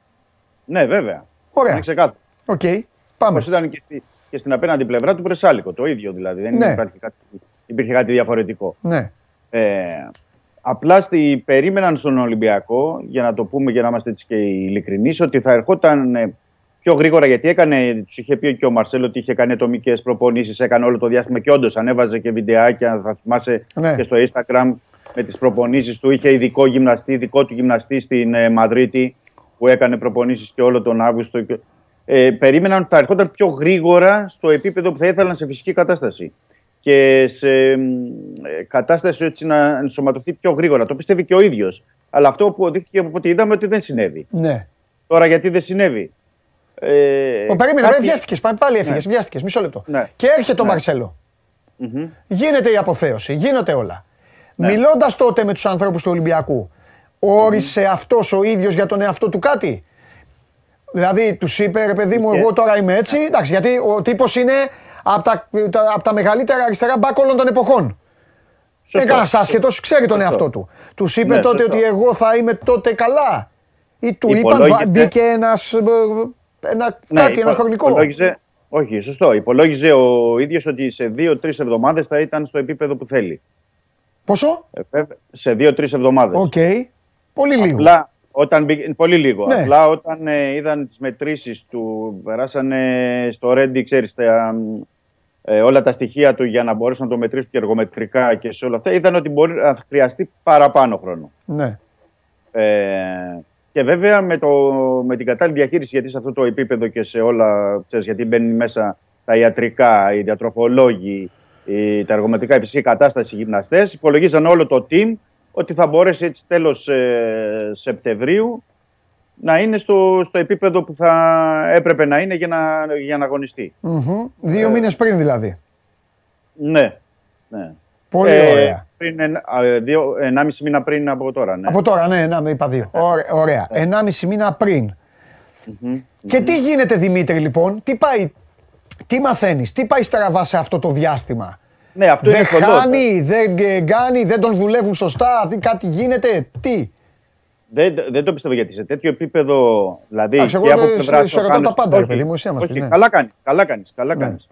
Ναι, βέβαια. Ωραία. Είναι ξεκάθαρο. Οκ, okay, πάμε. Όπως ήταν και, στη, και στην απέναντι πλευρά του Βρυσάλικο, το ίδιο δηλαδή. Δεν ναι. υπήρχε, κάτι, υπήρχε κάτι διαφορετικό. Ναι. Ε, Απλά στη, περίμεναν στον Ολυμπιακό, για να το πούμε και να είμαστε έτσι και ειλικρινείς, ότι θα ερχόταν πιο γρήγορα, γιατί έκανε, τους είχε πει και ο Μαρσέλο ότι είχε κάνει ατομικές προπονήσεις, έκανε όλο το διάστημα και όντως ανέβαζε και βιντεάκια, θα θυμάσαι ναι. και στο Instagram με τις προπονήσεις του, είχε ειδικό γυμναστή, δικό του γυμναστή στην ε, Μαδρίτη που έκανε προπονήσεις και όλο τον Αύγουστο. Και, ε, περίμεναν ότι θα ερχόταν πιο γρήγορα στο επίπεδο που θα ήθελαν σε φυσική κατάσταση. Και σε κατάσταση έτσι να ενσωματωθεί πιο γρήγορα. Το πιστεύει και ο ίδιος. Αλλά αυτό που οδήγηκε από ό,τι είδαμε ότι δεν συνέβη. Ναι. Τώρα γιατί δεν συνέβη. Ε, ο περίμενε, κάτι... βιάστηκες, πάλι έφυγες, ναι. βιάστηκες, μισό λεπτό. Ναι. Και έρχεται ναι. ο Μαρσέλο. Mm-hmm. Γίνεται η αποθέωση, γίνονται όλα. Ναι. Μιλώντας τότε με τους ανθρώπους του Ολυμπιακού, όρισε mm-hmm. αυτός ο ίδιος για τον εαυτό του κάτι. Δηλαδή τους είπε, ρε παιδί μου, yeah. εγώ τώρα είμαι έτσι. Yeah. Εντάξει, γιατί ο τύπος είναι από τα, απ τα μεγαλύτερα αριστερά μπακ όλων των εποχών. Έκανας άσχετος, ξέρει τον εαυτό του. Τους είπε ναι, τότε σωστό. Ότι εγώ θα είμαι τότε καλά. Ή του υπολόγισε... είπαν, μπήκε ένας, ένα ναι, κάτι, υπο... ένα χρονικό. Υπολόγιζε... Όχι, σωστό. Υπολόγιζε ο ίδιος ότι σε δύο-τρεις εβδομάδες θα ήταν στο επίπεδο που θέλει. Πόσο? Ε, σε δύο-τρεις εβδομάδες. Οκ. Okay. Πολύ λίγο. Απλά... Όταν, πολύ λίγο. Ναι. Απλά όταν ε, είδαν τις μετρήσεις του, περάσανε στο Ρέντι, ξέρεις, τα, ε, όλα τα στοιχεία του για να μπορέσουν να το μετρήσουν και εργομετρικά και σε όλα αυτά, είδαν ότι μπορεί να χρειαστεί παραπάνω χρόνο. Ναι. Ε, και βέβαια με, το, με την κατάλληλη διαχείριση, γιατί σε αυτό το επίπεδο και σε όλα, ξέρεις, γιατί μπαίνουν μέσα τα ιατρικά, οι διατροφολόγοι, οι, τα εργομετρικά, η φυσική κατάσταση, οι γυμναστές, υπολογίζαν όλο το team, ότι θα μπορέσει έτσι τέλος ε, Σεπτεμβρίου να είναι στο, στο επίπεδο που θα έπρεπε να είναι για να, για να αγωνιστεί. Mm-hmm. Δύο ε, μήνες πριν δηλαδή. Ναι. ναι. Πολύ ε, ωραία. Πριν, εν, δύο, ενάμιση μήνα πριν από τώρα. Ναι. Από τώρα, ναι, να, είπα δύο. Ωραία. ωραία. Ε. Ενάμιση μήνα πριν. Mm-hmm. Και mm-hmm. τι γίνεται, Δημήτρη, λοιπόν, τι, πάει, τι μαθαίνεις, τι πάει στραβά σε αυτό το διάστημα. Ναι, αυτό δεν είναι χάνει, δεν κάνει, δεν τον δουλεύουν σωστά, κάτι γίνεται, τι. Δεν, δεν το πιστεύω γιατί σε τέτοιο επίπεδο, δηλαδή Άξε, και από πλευρά σου κάνεις... τα πάντα, όχι, παιδί μου, εσύ μας πει, ναι. Καλά κάνεις, καλά κάνεις, καλά ναι. κάνεις.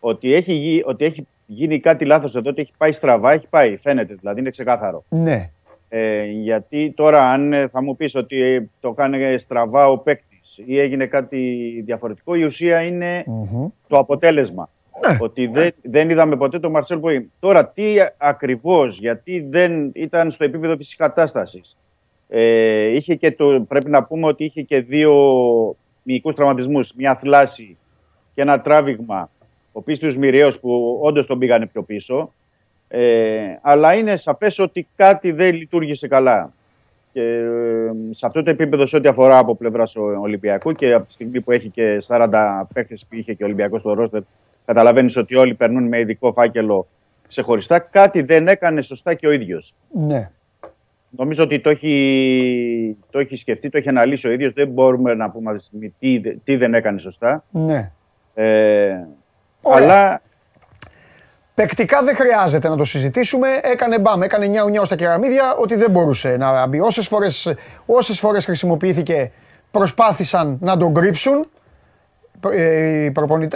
Ότι έχει, ότι έχει γίνει κάτι λάθος εδώ, ότι έχει πάει στραβά, έχει πάει, φαίνεται, δηλαδή είναι ξεκάθαρο. Ναι. Ε, γιατί τώρα αν θα μου πεις ότι το κάνει στραβά ο παίκτης ή έγινε κάτι διαφορετικό, η ουσία είναι mm-hmm. το αποτέλεσμα. Ναι. Ότι δεν, δεν είδαμε ποτέ τον Μαρσέλ Μποϊ. Τώρα, τι ακριβώς, γιατί δεν ήταν στο επίπεδο της κατάστασης. Ε, είχε και το, πρέπει να πούμε ότι είχε και δύο μυϊκούς τραυματισμούς. Μια θλάση και ένα τράβηγμα. Ο Πίστιος Μοιραίος που όντως τον πήγανε πιο πίσω. Ε, αλλά είναι σαφές ότι κάτι δεν λειτουργήσε καλά. Και, ε, σε αυτό το επίπεδο, σε ό,τι αφορά από πλευρά Ολυμπιακού και από τη στιγμή που έχει και σαράντα παίκτες που είχε και ο Ολυμπιακός στο ρόστερ. Καταλαβαίνεις ότι όλοι περνούν με ειδικό φάκελο ξεχωριστά. Κάτι δεν έκανε σωστά και ο ίδιος. Ναι. Νομίζω ότι το έχει, το έχει σκεφτεί, το έχει αναλύσει ο ίδιος. Δεν μπορούμε να πούμε τι, τι δεν έκανε σωστά. Ναι. Ε, αλλά... Παικτικά δεν χρειάζεται να το συζητήσουμε. Έκανε μπαμ, έκανε νιάου νιάου στα κεραμίδια ότι δεν μπορούσε να μπει. Όσες φορές, όσες φορές χρησιμοποιήθηκε προσπάθησαν να τον κρύψουν.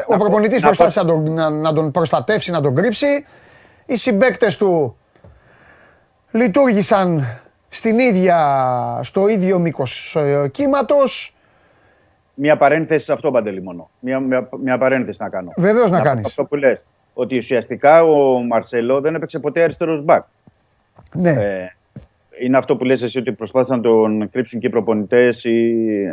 Ο προπονητής προσπάθησε να τον, να, να τον προστατεύσει, να τον κρύψει. Οι συμπαίκτες του λειτουργήσαν στην ίδια, στο ίδιο μήκος κύματος. Μια παρένθεση σε αυτό, Παντελή, μόνο. Μια, μια, μια παρένθεση να κάνω. Βεβαίως να, να κάνεις. Αυτό που λες, ότι ουσιαστικά ο Μαρσέλο δεν έπαιξε ποτέ αριστερός μπακ. Ναι. Ε, είναι αυτό που λες εσύ ότι προσπάθησαν να τον κρύψουν και οι προπονητές,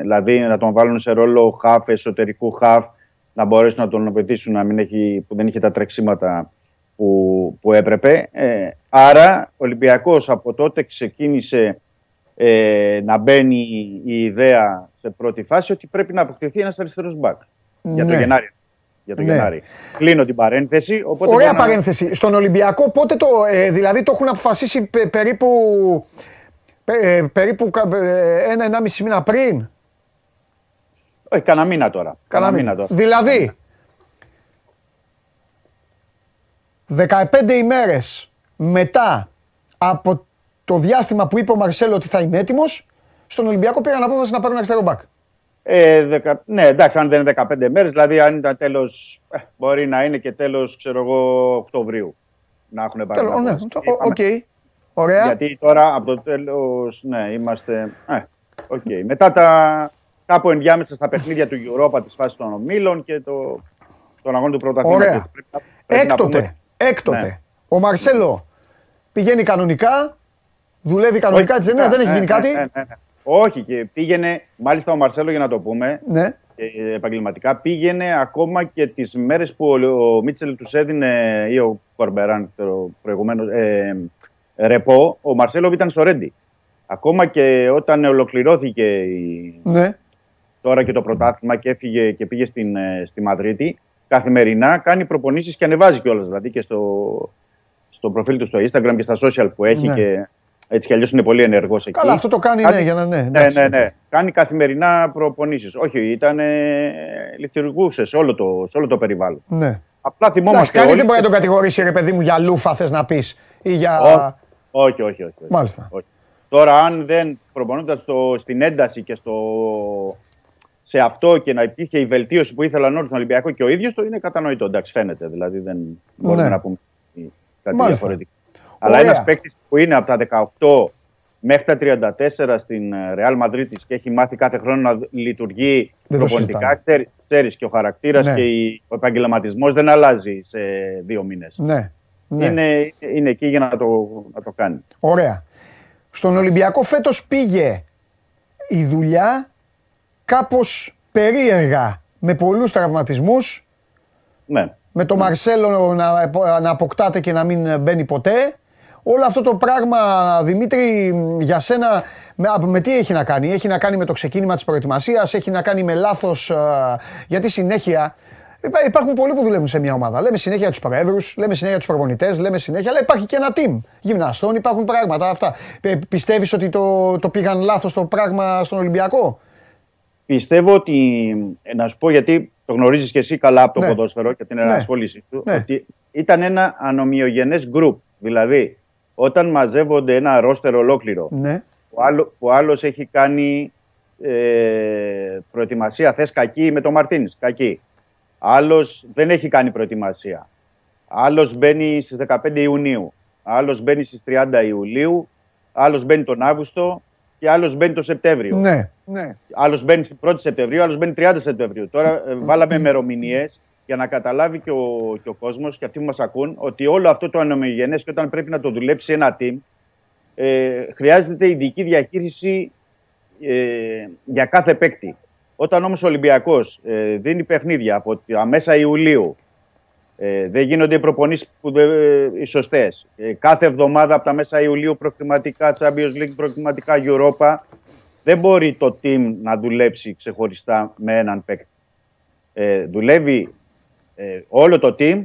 δηλαδή να τον βάλουν σε ρόλο χαφ, εσωτερικού χαφ, να μπορέσουν να τον απαιτήσουν να μην έχει, που δεν είχε τα τρεξίματα που, που έπρεπε. Ε, άρα ο Ολυμπιακός από τότε ξεκίνησε ε, να μπαίνει η ιδέα σε πρώτη φάση ότι πρέπει να αποκτηθεί ένας αριστερός μπακ. Ναι. Για το Γενάρη. για τον ναι. Γενάρη. Κλείνω την παρένθεση. Οπότε ωραία να... παρένθεση. Στον Ολυμπιακό πότε το, ε, δηλαδή το έχουν αποφασίσει πε, περίπου, πε, ε, περίπου ε, ένα-ενάμιση μήνα πριν. Όχι, κανένα μήνα τώρα. Κανένα μήνα τώρα. Δηλαδή, δεκαπέντε ημέρες μετά από το διάστημα που είπε ο Μαρσέλο ότι θα είμαι έτοιμος, στον Ολυμπιακό πήραν απόφαση να πάρουν αριστερό μπακ. Ε, δεκα... Ναι, εντάξει, αν δεν είναι δεκαπέντε μέρες, δηλαδή αν ήταν τέλος, ε, μπορεί να είναι και τέλος, ξέρω εγώ, Οκτωβρίου. Να έχουν πάρει. Τέλος, ναι, οκ. Okay. Ωραία. Γιατί τώρα από το τέλος, ναι, είμαστε, ε, οκ. Okay. Μετά τα κάπου ενδιάμεσα στα παιχνίδια του Europa, της φάσης των ομίλων και το... τον αγώνα του πρωταθλήματος. Έκτοτε, πούμε... έκτοτε, ναι. Ο Μαρσέλο πηγαίνει κανονικά, δουλεύει κανονικά, όχι, ναι, ναι, δεν έχει ναι, γίνει κάτι. Ναι, ναι, ναι. Όχι, και πήγαινε, μάλιστα ο Μαρσέλο, για να το πούμε, ναι. ε, επαγγελματικά, πήγαινε ακόμα και τις μέρες που ο, ο Μίτσελ τους έδινε, ή ο Κορμπεράν το προηγουμένο, ε, ρεπό, ο Μαρσέλο ήταν στο Ρέντι. Ακόμα και όταν ολοκληρώθηκε η, ναι. τώρα και το πρωτάθλημα και έφυγε και πήγε στην, στη Μαδρίτη, καθημερινά κάνει προπονήσεις και ανεβάζει κιόλας. Δηλαδή και στο, στο προφίλ του στο Instagram και στα social που έχει. Ναι. Και έτσι κι αλλιώς είναι πολύ ενεργός εκεί. Καλά, αυτό το κάνει, κάνει ναι, για να ναι. Ναι, ναι, ναι. Κάνει καθημερινά προπονήσεις. Όχι, ήταν. Ε, λειτουργούσε σε όλο το, σε όλο το περιβάλλον. Ναι. Απλά θυμόμαστε. Κανείς όλοι... δεν μπορεί να τον κατηγορήσει, ρε παιδί μου, για λούφα, θες να πεις. Ή για... Ό, όχι, όχι, όχι. όχι Μάλιστα. Όχι. Τώρα, αν δεν προπονούνταν στην ένταση και στο. Σε αυτό και να υπήρχε η βελτίωση που ήθελαν όλοι στον Ολυμπιακό και ο ίδιος, το είναι κατανοητό. Εντάξει, φαίνεται. Δηλαδή δεν μπορούμε ναι. να πούμε κάτι Μάλιστα. διαφορετικό. Ωραία. Αλλά ένας παίκτης που είναι από τα δεκαοκτώ μέχρι τα τριάντα τέσσερα στην Ρεάλ Μαδρίτη και έχει μάθει κάθε χρόνο να λειτουργεί προπονητικά, ξέρεις, και ο χαρακτήρας ναι. και ο επαγγελματισμός δεν αλλάζει σε δύο μήνες. Ναι. Ναι. Είναι, είναι εκεί για να το, να το κάνει. Ωραία. Στον Ολυμπιακό φέτος πήγε η δουλειά κάπως περίεργα, με πολλούς τραυματισμούς, ναι. με τον ναι. Μαρσέλο να, να αποκτάτε και να μην μπαίνει ποτέ. Όλο αυτό το πράγμα, Δημήτρη, για σένα, με, με τι έχει να κάνει? Έχει να κάνει με το ξεκίνημα της προετοιμασίας, έχει να κάνει με λάθος, α, γιατί συνέχεια, υπάρχουν πολλοί που δουλεύουν σε μια ομάδα. Λέμε συνέχεια τους προέδρους, λέμε συνέχεια τους προπονητές, λέμε συνέχεια, αλλά υπάρχει και ένα team γυμναστών, υπάρχουν πράγματα αυτά. Πιστεύεις ότι το, το πήγαν λάθος το πράγμα στον Ολυμπιακό? Πιστεύω ότι, να σου πω, γιατί το γνωρίζεις και εσύ καλά από το ναι. ποδόσφαιρο και την ενασχόλησή ναι. του, ναι. ότι ήταν ένα ανομοιογενές group. Δηλαδή, όταν μαζεύονται ένα ρόστερ ολόκληρο, ναι. που, άλλο, που άλλος έχει κάνει ε, προετοιμασία, θες κακή με τον Μαρτίνης, κακή. Άλλος δεν έχει κάνει προετοιμασία. Άλλος μπαίνει στις δεκαπέντε Ιουνίου, άλλος μπαίνει στις τριάντα Ιουλίου, άλλος μπαίνει τον Αύγουστο. Και άλλος μπαίνει το Σεπτέμβριο. Ναι, ναι. Άλλος μπαίνει πρώτη Σεπτεμβρίου, άλλος μπαίνει τριάντα Σεπτεμβρίου. Τώρα ε, βάλαμε ημερομηνίες για να καταλάβει και ο, και ο κόσμος και αυτοί που μας ακούν ότι όλο αυτό το ανομοιογενές, και όταν πρέπει να το δουλέψει ένα team, ε, χρειάζεται ειδική διαχείριση ε, για κάθε παίκτη. Όταν όμως ο Ολυμπιακός ε, δίνει παιχνίδια από τα μέσα Ιουλίου, ε, δεν γίνονται οι προπονήσεις που δεν, ε, οι σωστές. Ε, κάθε εβδομάδα από τα μέσα Ιουλίου προκριματικά Champions League, προκριματικά Europa. Δεν μπορεί το team να δουλέψει ξεχωριστά με έναν παίκτη. Ε, δουλεύει ε, όλο το team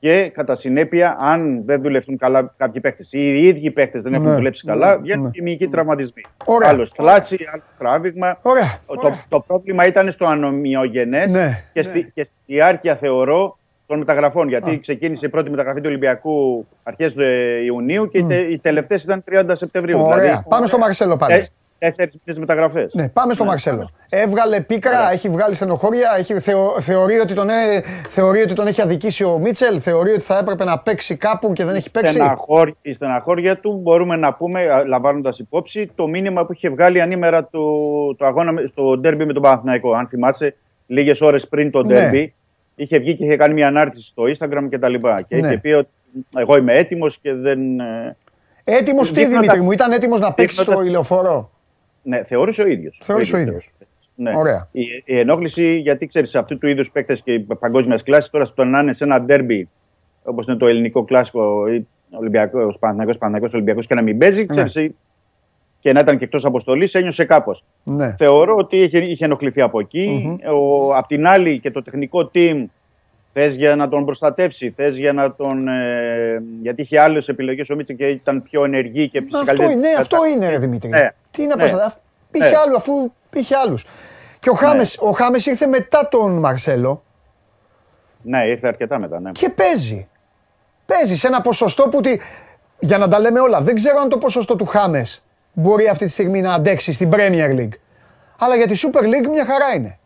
και κατά συνέπεια, αν δεν δουλευτούν καλά κάποιοι παίκτες ή οι ίδιοι παίκτες δεν έχουν ναι, δουλέψει ναι, καλά, βγαίνουν ναι. χημικοί τραυματισμοί. Άλλο θλάση, άλλο τράβηγμα. Ωραία, το, ωραία. Το πρόβλημα ήταν στο ανομοιογενές ναι, και, ναι. και στη διάρκεια, θεωρώ, των μεταγραφών, γιατί Α. ξεκίνησε η πρώτη μεταγραφή του Ολυμπιακού αρχές του Ιουνίου και mm. οι τελευταίες ήταν τριάντα Σεπτεμβρίου. Ωραία. Δηλαδή, πάμε στο Μαρσέλο πάλι. Τέσσερις μεταγραφές. Ναι, πάμε στο ναι, Μαρσέλο. Έβγαλε πίκρα, Άρα. έχει βγάλει στενοχώρια, έχει, θεω, θεωρεί, ότι τον, ε, θεωρεί ότι τον έχει αδικήσει ο Μίτσελ, θεωρεί ότι θα έπρεπε να παίξει κάπου και δεν έχει παίξει. Στεναχώρια, η στεναχώρια του μπορούμε να πούμε, λαμβάνοντας υπόψη το μήνυμα που είχε βγάλει ανήμερα το, το αγώνα στο ντέρμπι με τον Παναθηναϊκό. Αν θυμάσαι, λίγες ώρες πριν το ντέρμπι. Ναι. Είχε βγει και είχε κάνει μια ανάρτηση στο Instagram και τα λοιπά. Και ναι. είχε πει ότι εγώ είμαι έτοιμος και δεν... Έτοιμος τι, Δημήτρη μου, ήταν έτοιμος να παίξει στο τα... ηλεοφορό. Ναι, θεώρησε ο ίδιος. Θεώρησε ο ίδιος. Ναι. Ωραία. Η, η ενόχληση, γιατί ξέρεις, αυτού του είδους παίκτες και παγκόσμιας κλάσης, τώρα στο να είναι σε ένα ντέρμπι, όπως είναι το ελληνικό κλάσικο, ή Ολυμπιακός, Παναθηναϊκός, Παναθηναϊκός, Ολυμπιακός, και να μην παίζει, ξέρεις, ναι. και να ήταν και εκτός αποστολής, ένιωσε κάπως. Ναι. Θεωρώ ότι είχε, είχε ενοχληθεί από εκεί. Mm-hmm. Ο, απ' την άλλη και το τεχνικό team Θες για να τον προστατεύσει, θες για να τον. Ε, γιατί είχε άλλες επιλογές ο Μίτσελ και ήταν πιο ενεργή και ψυχολογικά. Αυτό, ναι, αυτό είναι, ρε Δημήτρη. Ναι. Τι να προστατεύσει. Ναι. Πήγε ναι. άλλο, αφού πήγε άλλου. Και ο Χάμες, ναι. ο Χάμες ήρθε μετά τον Μαρσέλο. Ναι, ήρθε αρκετά μετά. Ναι. Και παίζει. Παίζει σε ένα ποσοστό που. Τη... Για να τα λέμε όλα, δεν ξέρω αν το ποσοστό του Χάμες μπορεί αυτή τη στιγμή να αντέξει στην Premier League. Αλλά για τη Super League μια χαρά είναι.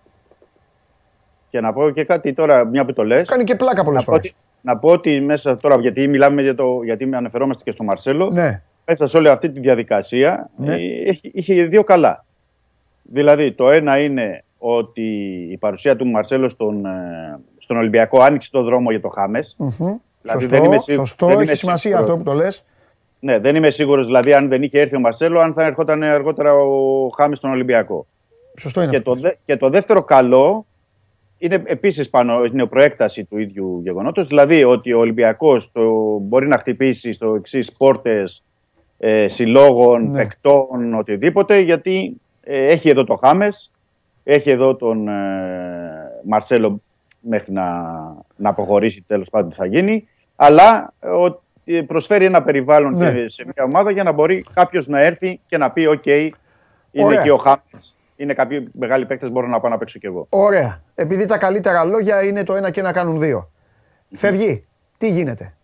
Και να πω και κάτι τώρα, μια που το λες. Κάνει και πλάκα πολλές φορές. Να πω ότι μέσα τώρα, γιατί μιλάμε για το. Γιατί αναφερόμαστε και στο Μαρσέλο. Ναι. Μέσα σε όλη αυτή τη διαδικασία ναι. είχε δύο καλά. Δηλαδή, το ένα είναι ότι η παρουσία του Μαρσέλο στον, στον Ολυμπιακό άνοιξε το δρόμο για το Χάμες. Mm-hmm. Δηλαδή, σωστό, δεν σίγουρο, σωστό δεν έχει σημασία αυτό που το λες. Ναι, δεν είμαι σίγουρος, δηλαδή, αν δεν είχε έρθει ο Μαρσέλο, αν θα ερχόταν αργότερα ο Χάμες στον Ολυμπιακό. Σωστό είναι. Και, το, δε, και το δεύτερο καλό είναι επίσης πάνω στην προέκταση του ίδιου γεγονότος. Δηλαδή, ότι ο Ολυμπιακός το, μπορεί να χτυπήσει στο εξής πόρτες ε, συλλόγων, ναι. παικτών, οτιδήποτε, γιατί ε, έχει εδώ το Χάμες, έχει εδώ τον ε, Μαρσέλο μέχρι να, να προχωρήσει τέλος πάντων θα γίνει, αλλά ο, προσφέρει ένα περιβάλλον ναι. και σε μια ομάδα για να μπορεί κάποιος να έρθει και να πει «ΟΚ, okay, είναι Ωραία. και ο Χάμες, είναι κάποιοι μεγάλοι παίκτες, μπορώ να πάω να παίξω κι εγώ». Ωραία. Επειδή τα καλύτερα λόγια είναι το ένα και να κάνουν δύο. Mm-hmm. Φεύγει. Τι γίνεται.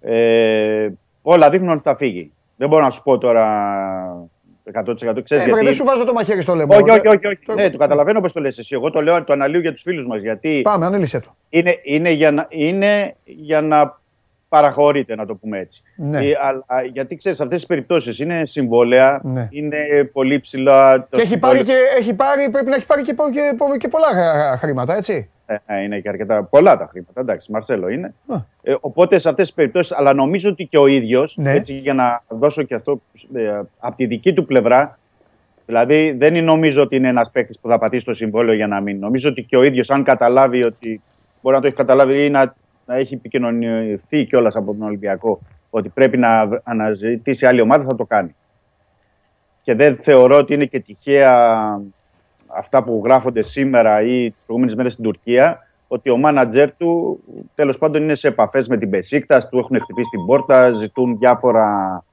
Ε, όλα δείχνουν ότι θα φύγει. Δεν μπορώ να σου πω τώρα εκατό τοις εκατό. Ξέρεις ε, γιατί... Δεν σου βάζω το μαχαίρι στο λαιμό. Όχι, όχι, όχι. όχι. Το... Ναι, το καταλαβαίνω πώς το λες εσύ. Εγώ το λέω, το αναλύω για τους φίλους μας. Γιατί Πάμε, ανέλησέ το. Είναι, είναι, για να, είναι για να παραχωρείτε, να το πούμε έτσι. Ναι. Ε, αλλά, γιατί ξέρεις, αυτές τις περιπτώσεις είναι συμβόλαια, ναι. είναι πολύ ψηλά. Και, έχει πάρει και έχει πάρει, πρέπει να έχει πάρει και, και, και πολλά χρήματα, έτσι. Ε, είναι και αρκετά πολλά τα χρήματα. Εντάξει, Μαρσέλο είναι. Ε, οπότε σε αυτές τις περιπτώσεις, αλλά νομίζω ότι και ο ίδιος, ναι. έτσι, για να δώσω και αυτό ε, από τη δική του πλευρά, δηλαδή δεν νομίζω ότι είναι ένας παίκτης που θα πατήσει το συμβόλαιο για να μείνει. Νομίζω ότι και ο ίδιος, αν καταλάβει ότι μπορεί να το έχει καταλάβει ή να, να έχει επικοινωνηθεί κιόλας από τον Ολυμπιακό, ότι πρέπει να αναζητήσει άλλη ομάδα, θα το κάνει. Και δεν θεωρώ ότι είναι και τυχαία αυτά που γράφονται σήμερα ή τις προηγούμενες μέρες στην Τουρκία, ότι ο μάνατζερ του τέλος πάντων είναι σε επαφές με την Μπεσίκτας, του έχουν χτυπήσει την πόρτα, ζητούν διάφορα,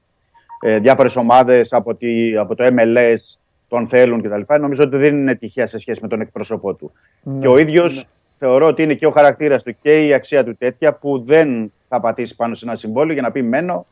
ε, διάφορες ομάδες από, τη, από το εμ ελ ες, τον θέλουν κτλ. Νομίζω ότι δεν είναι τυχαία σε σχέση με τον εκπρόσωπό του. Ναι, και ο ίδιος ναι. θεωρώ ότι είναι και ο χαρακτήρας του και η αξία του τέτοια που δεν θα πατήσει πάνω σε ένα συμβόλαιο για να πει μένω,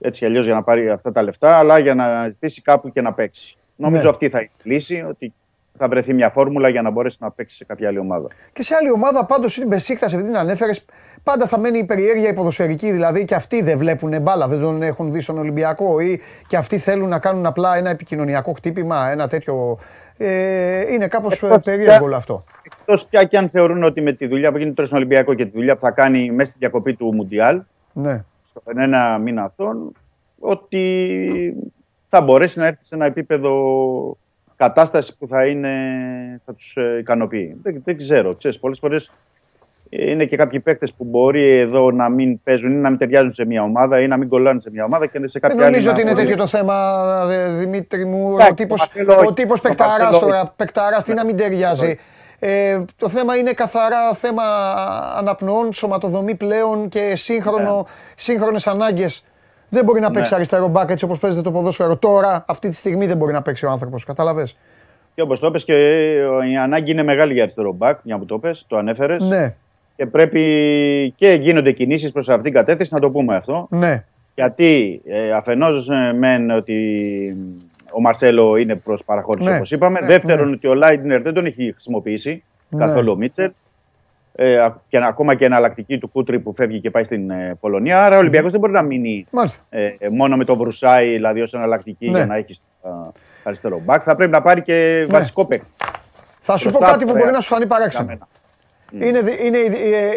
έτσι κι αλλιώς για να πάρει αυτά τα λεφτά, αλλά για να ζητήσει κάπου και να παίξει. Νομίζω ναι. αυτή θα είναι η λύση, ότι θα βρεθεί μια φόρμουλα για να μπορέσει να παίξει σε κάποια άλλη ομάδα. Και σε άλλη ομάδα, πάντως η Μπεσίκτας, επειδή την ανέφερες, πάντα θα μένει η περιέργεια η ποδοσφαιρική. Δηλαδή και αυτοί δεν βλέπουν μπάλα, δεν τον έχουν δει στον Ολυμπιακό, ή και αυτοί θέλουν να κάνουν απλά ένα επικοινωνιακό χτύπημα, ένα τέτοιο. Ε, είναι κάπως περίεργο όλο αυτό. Εκτός πια και αν θεωρούν ότι με τη δουλειά που γίνεται τώρα στον Ολυμπιακό και τη δουλειά που θα κάνει μέσα στη διακοπή του Μουντιάλ, ναι. στον ένα μήνα αυτόν, ότι. Θα μπορέσει να έρθει σε ένα επίπεδο κατάσταση που θα, είναι, θα τους ικανοποιεί. Δεν, δεν ξέρω. Ξέρεις, πολλές φορές είναι και κάποιοι παίκτες που μπορεί εδώ να μην παίζουν ή να μην ταιριάζουν σε μια ομάδα ή να μην κολλάνε σε μια ομάδα και σε κάποια δεν άλλη. Νομίζω ότι είναι τέτοιο το θέμα, Δημήτρη μου. Λάκη, ο τύπος, τύπος παικταράς τώρα, παικταράς, τι να μην ταιριάζει. Ε, το θέμα είναι καθαρά θέμα αναπνοών, σωματοδομή πλέον και σύγχρονο, yeah. σύγχρονες ανάγκες. Δεν μπορεί να παίξει ναι. αριστερό μπακ έτσι όπως παίζεται το ποδόσφαιρο. Τώρα, αυτή τη στιγμή, δεν μπορεί να παίξει ο άνθρωπος. Κατάλαβες. Και όπως το είπες, και η ανάγκη είναι μεγάλη για αριστερό μπακ, μια που το είπες, το ανέφερες. Ναι. Και πρέπει και γίνονται κινήσεις προς αυτήν την κατεύθυνση, να το πούμε αυτό. Ναι. Γιατί ε, αφενός ε, μεν ότι ο Μαρσέλο είναι προς παραχώρηση, ναι. όπως είπαμε. Ναι. Δεύτερον, ναι. ότι ο Λάιντνερ δεν τον έχει χρησιμοποιήσει ναι. καθόλου ο Μίτσελ. Ε, και ακόμα και εναλλακτική του Κούτρι που φεύγει και πάει στην ε, Πολωνία. Άρα ο Ολυμπιακός δεν μπορεί να μείνει ε, μόνο με τον Βρουσάη, δηλαδή ως εναλλακτική ναι. για να έχει αριστερό μπακ. Θα πρέπει να πάρει και ναι. βασικό παίκτη. Θα σου Προστά, πω κάτι που μπορεί να σου φανεί παράξενο. Ναι. Είναι, είναι,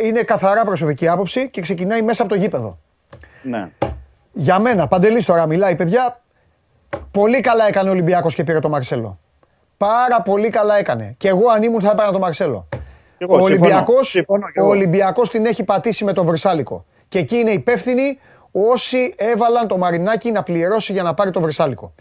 είναι καθαρά προσωπική άποψη και ξεκινάει μέσα από το γήπεδο. Ναι. Για μένα, Παντελής τώρα μιλάει, παιδιά, πολύ καλά έκανε ο Ολυμπιακός και πήρε το Μαρσέλο. Πάρα πολύ καλά έκανε. Και εγώ αν ήμουν θα έπαιρνα το Μαρσέλο. Εγώ, ο Ολυμπιακός, συμφωνώ, συμφωνώ, ο Ολυμπιακός την έχει πατήσει με τον Βρυσάλικο. Και εκεί είναι υπεύθυνοι όσοι έβαλαν το Μαρινάκι να πληρώσει για να πάρει το Βρυσάλικο.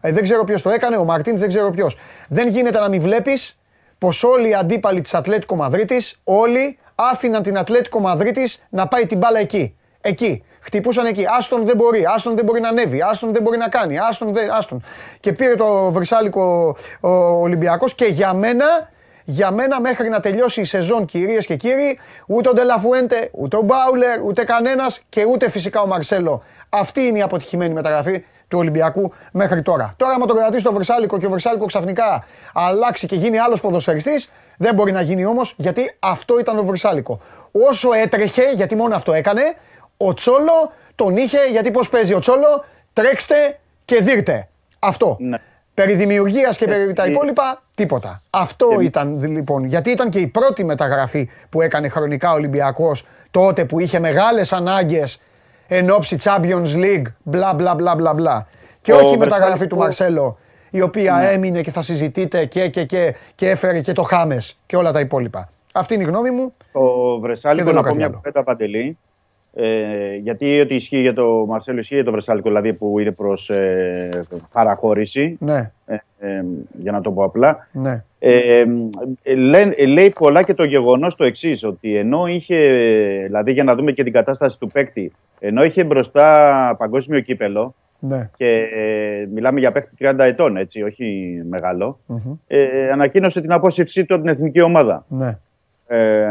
Ε, δεν ξέρω ποιος το έκανε, ο Μαρτίνς, δεν ξέρω ποιος. Δεν γίνεται να μην βλέπεις πως όλοι οι αντίπαλοι της Ατλέτικο Μαδρίτης, όλοι άφηναν την Ατλέτικο Μαδρίτης να πάει την μπάλα εκεί. Εκεί. Χτυπούσαν εκεί. Άστον δεν μπορεί, Άστον δεν μπορεί να ανέβει, Άστον δεν μπορεί να κάνει, Άστον δεν. Άστον. Και πήρε το Βρυσάλικο ο Ολυμπιακός και για μένα. Για μένα μέχρι να τελειώσει η σεζόν, κυρίες και κύριοι, ούτε ο Ντελαφουέντε, ούτε ο Μπάουλερ, ούτε κανένας και ούτε φυσικά ο Μαρσέλο. Αυτή είναι η αποτυχημένη μεταγραφή του Ολυμπιακού μέχρι τώρα. Τώρα, άμα τον κρατήσει το Βρυσάλικο και ο Βρυσάλικο ξαφνικά αλλάξει και γίνει άλλος ποδοσφαιριστής, δεν μπορεί να γίνει όμως γιατί αυτό ήταν ο Βρυσάλικο. Όσο έτρεχε, γιατί μόνο αυτό έκανε, ο Τσόλο τον είχε, γιατί πώς παίζει ο Τσόλο, τρέξτε και δείρτε. Αυτό. Ναι. Περί δημιουργίας και περί τα υπόλοιπα, τίποτα. Αυτό και... ήταν λοιπόν, γιατί ήταν και η πρώτη μεταγραφή που έκανε χρονικά ο Ολυμπιακός τότε που είχε μεγάλες ανάγκες εν όψη Champions League, μπλα μπλα μπλα μπλα μπλα. Και όχι η μεταγραφή του Μαρσέλο, η οποία ναι. έμεινε και θα συζητείτε και, και, και, και έφερε και το Χάμες και όλα τα υπόλοιπα. Αυτή είναι η γνώμη μου. Ο Βρεσάλικο, να πω μια κουβέντα, Παντελή. Ε, γιατί ό,τι ισχύει για το Μαρσέλο ισχύει για το Βρεσάλικο, δηλαδή που είναι προς ε, παραχώρηση. Ναι. Ε, ε, για να το πω απλά. Ναι. Ε, ε, λέει, λέει πολλά και το γεγονός το εξής, ότι ενώ είχε, δηλαδή για να δούμε και την κατάσταση του παίκτη, ενώ είχε μπροστά παγκόσμιο κύπελο. Ναι. Και ε, μιλάμε για παίκτη τριάντα ετών, έτσι, όχι μεγάλο. Mm-hmm. Ε, ανακοίνωσε την απόσυρξή του από την εθνική ομάδα. Ναι. Ε,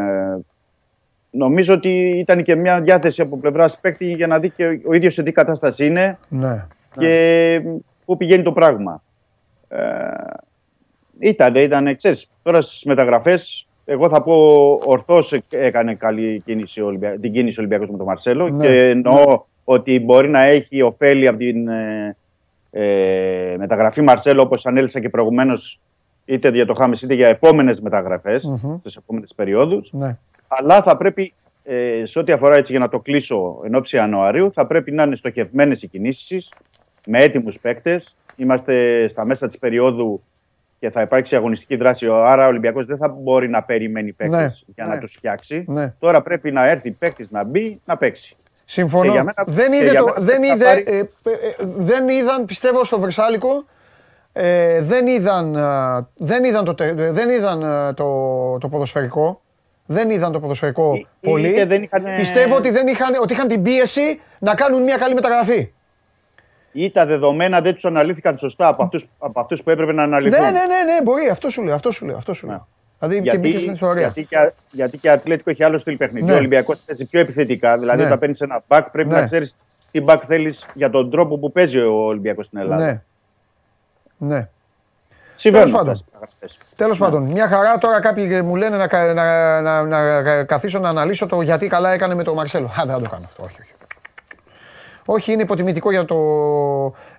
Νομίζω ότι ήταν και μια διάθεση από πλευράς παίκτη για να δει και ο ίδιος σε τι κατάσταση είναι ναι, και ναι. πού πηγαίνει το πράγμα. Ε, ήτανε, ήτανε, ξέρεις, τώρα στις μεταγραφές, εγώ θα πω ορθώς έκανε καλή κίνηση Ολυμπια... την κίνηση Ολυμπιακός με τον Μαρσέλο ναι, και εννοώ ναι. ότι μπορεί να έχει ωφέλη από την ε, ε, μεταγραφή Μαρσέλο, όπως ανέλησα και προηγουμένως, είτε για το Χάμες είτε για επόμενες μεταγραφές, mm-hmm. στις επόμενες περιόδους. Ναι. Αλλά θα πρέπει, ε, σε ό,τι αφορά έτσι για να το κλείσω εν όψη Ιανουαρίου, θα πρέπει να είναι στοχευμένες οι κινήσεις, με έτοιμους παίκτες. Είμαστε στα μέσα της περίοδου και θα υπάρξει αγωνιστική δράση. Άρα ο Ολυμπιακός δεν θα μπορεί να περιμένει παίκτες ναι, για ναι. να τους φτιάξει. Ναι. Τώρα πρέπει να έρθει παίκτης να μπει, να παίξει. Συμφωνώ. Μένα, δεν, είδε το, μένα, δεν, είδε, πάρει... ε, ε, ε, δεν είδαν, πιστεύω, στο Βρυσάλικο. Ε, δεν είδαν, ε, δεν είδαν, το, ε, δεν είδαν ε, το, το ποδοσφαιρικό. Δεν είδαν το ποδοσφαιρικό ή, πολύ. Ή, δεν είχαν... Πιστεύω ότι, δεν είχαν, ότι είχαν την πίεση να κάνουν μια καλή μεταγραφή. Ή τα δεδομένα δεν τους αναλύθηκαν σωστά από αυτούς, από αυτούς που έπρεπε να αναλυθούν. Ναι, ναι, ναι, ναι, μπορεί. Αυτό σου λέω. Αυτό σου λέω, αυτό σου λέω. Δηλαδή γιατί, και μπήκε στην ιστορία. Γιατί και, γιατί και Ατλέτικο έχει άλλο στυλ παιχνίδι. Ναι. Ο Ολυμπιακός παίζει πιο επιθετικά. Δηλαδή ναι. όταν παίρνεις ένα μπακ πρέπει ναι. να ξέρεις τι μπακ θέλεις για τον τρόπο που παίζει ο Ολυμπιακός στην Ελλάδα. Ναι. ναι. Τέλος πάντων. Τέλος πάντων, μια χαρά. Τώρα κάποιοι μου λένε να, να, να, να καθίσω να αναλύσω το γιατί καλά έκανε με τον Μαρσέλο. Α, δεν θα το κάνω αυτό. Όχι, όχι. όχι είναι υποτιμητικό για το,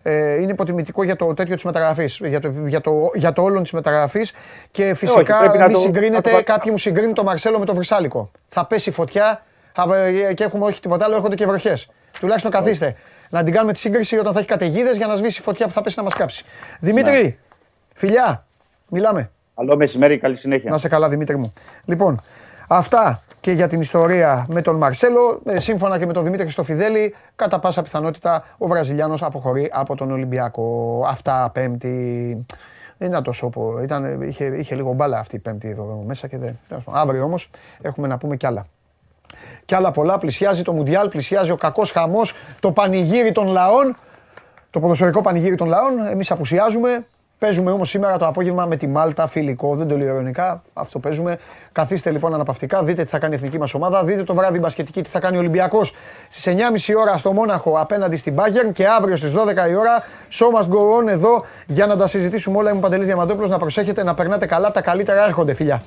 ε, είναι υποτιμητικό για το τέτοιο της μεταγραφής. Για το, για το, για το όλον της μεταγραφής. Και φυσικά όχι, μη το, συγκρίνεται, το... κάποιοι μου συγκρίνουν τον Μαρσέλο με τον Βρυσάλικο. Θα πέσει φωτιά θα, και έχουμε όχι τίποτα άλλο, έρχονται και βροχές. Τουλάχιστον καθίστε. Όχι. Να την κάνουμε τη σύγκριση όταν θα έχει καταιγίδες για να σβήσει φωτιά που θα πέσει να μας κάψει. Δημήτρη. Ναι. Φιλιά, μιλάμε. Καλό μεσημέρι, καλή συνέχεια. Να σε καλά, Δημήτρη μου. Λοιπόν, αυτά και για την ιστορία με τον Μαρσέλο. Σύμφωνα και με τον Δημήτρη Χριστοφιδέλη, κατά πάσα πιθανότητα ο Βραζιλιάνος αποχωρεί από τον Ολυμπιακό. Αυτά Πέμπτη. Δεν ήταν τόσο πω. Ήταν, είχε, είχε λίγο μπάλα αυτή η Πέμπτη εδώ μέσα και δεν. Αύριο όμως έχουμε να πούμε κι άλλα. Κι άλλα πολλά. Πλησιάζει το Μουντιάλ, πλησιάζει ο κακός χαμός, το πανηγύρι των λαών. Το ποδοσφαιρικό πανηγύρι των λαών. Εμείς απουσιάζουμε. Παίζουμε όμως σήμερα το απόγευμα με τη Μάλτα, φιλικό, δεν το λέω ειρωνικά, αυτό παίζουμε. Καθίστε λοιπόν αναπαυτικά, δείτε τι θα κάνει η εθνική μας ομάδα, δείτε το βράδυ μπασκετική τι θα κάνει ο Ολυμπιακός στις εννιά και μισή ώρα στο Μόναχο απέναντι στην Μπάγερν και αύριο στις δώδεκα η ώρα show must go on εδώ για να τα συζητήσουμε όλα. Είμαι ο Παντελής Διαμαντόπουλος, να προσέχετε, να περνάτε καλά, τα καλύτερα έρχονται, φιλιά.